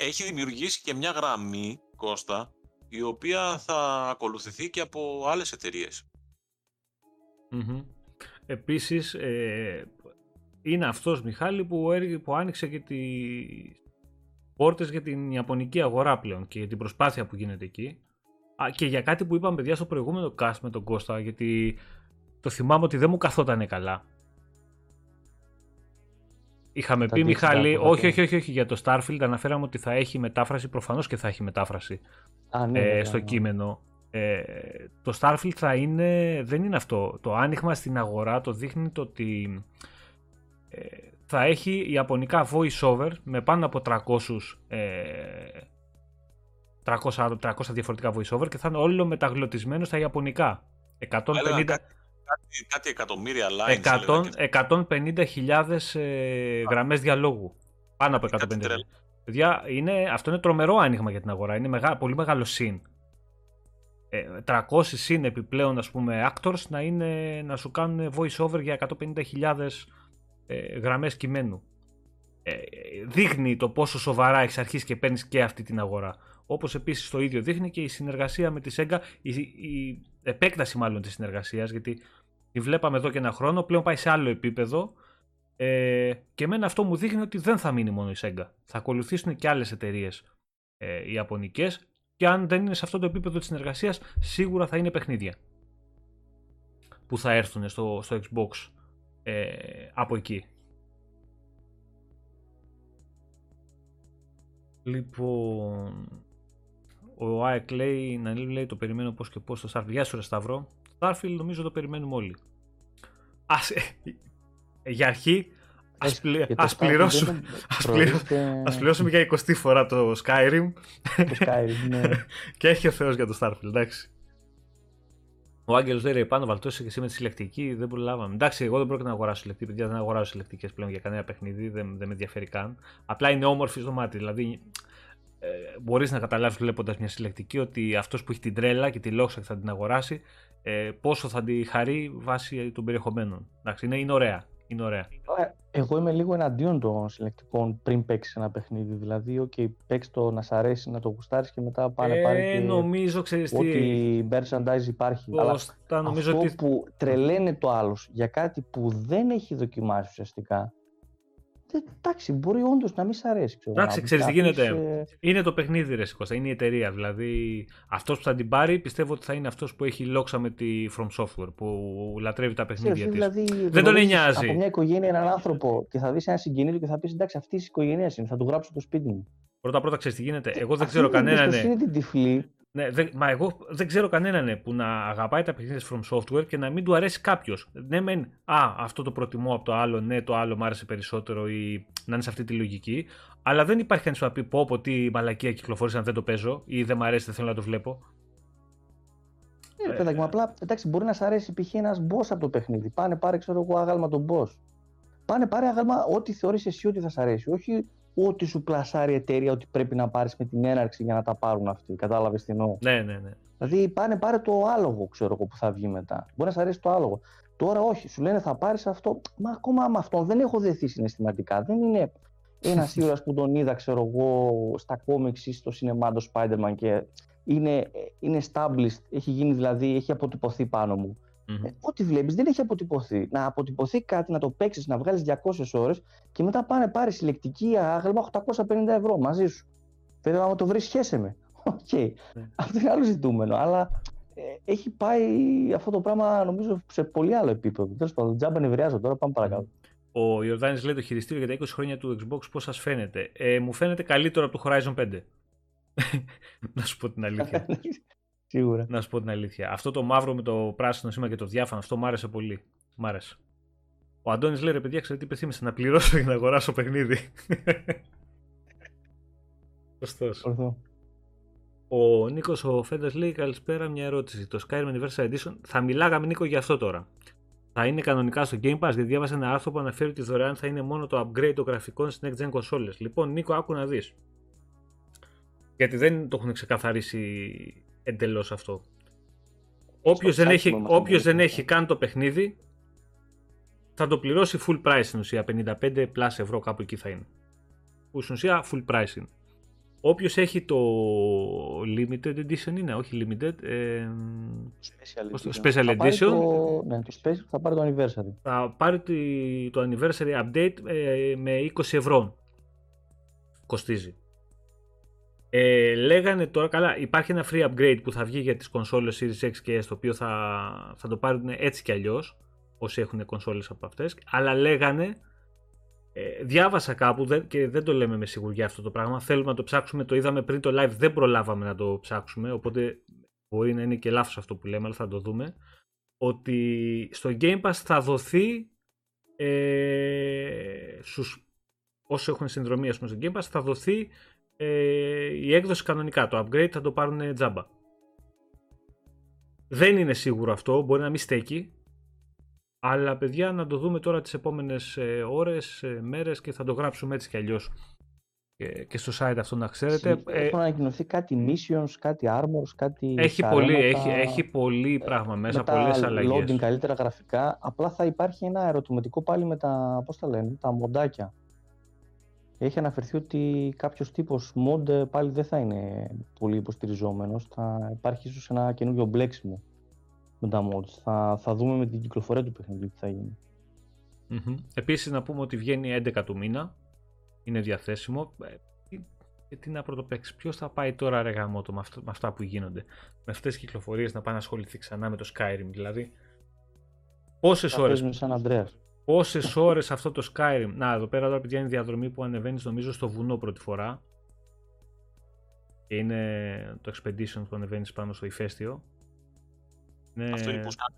έχει δημιουργήσει και μια γραμμή, Κώστα, η οποία θα ακολουθηθεί και από άλλες εταιρείες. Mm-hmm. Επίσης, είναι αυτός, Μιχάλη, που άνοιξε και τις πόρτες για την ιαπωνική αγορά πλέον και για την προσπάθεια που γίνεται εκεί. Και για κάτι που είπαμε, παιδιά, στο προηγούμενο cast με τον Κώστα, γιατί το θυμάμαι ότι δεν μου καθότανε καλά. Είχαμε πει, Μιχάλη, όχι, για το Starfield αναφέραμε ότι θα έχει μετάφραση, προφανώς και θα έχει μετάφραση. Στο κείμενο. Το Starfield θα είναι, δεν είναι αυτό. Το άνοιγμα στην αγορά το δείχνει το ότι θα έχει ιαπωνικά voice-over με πάνω από 300 διαφορετικά voice-over και θα είναι όλο μεταγλωτισμένο στα ιαπωνικά. 150... Κάτι εκατομμύρια lines. 150.000 γραμμές διαλόγου. Πάνω από 150.000. Παιδιά, αυτό είναι τρομερό άνοιγμα για την αγορά. Είναι πολύ μεγάλο συν. 300 συν επιπλέον, ας πούμε, actors να σου κάνουν voice over για 150.000 γραμμές κειμένου. Δείχνει το πόσο σοβαρά έχεις αρχίσει και παίρνεις και αυτή την αγορά. Όπως επίσης το ίδιο δείχνει και η συνεργασία με τη Sega, η επέκταση μάλλον της συνεργασίας, γιατί τη βλέπαμε εδώ και ένα χρόνο, πλέον πάει σε άλλο επίπεδο και εμένα αυτό μου δείχνει ότι δεν θα μείνει μόνο η Sega. Θα ακολουθήσουν και άλλες εταιρείες ιαπωνικές και αν δεν είναι σε αυτό το επίπεδο της συνεργασίας, σίγουρα θα είναι παιχνίδια που θα έρθουν στο Xbox από εκεί. Λοιπόν, ο ΑΕΚ λέει το περιμένω πώς και πώς το Starfield. Γεια σου ρε Σταυρό. Starfield νομίζω το περιμένουμε όλοι. Για αρχή, ας πληρώσουμε για 20η φορά το Skyrim. Ναι. Και έχει ο Θεός για το Starfield, εντάξει. Ο Άγγελος λέει ρε πάνω βαλτώσει και εσύ με τη συλλεκτική, δεν προλάβαμε. Εντάξει, εγώ δεν πρόκειται να αγοράσω συλλεκτική, παιδιά, δεν αγοράζω συλλεκτικές πλέον για κανένα παιχνίδι, δεν με ενδιαφέρει καν. Απλά είναι όμορφη στο μάτι, δηλαδή μπορείς να καταλάβεις βλέποντας μια συλλεκτική ότι αυτός που έχει την τρέλα και τη λόξα και θα την αγοράσει, πόσο θα τη χαρεί βάσει των περιεχομένων. Εντάξει, είναι ωραία. Είναι ωραία. Εγώ είμαι λίγο εναντίον των συλλεκτικών πριν παίξεις ένα παιχνίδι. Δηλαδή, OK, παίξεις το να σ' αρέσει, να το γουστάρεις και μετά πάνε πάρει. Νομίζω, ξέρεις τι. Ότι merchandise υπάρχει. Αλλά νομίζω αυτό ότι... που τρελαίνε το άλλος για κάτι που δεν έχει δοκιμάσει ουσιαστικά. Εντάξει, μπορεί όντως να μην σ' αρέσει. Εντάξει, ξέρεις τι γίνεται. Είναι το παιχνίδι, ρε Κώστα, είναι η εταιρεία. Δηλαδή, αυτός που θα την πάρει πιστεύω ότι θα είναι αυτός που έχει λόξα με τη From Software, που λατρεύει τα παιχνίδια της. Δεν τον νοιάζει. Από μια οικογένεια έναν άνθρωπο και θα δεις ένα συγγενή και θα πεις εντάξει, αυτή της οικογένειας είναι, θα του γράψω το σπίτι μου. Πρώτα-πρώτα ξέρεις τι γίνεται. Εγώ δεν ξέρω κανέναν. Μα εγώ δεν ξέρω κανέναν που να αγαπάει τα παιχνίδια της From Software και να μην του αρέσει κάποιος. Ναι, μεν. Αυτό το προτιμώ από το άλλο. Ναι, το άλλο μου άρεσε περισσότερο ή να είναι σε αυτή τη λογική. Αλλά δεν υπάρχει κανείς που να πει πω τι μαλακία κυκλοφόρησε αν δεν το παίζω ή δεν μου αρέσει, δεν θέλω να το βλέπω. Ναι, παιδάκι, απλά εντάξει, μπορεί να σ' αρέσει π.χ. ένας boss από το παιχνίδι. Πάνε πάρε, ξέρω εγώ, άγαλμα τον boss. Πάνε πάρε άγαλμα ό,τι θεωρείς εσύ ότι θα σ' αρέσει. Όχι. Ό,τι σου πλασάρει η εταιρεία ότι πρέπει να πάρεις με την έναρξη για να τα πάρουν αυτοί. Κατάλαβες τι εννοώ. Ναι. Δηλαδή πάρε το άλογο, ξέρω εγώ, που θα βγει μετά. Μπορεί να σ' αρέσει το άλογο. Τώρα όχι, σου λένε θα πάρεις αυτό. Μα ακόμα με αυτό δεν έχω δεθεί συναισθηματικά. Δεν είναι ένας ήρωας που τον είδα, ξέρω εγώ, στα κόμιξ ή στο σινεμά το Spider-Man και είναι established. Έχει γίνει δηλαδή, έχει αποτυπωθεί πάνω μου. Mm-hmm. Ό,τι βλέπεις δεν έχει αποτυπωθεί. Να αποτυπωθεί κάτι, να το παίξεις, να βγάλεις 200 ώρες και μετά πάνε πάρει συλλεκτική άγαλμα 850€ μαζί σου. Βέβαια, άμα το βρεις, χέσε με. Okay. Mm-hmm. Αυτό είναι άλλο ζητούμενο. Αλλά έχει πάει αυτό το πράγμα νομίζω σε πολύ άλλο επίπεδο. Τέλος πάντων, τζάμπα νευριάζω τώρα, πάμε παρακάτω. Ο Ιορδάνης λέει το χειριστήριο για τα 20 χρόνια του Xbox, πώς σας φαίνεται. Μου φαίνεται καλύτερο από το Horizon 5. Να σου πω την αλήθεια. Σίγουρα. Να σου πω την αλήθεια. Αυτό το μαύρο με το πράσινο σήμα και το διάφανο, αυτό μου άρεσε πολύ. Μ' άρεσε. Ο Αντώνης λέει ρε παιδιά, ξέρετε τι πεθύμισε να πληρώσω για να αγοράσω παιχνίδι. Ωστόσο. Ο Νίκος ο Φέντας λέει καλησπέρα, μια ερώτηση. Το Skyrim Anniversary Edition, θα μιλάγαμε Νίκο για αυτό τώρα. Θα είναι κανονικά στο Game Pass, γιατί διάβασα ένα άρθρο που αναφέρει ότι δωρεάν θα είναι μόνο το upgrade των γραφικών στις next gen κονσόλες. Λοιπόν, Νίκο, άκου να δεις. Γιατί δεν το έχουν ξεκαθαρίσει εντελώς αυτό. Όποιος δεν έχει καν το παιχνίδι θα το πληρώσει full price στην ουσία, 55 πλάς ευρώ κάπου εκεί θα είναι. Που στην ουσία full price είναι. Όποιος έχει το limited edition είναι, όχι limited, special edition. Θα πάρει το anniversary. Θα πάρει το anniversary update με 20 ευρώ κοστίζει. Λέγανε τώρα, καλά, υπάρχει ένα free upgrade που θα βγει για τις κονσόλες Series X και S, το οποίο θα το πάρουν έτσι κι αλλιώς όσοι έχουν κονσόλες από αυτές, αλλά λέγανε, διάβασα κάπου και δεν το λέμε με σιγουριά αυτό το πράγμα, θέλουμε να το ψάξουμε, το είδαμε πριν το live, δεν προλάβαμε να το ψάξουμε, οπότε μπορεί να είναι και λάθος αυτό που λέμε, αλλά θα το δούμε, ότι στο Game Pass θα δοθεί στους όσοι έχουν συνδρομή ας πούμε στο Game Pass, θα δοθεί η έκδοση κανονικά, το upgrade θα το πάρουν τζάμπα. Δεν είναι σίγουρο αυτό, μπορεί να μην στέκει, αλλά παιδιά να το δούμε τώρα τις επόμενες ώρες, μέρες, και θα το γράψουμε έτσι κι αλλιώς και στο site αυτό, να ξέρετε. Έχουν ανακοινωθεί κάτι missions, κάτι armors, κάτι... Έχει πολύ πράγμα μέσα, πολλές αλλαγές. Loading, καλύτερα γραφικά, απλά θα υπάρχει ένα ερωτηματικό πάλι με τα, πώς τα λένε, τα μοντάκια. Έχει αναφερθεί ότι κάποιος τύπος mod πάλι δεν θα είναι πολύ υποστηριζόμενος. Θα υπάρχει ίσως ένα καινούριο μπλέξιμο με τα mods. Θα δούμε με την κυκλοφορία του παιχνιδιού τι θα γίνει. Mm-hmm. Επίσης να πούμε ότι βγαίνει 11 του μήνα. Είναι διαθέσιμο. Τι να πρωτοπαίξει. Ποιος θα πάει τώρα ρε γαμότο με αυτά που γίνονται. Με αυτές τις κυκλοφορίες να πάει να ασχοληθεί ξανά με το Skyrim δηλαδή. Πόσες ώρες. Με Σαν Ανδρέας. Πόσες ώρες αυτό το Skyrim. Να, εδώ πέρα τώρα παιδιά είναι η διαδρομή που ανεβαίνεις νομίζω στο βουνό πρώτη φορά. Και είναι το expedition που ανεβαίνεις πάνω στο ηφαίστειο. Αυτό είναι πως κάνει.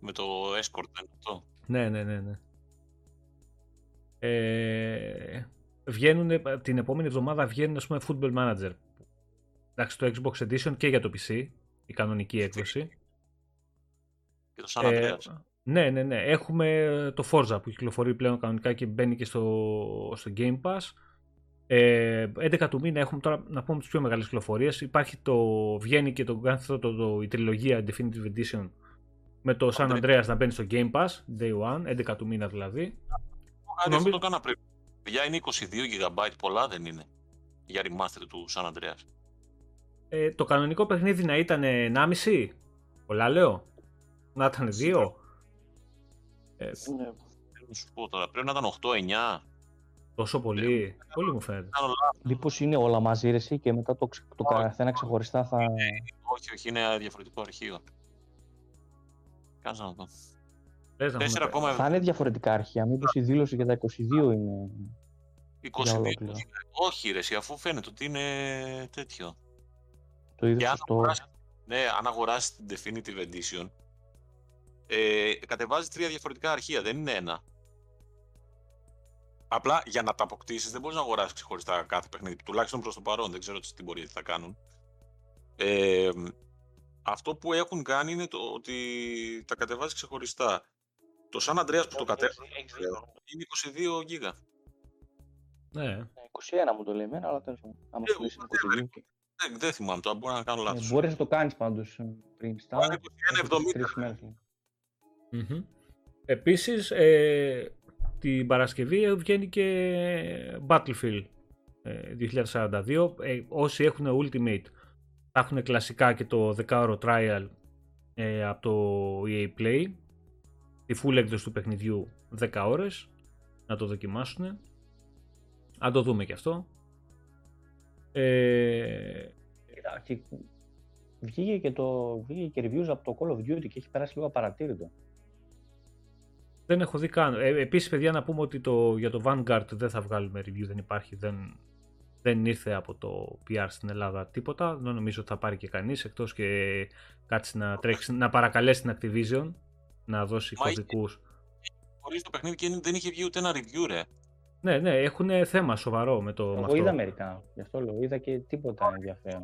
Με το escort δεν είναι αυτό. Ναι. Βγαίνουν, την επόμενη εβδομάδα βγαίνουν ας πούμε Football Manager. Εντάξει, το Xbox Edition και για το PC. Η κανονική έκδοση. Και το San Andreas. Ναι. Έχουμε το Forza που κυκλοφορεί πλέον κανονικά και μπαίνει και στο Game Pass. 11 του μήνα έχουμε τώρα να πούμε τις πιο μεγάλες κυκλοφορίες. Υπάρχει βγαίνει και η τριλογία Definitive Edition με το San Andreas να μπαίνει στο Game Pass, Day 1, 11 του μήνα δηλαδή. Αυτό το κάνα πριν. Παιδιά είναι 22 GB, πολλά δεν είναι για remaster του San Andreas. Το κανονικό παιχνίδι να ήταν 1,5, πολλά λέω, να ήταν 2. Σου πω τώρα, πρέπει να ήταν 8-9. Τόσο πολύ. Πολύ μου φαίνεται. Μήπως είναι όλα μαζί ρεσί και μετά το καθένα ξεχωριστά θα... Όχι, είναι διαφορετικό αρχείο. Κάτσε να το δω. Θα είναι διαφορετικά αρχεία, μήπως η δήλωση για τα 22 είναι... 22. Όχι ρεσί, αφού φαίνεται ότι είναι τέτοιο. Το ίδιο σωστό. Ναι, αν αγοράσεις την Definitive Edition, κατεβάζει 3 διαφορετικά αρχεία, δεν είναι ένα. Απλά για να τα αποκτήσεις δεν μπορείς να αγοράσεις ξεχωριστά κάθε παιχνίδι, τουλάχιστον προς το παρόν, δεν ξέρω τι μπορεί, τι θα κάνουν. Αυτό που έχουν κάνει είναι το ότι τα κατεβάζει ξεχωριστά. Το Σαν Ανδρέας που το κατέβασε είναι 22 γίγα. Ναι. 21 μου το λέει εμένα, αλλά τέλος πάντων. Δεν θυμάμαι τώρα, μπορεί να κάνω λάθος. Μπορείς να το κάνεις πάντως πριν στάρει. Mm-hmm. Επίσης, την Παρασκευή βγαίνει και Battlefield 2042. Όσοι έχουν Ultimate θα έχουν κλασικά και το 10ωρο trial από το EA Play. Τη full έκδοση του παιχνιδιού 10 ώρες. Να το δοκιμάσουν. Αν το δούμε και αυτό. Βγήκε και reviews από το Call of Duty και έχει περάσει λίγο απαρατήρητο. Δεν έχω δει καν. Επίσης παιδιά να πούμε ότι για το Vanguard δεν θα βγάλουμε review, δεν υπάρχει, δεν ήρθε από το PR στην Ελλάδα τίποτα. Δεν νομίζω ότι θα πάρει και κανείς, εκτός και κάτσει να τρέξει, να παρακαλέσει την Activision να δώσει κωδικούς. Χωρίς το παιχνίδι και δεν είχε βγει ούτε ένα review ρε. Ναι, έχουν θέμα σοβαρό με το μαθό. Εγώ είδα μερικά, γι' αυτό λέω, είδα και τίποτα ενδιαφέρον.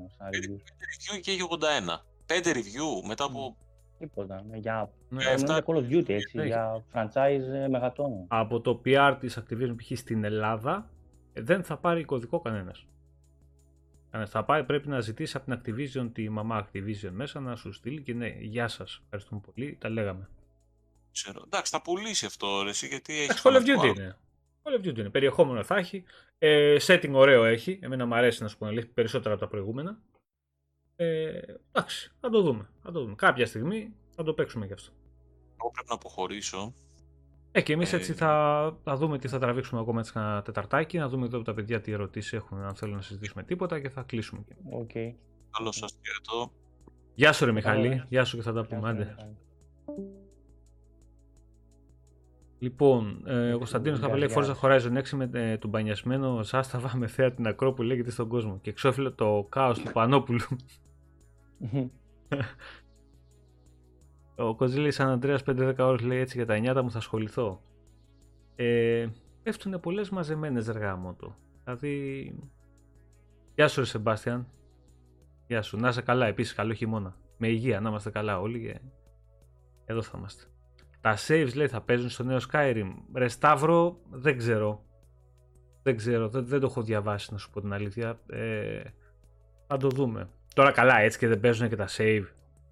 5 review και 81, 5 review μετά από... Τίποτα, για Call of Duty έτσι, για franchise μεγατόνων. Από το PR της Activision π.χ. στην Ελλάδα δεν θα πάρει κωδικό κανένας. Θα πάει, πρέπει να ζητήσει από την Activision, τη μαμά Activision μέσα να σου στείλει και ναι, γεια σας, ευχαριστούμε πολύ, τα λέγαμε. Ξέρω. Εντάξει, θα πουλήσει αυτό ρε, γιατί έχει. Call of Duty είναι. Call of Duty είναι. Περιεχόμενο θα έχει. Setting ωραίο έχει. Εμένα μου αρέσει να σου πω περισσότερα από τα προηγούμενα. Εντάξει, θα το δούμε. Κάποια στιγμή θα το παίξουμε κι αυτό. Εγώ πρέπει να αποχωρήσω. Και εμείς έτσι θα δούμε τι θα τραβήξουμε ακόμα έτσι ένα τεταρτάκι, να δούμε εδώ τα παιδιά τι ερωτήσεις έχουν, αν θέλουν να συζητήσουμε τίποτα και θα κλείσουμε. Okay. Καλώς σας χαιρετώ. Γεια σου ρε Μιχαλή, γεια σου και θα τα πούμε. Άντε. Λοιπόν, ο Κωνσταντίνος Καπελέη, Forza Horizon 6 με τον μπανιασμένο Ζάσταβα με θέα την Ακρόπολη λέγεται στον κόσμο και εξώφυλλο το κάος του Πανόπουλου. Ο Κοζίλη Σαν Αντρέας 5-10 ώρες λέει έτσι για τα 9 μου θα ασχοληθώ. Πέφτουνε πολλές μαζεμένες εργά μότο. Δηλαδή... Γεια σου ρε Σεμπάστιαν. Γεια σου. Να είσαι καλά επίσης, καλό χειμώνα. Με υγεία, να είμαστε καλά όλοι και... Εδώ θα είμαστε. Τα saves λέει θα παίζουν στο νέο Skyrim. Ρε Σταύρο, δεν ξέρω. Δεν το έχω διαβάσει να σου πω την αλήθεια. Θα το δούμε. Τώρα καλά έτσι και δεν παίζουν και τα save.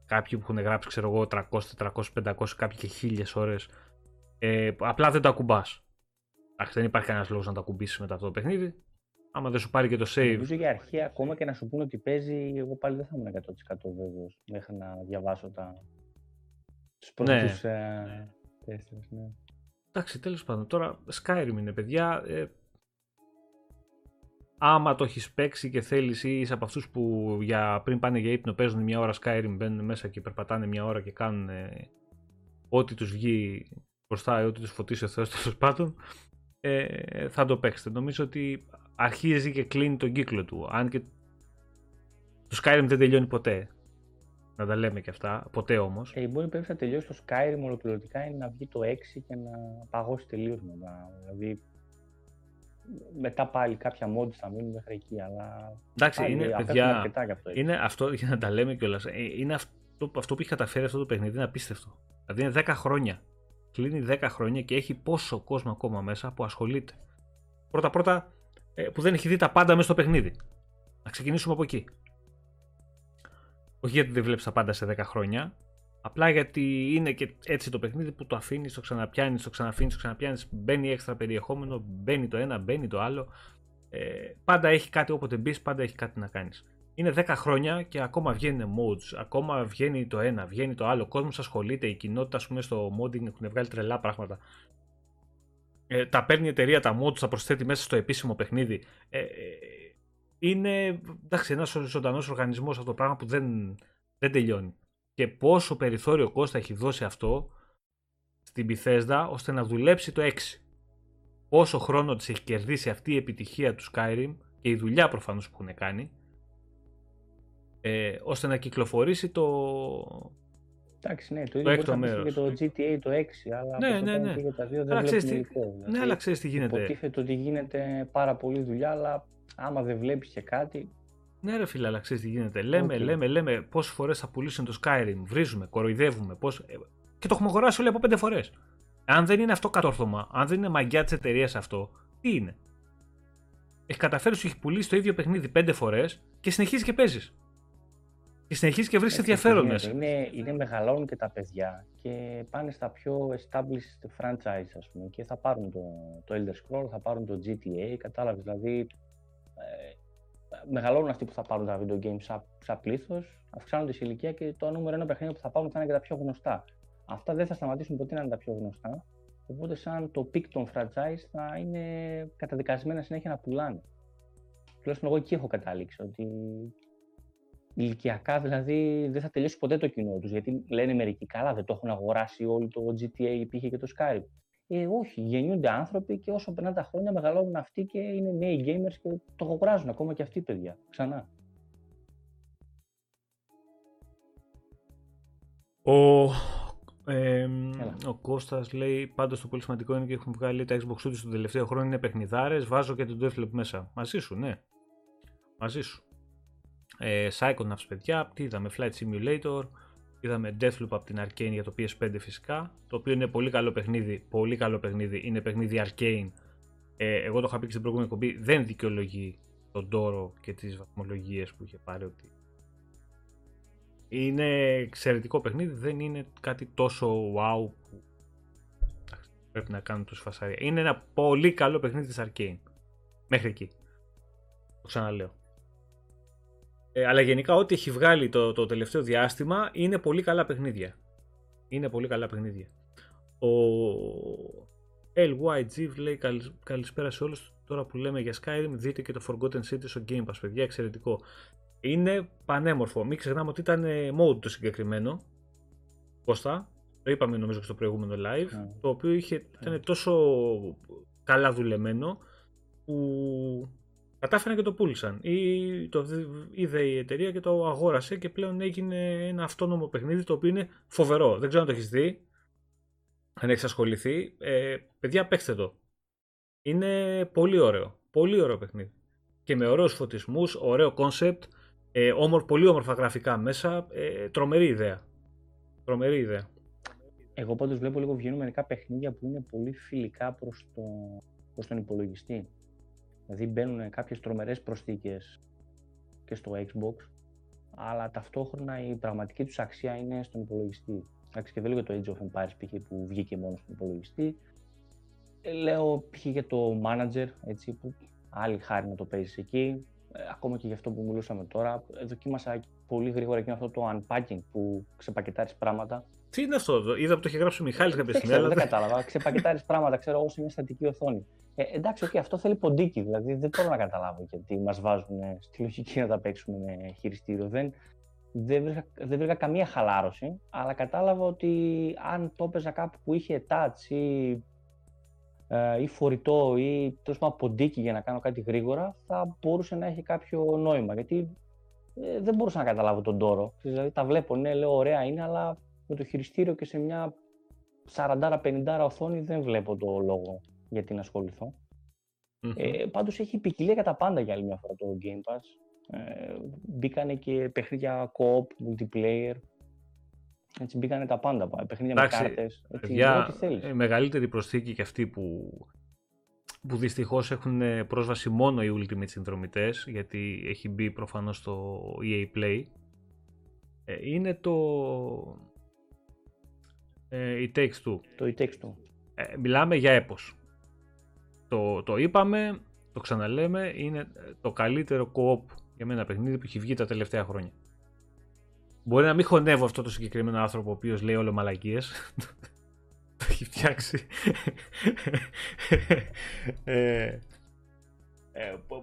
Κάποιοι που έχουν γράψει, ξέρω εγώ, 300, 400, 500, κάποιοι και 1000 ώρες. Απλά δεν το ακουμπάς. Δεν υπάρχει κανένας λόγος να το ακουμπήσεις μετά αυτό το παιχνίδι. Άμα δεν σου πάρει και το save. Νομίζω για αρχή, ακόμα και να σου πούνε ότι παίζει, εγώ πάλι δεν θα ήμουν 100% βέβαιος μέχρι να διαβάσω τους πρώτους τέσσερις. Ναι. Εντάξει, τέλος πάντων. Τώρα Skyrim είναι, παιδιά. Άμα το έχεις παίξει και θέλεις ή είσαι από αυτούς που πριν πάνε για ύπνο παίζουν μια ώρα Skyrim, μπαίνουν μέσα και περπατάνε μια ώρα και κάνουν ό,τι τους βγει μπροστά, ό,τι τους φωτίσει ο Θεός τέλος πάντων, θα το παίξετε. Νομίζω ότι αρχίζει και κλείνει τον κύκλο του. Αν και το Skyrim δεν τελειώνει ποτέ. Να τα λέμε και αυτά, ποτέ όμως. Η μόνη περίπτωση να τελειώσει το Skyrim ολοκληρωτικά είναι να βγει το 6 και να παγώσει τελείως μετά. Δηλαδή... Μετά πάλι κάποια mods θα μείνουν μέχρι εκεί, αλλά. Εντάξει, είναι, παιδιά, είναι αυτό για να τα λέμε κιόλας. Είναι αυτό που έχει καταφέρει αυτό το παιχνίδι, είναι απίστευτο. Δηλαδή είναι 10 χρόνια. Κλείνει 10 χρόνια και έχει πόσο κόσμο ακόμα μέσα που ασχολείται. Πρώτα-πρώτα που δεν έχει δει τα πάντα μέσα στο παιχνίδι. Να ξεκινήσουμε από εκεί. Όχι γιατί δεν βλέπεις τα πάντα σε 10 χρόνια, απλά γιατί είναι και έτσι το παιχνίδι που το αφήνεις, το ξαναπιάνεις, το ξαναπιάνεις, μπαίνει έξτρα περιεχόμενο, μπαίνει το ένα, μπαίνει το άλλο. Πάντα έχει κάτι, όποτε μπεις, πάντα έχει κάτι να κάνεις. Είναι 10 χρόνια και ακόμα βγαίνουν modes, ακόμα βγαίνει το ένα, βγαίνει το άλλο. Ο κόσμος ασχολείται, η κοινότητα, ας πούμε, στο modding έχουν βγάλει τρελά πράγματα. Τα παίρνει η εταιρεία, τα modes τα προσθέτει μέσα στο επίσημο παιχνίδι. Είναι, εντάξει, ένας ζωντανός οργανισμός αυτό το πράγμα που δεν τελειώνει. Και πόσο περιθώριο Κώστα έχει δώσει αυτό στην Bethesda ώστε να δουλέψει το 6. Πόσο χρόνο της έχει κερδίσει αυτή η επιτυχία του Skyrim και η δουλειά προφανώς που έχουν κάνει ώστε να κυκλοφορήσει το. Εντάξει, ναι, το ίδιο μπορεί να πεις και το GTA το 6, αλλά ναι. Και τα δύο δεν βλέπουν υλικό. Ναι, αλλά ξέρεις τι γίνεται. Υποτίθεται ότι γίνεται πάρα πολύ δουλειά, αλλά άμα δεν βλέπεις και κάτι. Ναι ρε φίλε, αλλά ξέρεις τι γίνεται, λέμε πόσες φορές θα πουλήσουν το Skyrim, βρίζουμε, κοροϊδεύουμε, και το έχουμε αγοράσει όλοι από 5 φορές. Αν δεν είναι αυτό κατόρθωμα, αν δεν είναι μαγιά της εταιρείας αυτό, τι είναι. Έχει καταφέρει σου έχει πουλήσει το ίδιο παιχνίδι 5 φορές και συνεχίζει και παίζεις. Και συνεχίζει και βρίσκει ενδιαφέρον μέσα. Είναι μεγαλώνουν και τα παιδιά και πάνε στα πιο established franchise, ας πούμε, και θα πάρουν το Elder Scrolls, θα πάρουν το GTA, κατάλαβες, δηλαδή... Μεγαλώνουν αυτοί που θα πάρουν τα video games σαν πλήθος, αυξάνονται σε ηλικία και το νούμερο ένα παιχνίδι που θα πάρουν θα είναι και τα πιο γνωστά. Αυτά δεν θα σταματήσουν ποτέ να είναι τα πιο γνωστά, οπότε σαν το peak των franchise θα είναι καταδικασμένα συνέχεια να πουλάνε. Τουλάχιστον εγώ εκεί έχω καταλήξει, ότι ηλικιακά δηλαδή δεν θα τελειώσει ποτέ το κοινό τους, γιατί λένε μερικοί καλά δεν το έχουν αγοράσει όλοι το GTA υπήρχε και το Skyrim. Όχι, γεννιούνται άνθρωποι και όσο περνά τα χρόνια μεγαλώνουν αυτοί και είναι νέοι gamers και το αγοράζουν ακόμα και αυτοί οι παιδιά, ξανά. Ο Κώστας λέει πάντως το πολύ σημαντικό είναι και έχουν βγάλει τα Xbox του τον τελευταίο χρόνο είναι παιχνιδάρες, βάζω και τον Deathloop μέσα. Μαζί σου, ναι. Μαζί σου. Psychonauts παιδιά, τι είδαμε, Flight Simulator. Είδαμε Deathloop από την Arcane για το PS5 φυσικά, το οποίο είναι πολύ καλό παιχνίδι, είναι παιχνίδι Arcane. Εγώ το είχα πει και στην προηγούμενη εκπομπή, δεν δικαιολογεί τον τόρο και τις βαθμολογίες που είχε πάρει ότι είναι εξαιρετικό παιχνίδι, δεν είναι κάτι τόσο wow που πρέπει να κάνουν τους φασαρία. Είναι ένα πολύ καλό παιχνίδι της Arcane. Μέχρι εκεί. Το ξαναλέω. Αλλά γενικά ό,τι έχει βγάλει το τελευταίο διάστημα είναι πολύ καλά παιχνίδια. Είναι πολύ καλά παιχνίδια. Ο LYG λέει καλησπέρα σε όλους. Τώρα που λέμε για Skyrim, δείτε και το Forgotten City στο Game Pass, παιδιά, εξαιρετικό. Είναι πανέμορφο. Μην ξεχνάμε ότι ήταν mode το συγκεκριμένο. Κώστα, το είπαμε νομίζω και στο προηγούμενο live, το οποίο ήταν τόσο καλά δουλεμένο που κατάφεραν και το πούλησαν. Ή το είδε η εταιρεία και το αγόρασε και πλέον έγινε ένα αυτόνομο παιχνίδι το οποίο είναι φοβερό. Δεν ξέρω αν το έχεις δει, αν έχεις ασχοληθεί. Παιδιά, παίξτε το. Είναι πολύ ωραίο. Πολύ ωραίο παιχνίδι. Και με ωραίους φωτισμούς, ωραίο concept, πολύ όμορφα γραφικά μέσα. Τρομερή ιδέα. Τρομερή ιδέα. Εγώ πάντως βλέπω λίγο βγαίνουν μερικά παιχνίδια που είναι πολύ φιλικά προς τον υπολογιστή. Δηλαδή μπαίνουν κάποιες τρομερές προσθήκες και στο Xbox, αλλά ταυτόχρονα η πραγματική τους αξία είναι στον υπολογιστή. Εντάξει, και δεν λέω για το Age of Empires π.χ. που βγήκε μόνο στον υπολογιστή. Λέω π.χ. για το Manager, έτσι, που άλλη χάρη να το παίζεις εκεί. Ακόμα και για αυτό που μιλούσαμε τώρα, δοκίμασα πολύ γρήγορα και αυτό το unpacking που ξεπακετάρεις πράγματα. Τι είναι αυτό εδώ, είδα που το είχε γράψει ο Μιχάλης κάποια στιγμή. Δεν κατάλαβα. Ξεπακετάρεις πράγματα, ξέρω εγώ, σε μια στατική οθόνη. Εντάξει, okay, αυτό θέλει ποντίκι, δηλαδή δεν μπορώ να καταλάβω γιατί μας βάζουν στη λογική να τα παίξουμε με χειριστήριο. Δεν βρήκα καμία χαλάρωση, αλλά κατάλαβα ότι αν το έπαιζα κάπου που είχε touch ή φορητό ή τέλος πάντων ποντίκι για να κάνω κάτι γρήγορα, θα μπορούσε να έχει κάποιο νόημα. Γιατί δεν μπορούσα να καταλάβω τον τόρο. Δηλαδή τα βλέπω, ναι, λέω ωραία είναι, αλλά με το χειριστήριο και σε μια 40-50 οθόνη δεν βλέπω το λόγο γιατί να ασχοληθώ. Mm-hmm. Πάντως έχει ποικιλία κατά πάντα για άλλη μια φορά το Game Pass. Μπήκανε και παιχνίδια co-op, multiplayer. Έτσι μπήκανε τα πάντα, παιχνίδια με κάρτες, ό,τι μεγαλύτερη προσθήκη και αυτοί που δυστυχώς έχουν πρόσβαση μόνο οι Ultimate συνδρομητές, γιατί έχει μπει προφανώς στο EA Play, είναι το It Takes Two. Το It Takes Two. Μιλάμε για έπος. Το είπαμε, το ξαναλέμε, είναι το καλύτερο co-op για μένα παιχνίδι που έχει βγει τα τελευταία χρόνια. Μπορεί να μην χωνεύω αυτό το συγκεκριμένο άνθρωπο ο οποίος λέει όλο μαλακίες. Το έχει φτιάξει.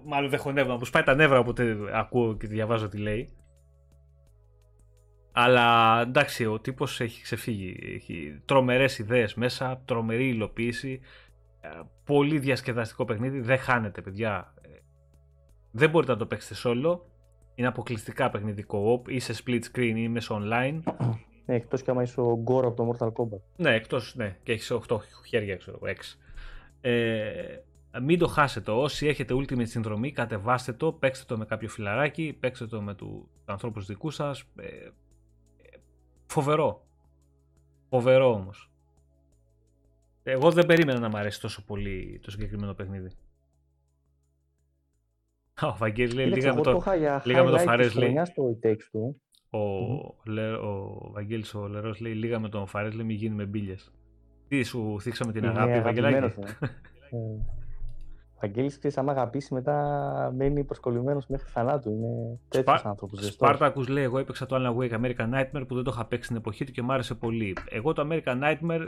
Μάλλον δεν χωνεύω, να μου σπάει τα νεύρα όποτε ακούω και διαβάζω τι λέει. Αλλά εντάξει, ο τύπος έχει ξεφύγει. Έχει τρομερές ιδέες μέσα, τρομερή υλοποίηση. Πολύ διασκεδαστικό παιχνίδι. Δεν χάνεται, παιδιά. Δεν μπορείτε να το παίξετε solo. Είναι αποκλειστικά παιχνιδικό op, είσαι split screen ή μέσα online. Ναι, εκτός και άμα είσαι ο Γκόρο από το Mortal Kombat. Ναι, εκτός, ναι, και έχεις 8 χέρια, ξέρω, 6. Μην το χάσετε, όσοι έχετε Ultimate συνδρομή, κατεβάστε το, παίξτε το με κάποιο φιλαράκι, παίξτε το με τους ανθρώπους δικούς σας. Φοβερό. Φοβερό όμως. Εγώ δεν περίμενα να μ' αρέσει τόσο πολύ το συγκεκριμένο παιχνίδι. Ο Βαγγέλης λέει λίγα με το Φαρές λέει. Ο Βαγγέλης ο Λερός λέει λίγα με τον Φαρές λέει μη γίνουμε μπίλιες. Τι σου θίξαμε την αγάπη, Βαγγελάκη. Βαγγέλης, ξέρεις, άμα αγαπήσει μετά μένει προσκολλημένος μέχρι θανάτου. Είναι τέτοιος άνθρωπος. Σπάρτακους λέει εγώ έπαιξα το Alan Wake American Nightmare που δεν το είχα παίξει στην εποχή του και μου άρεσε πολύ. Εγώ το American Nightmare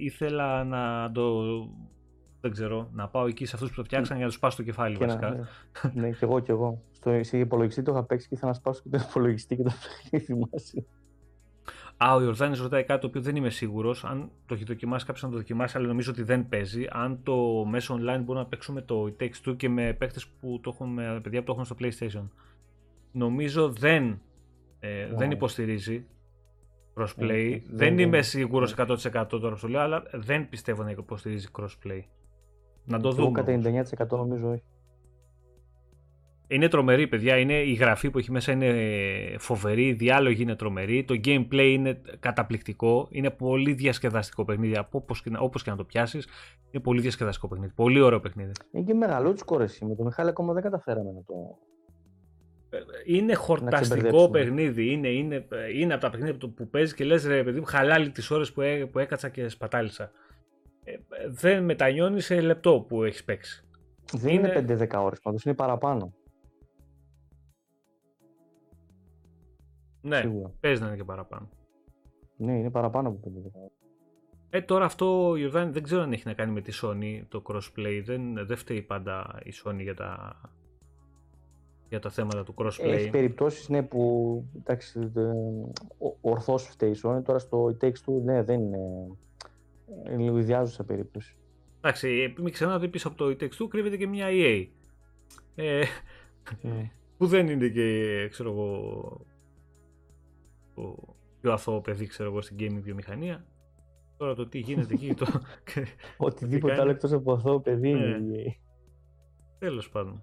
ήθελα να το... Δεν ξέρω, να πάω εκεί σε αυτούς που το φτιάξαν για να τους πάσω το κεφάλι και βασικά. Ναι, κι εγώ. Στο υπολογιστή το είχα παίξει και ήθελα να σπάσω και τον υπολογιστή και το παιχνίδι μας. Ο Ιορδάνης ρωτάει κάτι το οποίο δεν είμαι σίγουρος. Αν το έχει δοκιμάσει κάποιος να το δοκιμάσει, αλλά νομίζω ότι δεν παίζει. Αν το μέσο online μπορούμε να παίξουμε το It Takes Two και με παίχτες που το έχουν, με παιδιά που το έχουν στο PlayStation. Νομίζω δεν υποστηρίζει. Crossplay. Δεν είμαι σίγουρος 100% τώρα που λέω, αλλά δεν πιστεύω να υποστηρίζει crossplay. Να το δούμε. Εγώ κατά 99% νομίζω όχι. Είναι τρομερή, παιδιά. Η γραφή που έχει μέσα είναι φοβερή. Οι διάλογοι είναι τρομεροί. Το gameplay είναι καταπληκτικό. Είναι πολύ διασκεδαστικό παιχνίδι. Όπως και να το πιάσεις, είναι πολύ διασκεδαστικό παιχνίδι. Πολύ ωραίο παιχνίδι. Είναι και μεγαλούτσικο, εσύ. Με τον Μιχάλη ακόμα δεν καταφέραμε να το. Είναι χορταστικό παιχνίδι. Είναι από τα παιχνίδια που παίζεις και λες ρε παιδί μου, χαλάλη τις ώρες που έκατσα και σπατάλησα. δεν μετανιώνει σε λεπτό που έχει παίξει. Δεν είναι 5-10 ώρες πάντως, είναι παραπάνω. Ναι, παίζει να είναι και παραπάνω. Ναι, είναι παραπάνω από 5-10 ώρες. Τώρα αυτό, Ιορδάνη, δεν ξέρω αν έχει να κάνει με τη Sony, το crossplay. Δεν φταίει πάντα η Sony για τα θέματα του crossplay. Έχει περιπτώσεις, ναι, που εντάξει, ορθώς φταίει η Sony. Τώρα στο It Takes Two, ναι, δεν είναι. Είναι λίγο ιδιάζουσα περίπτωση. Εντάξει, μην ξεχνάτε ότι πίσω από το It Takes Two κρύβεται και μια EA. Που δεν είναι και, ξέρω εγώ, το πιο αθώο παιδί, ξέρω εγώ, στην gaming βιομηχανία. Τώρα το τι γίνεται εκεί. Οτιδήποτε άλλο εκτός από αυτό, παιδί. Τέλος πάντων.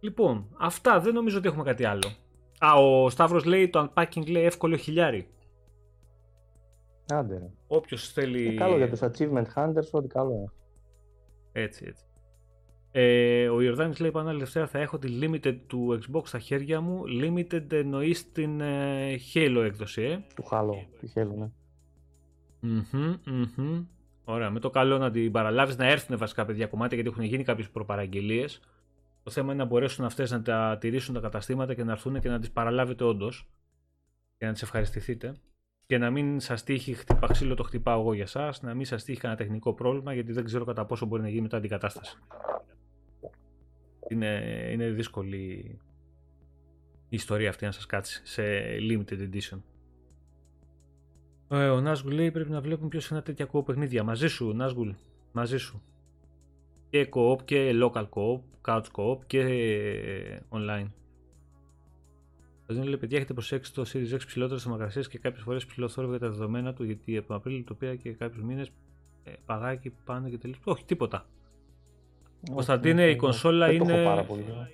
Λοιπόν, αυτά, δεν νομίζω ότι έχουμε κάτι άλλο. Α, ο Σταύρος λέει το unpacking, λέει εύκολο χιλιάρι. Άντε. Όποιος θέλει. Καλό για τους achievement hunters, ό,τι καλό είναι. Έτσι, έτσι. Ο Ιορδάνης λέει πάνω άλλη Δευτέρα θα έχω τη limited του Xbox στα χέρια μου. Limited εννοεί στην Halo έκδοση. Του Halo, ναι. Ωραία, με το καλό να την παραλάβεις, να έρθουν βασικά παιδιά κομμάτια, γιατί έχουν γίνει κάποιες προπαραγγελίες. Το θέμα είναι να μπορέσουν αυτές να τα τηρήσουν τα καταστήματα και να έρθουν και να τις παραλάβετε όντως και να τις ευχαριστηθείτε και να μην σας τύχει χτυπαξίλο, το χτυπάω εγώ για σας, να μην σας τύχει κανένα τεχνικό πρόβλημα, γιατί δεν ξέρω κατά πόσο μπορεί να γίνει μετά την κατάσταση. Είναι δύσκολη η ιστορία αυτή να σας κάτσει σε limited edition. Ο Νάσγουλ λέει πρέπει να βλέπουν ποιος είναι τέτοια co-op παιχνίδια. Μαζί σου, Νάσγουλ, μαζί σου. Και co-op και local co-op, couch co-op και online. Ο Ζήνου λέει παιδιά έχετε προσέξει το Series X ψηλότερες θερμοκρασίες και κάποιες φορές ψηλό θόρυβο για τα δεδομένα του, γιατί από Απρίλιο το πήρα και κάποιους μήνες παγάκι πάνω και τελείως. Όχι, τίποτα. Κωνσταντίνε, η κονσόλα είναι...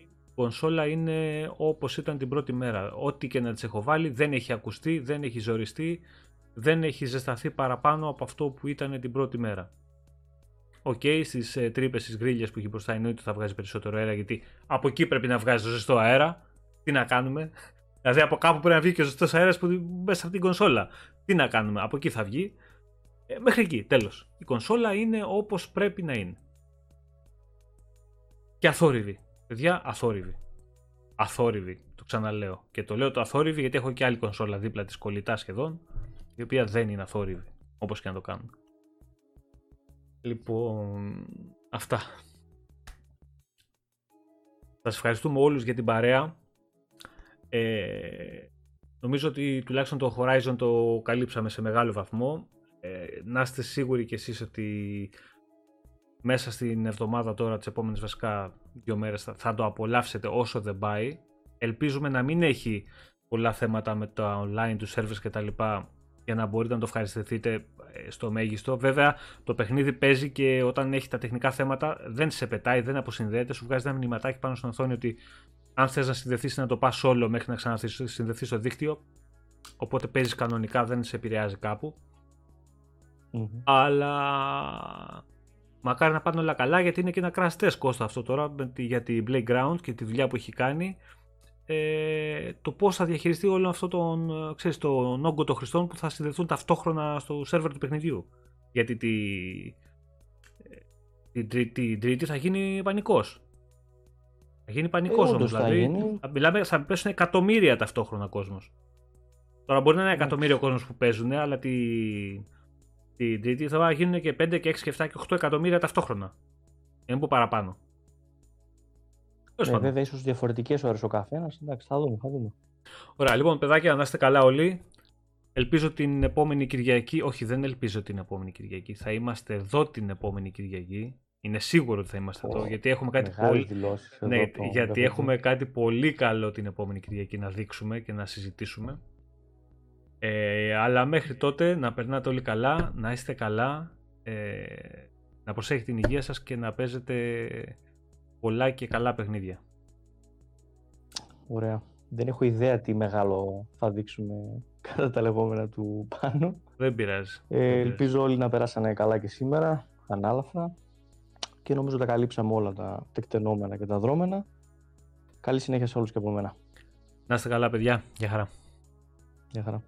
Η κονσόλα είναι όπως ήταν την πρώτη μέρα. Ό,τι και να της έχω βάλει δεν έχει ακουστεί, δεν έχει ζοριστεί, δεν έχει ζεσταθεί παραπάνω από αυτό που ήταν την πρώτη μέρα. Οκ, στις τρύπες της γκρίλιας που έχει μπροστά εννοείται θα βγάζει περισσότερο αέρα, γιατί από εκεί πρέπει να βγάζει ζεστό αέρα. Τι να κάνουμε. Δηλαδή από κάπου πρέπει να βγει και ο ζεστός αέρας που μέσα από την κονσόλα. Τι να κάνουμε. Από εκεί θα βγει. Μέχρι εκεί. Τέλος. Η κονσόλα είναι όπως πρέπει να είναι. Και αθόρυβη. Παιδιά, αθόρυβη. Αθόρυβη. Το ξαναλέω. Και το λέω το αθόρυβη γιατί έχω και άλλη κονσόλα δίπλα της, κολλητά σχεδόν, η οποία δεν είναι αθόρυβη, όπως και να το κάνουμε. Λοιπόν, αυτά. Σας ευχαριστούμε όλους για την παρέα. Νομίζω ότι τουλάχιστον το Horizon το καλύψαμε σε μεγάλο βαθμό. Να είστε σίγουροι κι εσείς ότι μέσα στην εβδομάδα τώρα, τις επόμενες βασικά 2 μέρες, θα το απολαύσετε όσο δεν πάει. Ελπίζουμε να μην έχει πολλά θέματα με τα online, του servers κτλ, για να μπορείτε να το ευχαριστηθείτε στο μέγιστο. Βέβαια, το παιχνίδι παίζει και όταν έχει τα τεχνικά θέματα δεν σε πετάει, δεν αποσυνδέεται. Σου βγάζει ένα μηνυματάκι πάνω στην οθόνη ότι αν θες να συνδεθείς, να το πας όλο μέχρι να ξανασυνδεθείς στο δίκτυο. Οπότε παίζεις κανονικά, δεν σε επηρεάζει κάπου. Αλλά μακάρι να πάνε όλα καλά, γιατί είναι και ένα crash test, Κώστα, αυτό τώρα για την Playground και τη δουλειά που έχει κάνει. Το πώς θα διαχειριστεί όλο αυτό τον όγκο των χρηστών που θα συνδεθούν ταυτόχρονα στο σερβερ του παιχνιδιού, γιατί την Τρίτη θα γίνει πανικός. Θα γίνει πανικός όμως, δηλαδή θα πέσουν εκατομμύρια ταυτόχρονα κόσμος. Τώρα μπορεί να είναι εκατομμύριο κόσμος που παίζουν, αλλά την Τρίτη θα γίνουν και 5 και 6 και 7 και 8 εκατομμύρια ταυτόχρονα. Είναι που παραπάνω. Βέβαια, ίσως διαφορετικές ώρες ο καθένας. Εντάξει, θα δούμε. Ωραία, λοιπόν, παιδάκια, να είστε καλά όλοι. Ελπίζω την επόμενη Κυριακή. Όχι, δεν ελπίζω την επόμενη Κυριακή. Θα είμαστε εδώ την επόμενη Κυριακή. Είναι σίγουρο ότι θα είμαστε εδώ, γιατί έχουμε κάτι πολύ. Γιατί έχουμε κάτι πολύ καλό την επόμενη Κυριακή να δείξουμε και να συζητήσουμε. Αλλά μέχρι τότε να περνάτε όλοι καλά, να είστε καλά, να προσέχετε την υγεία σας και να παίζετε πολλά και καλά παιχνίδια. Ωραία. Δεν έχω ιδέα τι μεγάλο θα δείξουμε κατά τα λεγόμενα του Πάνου. Δεν πειράζει. Ελπίζω όλοι να περάσανε καλά και σήμερα, ανάλαφρα. Και νομίζω τα καλύψαμε όλα τα τεκτενόμενα και τα δρόμενα. Καλή συνέχεια σε όλους και από μένα. Να είστε καλά, παιδιά. Γεια χαρά. Γεια χαρά.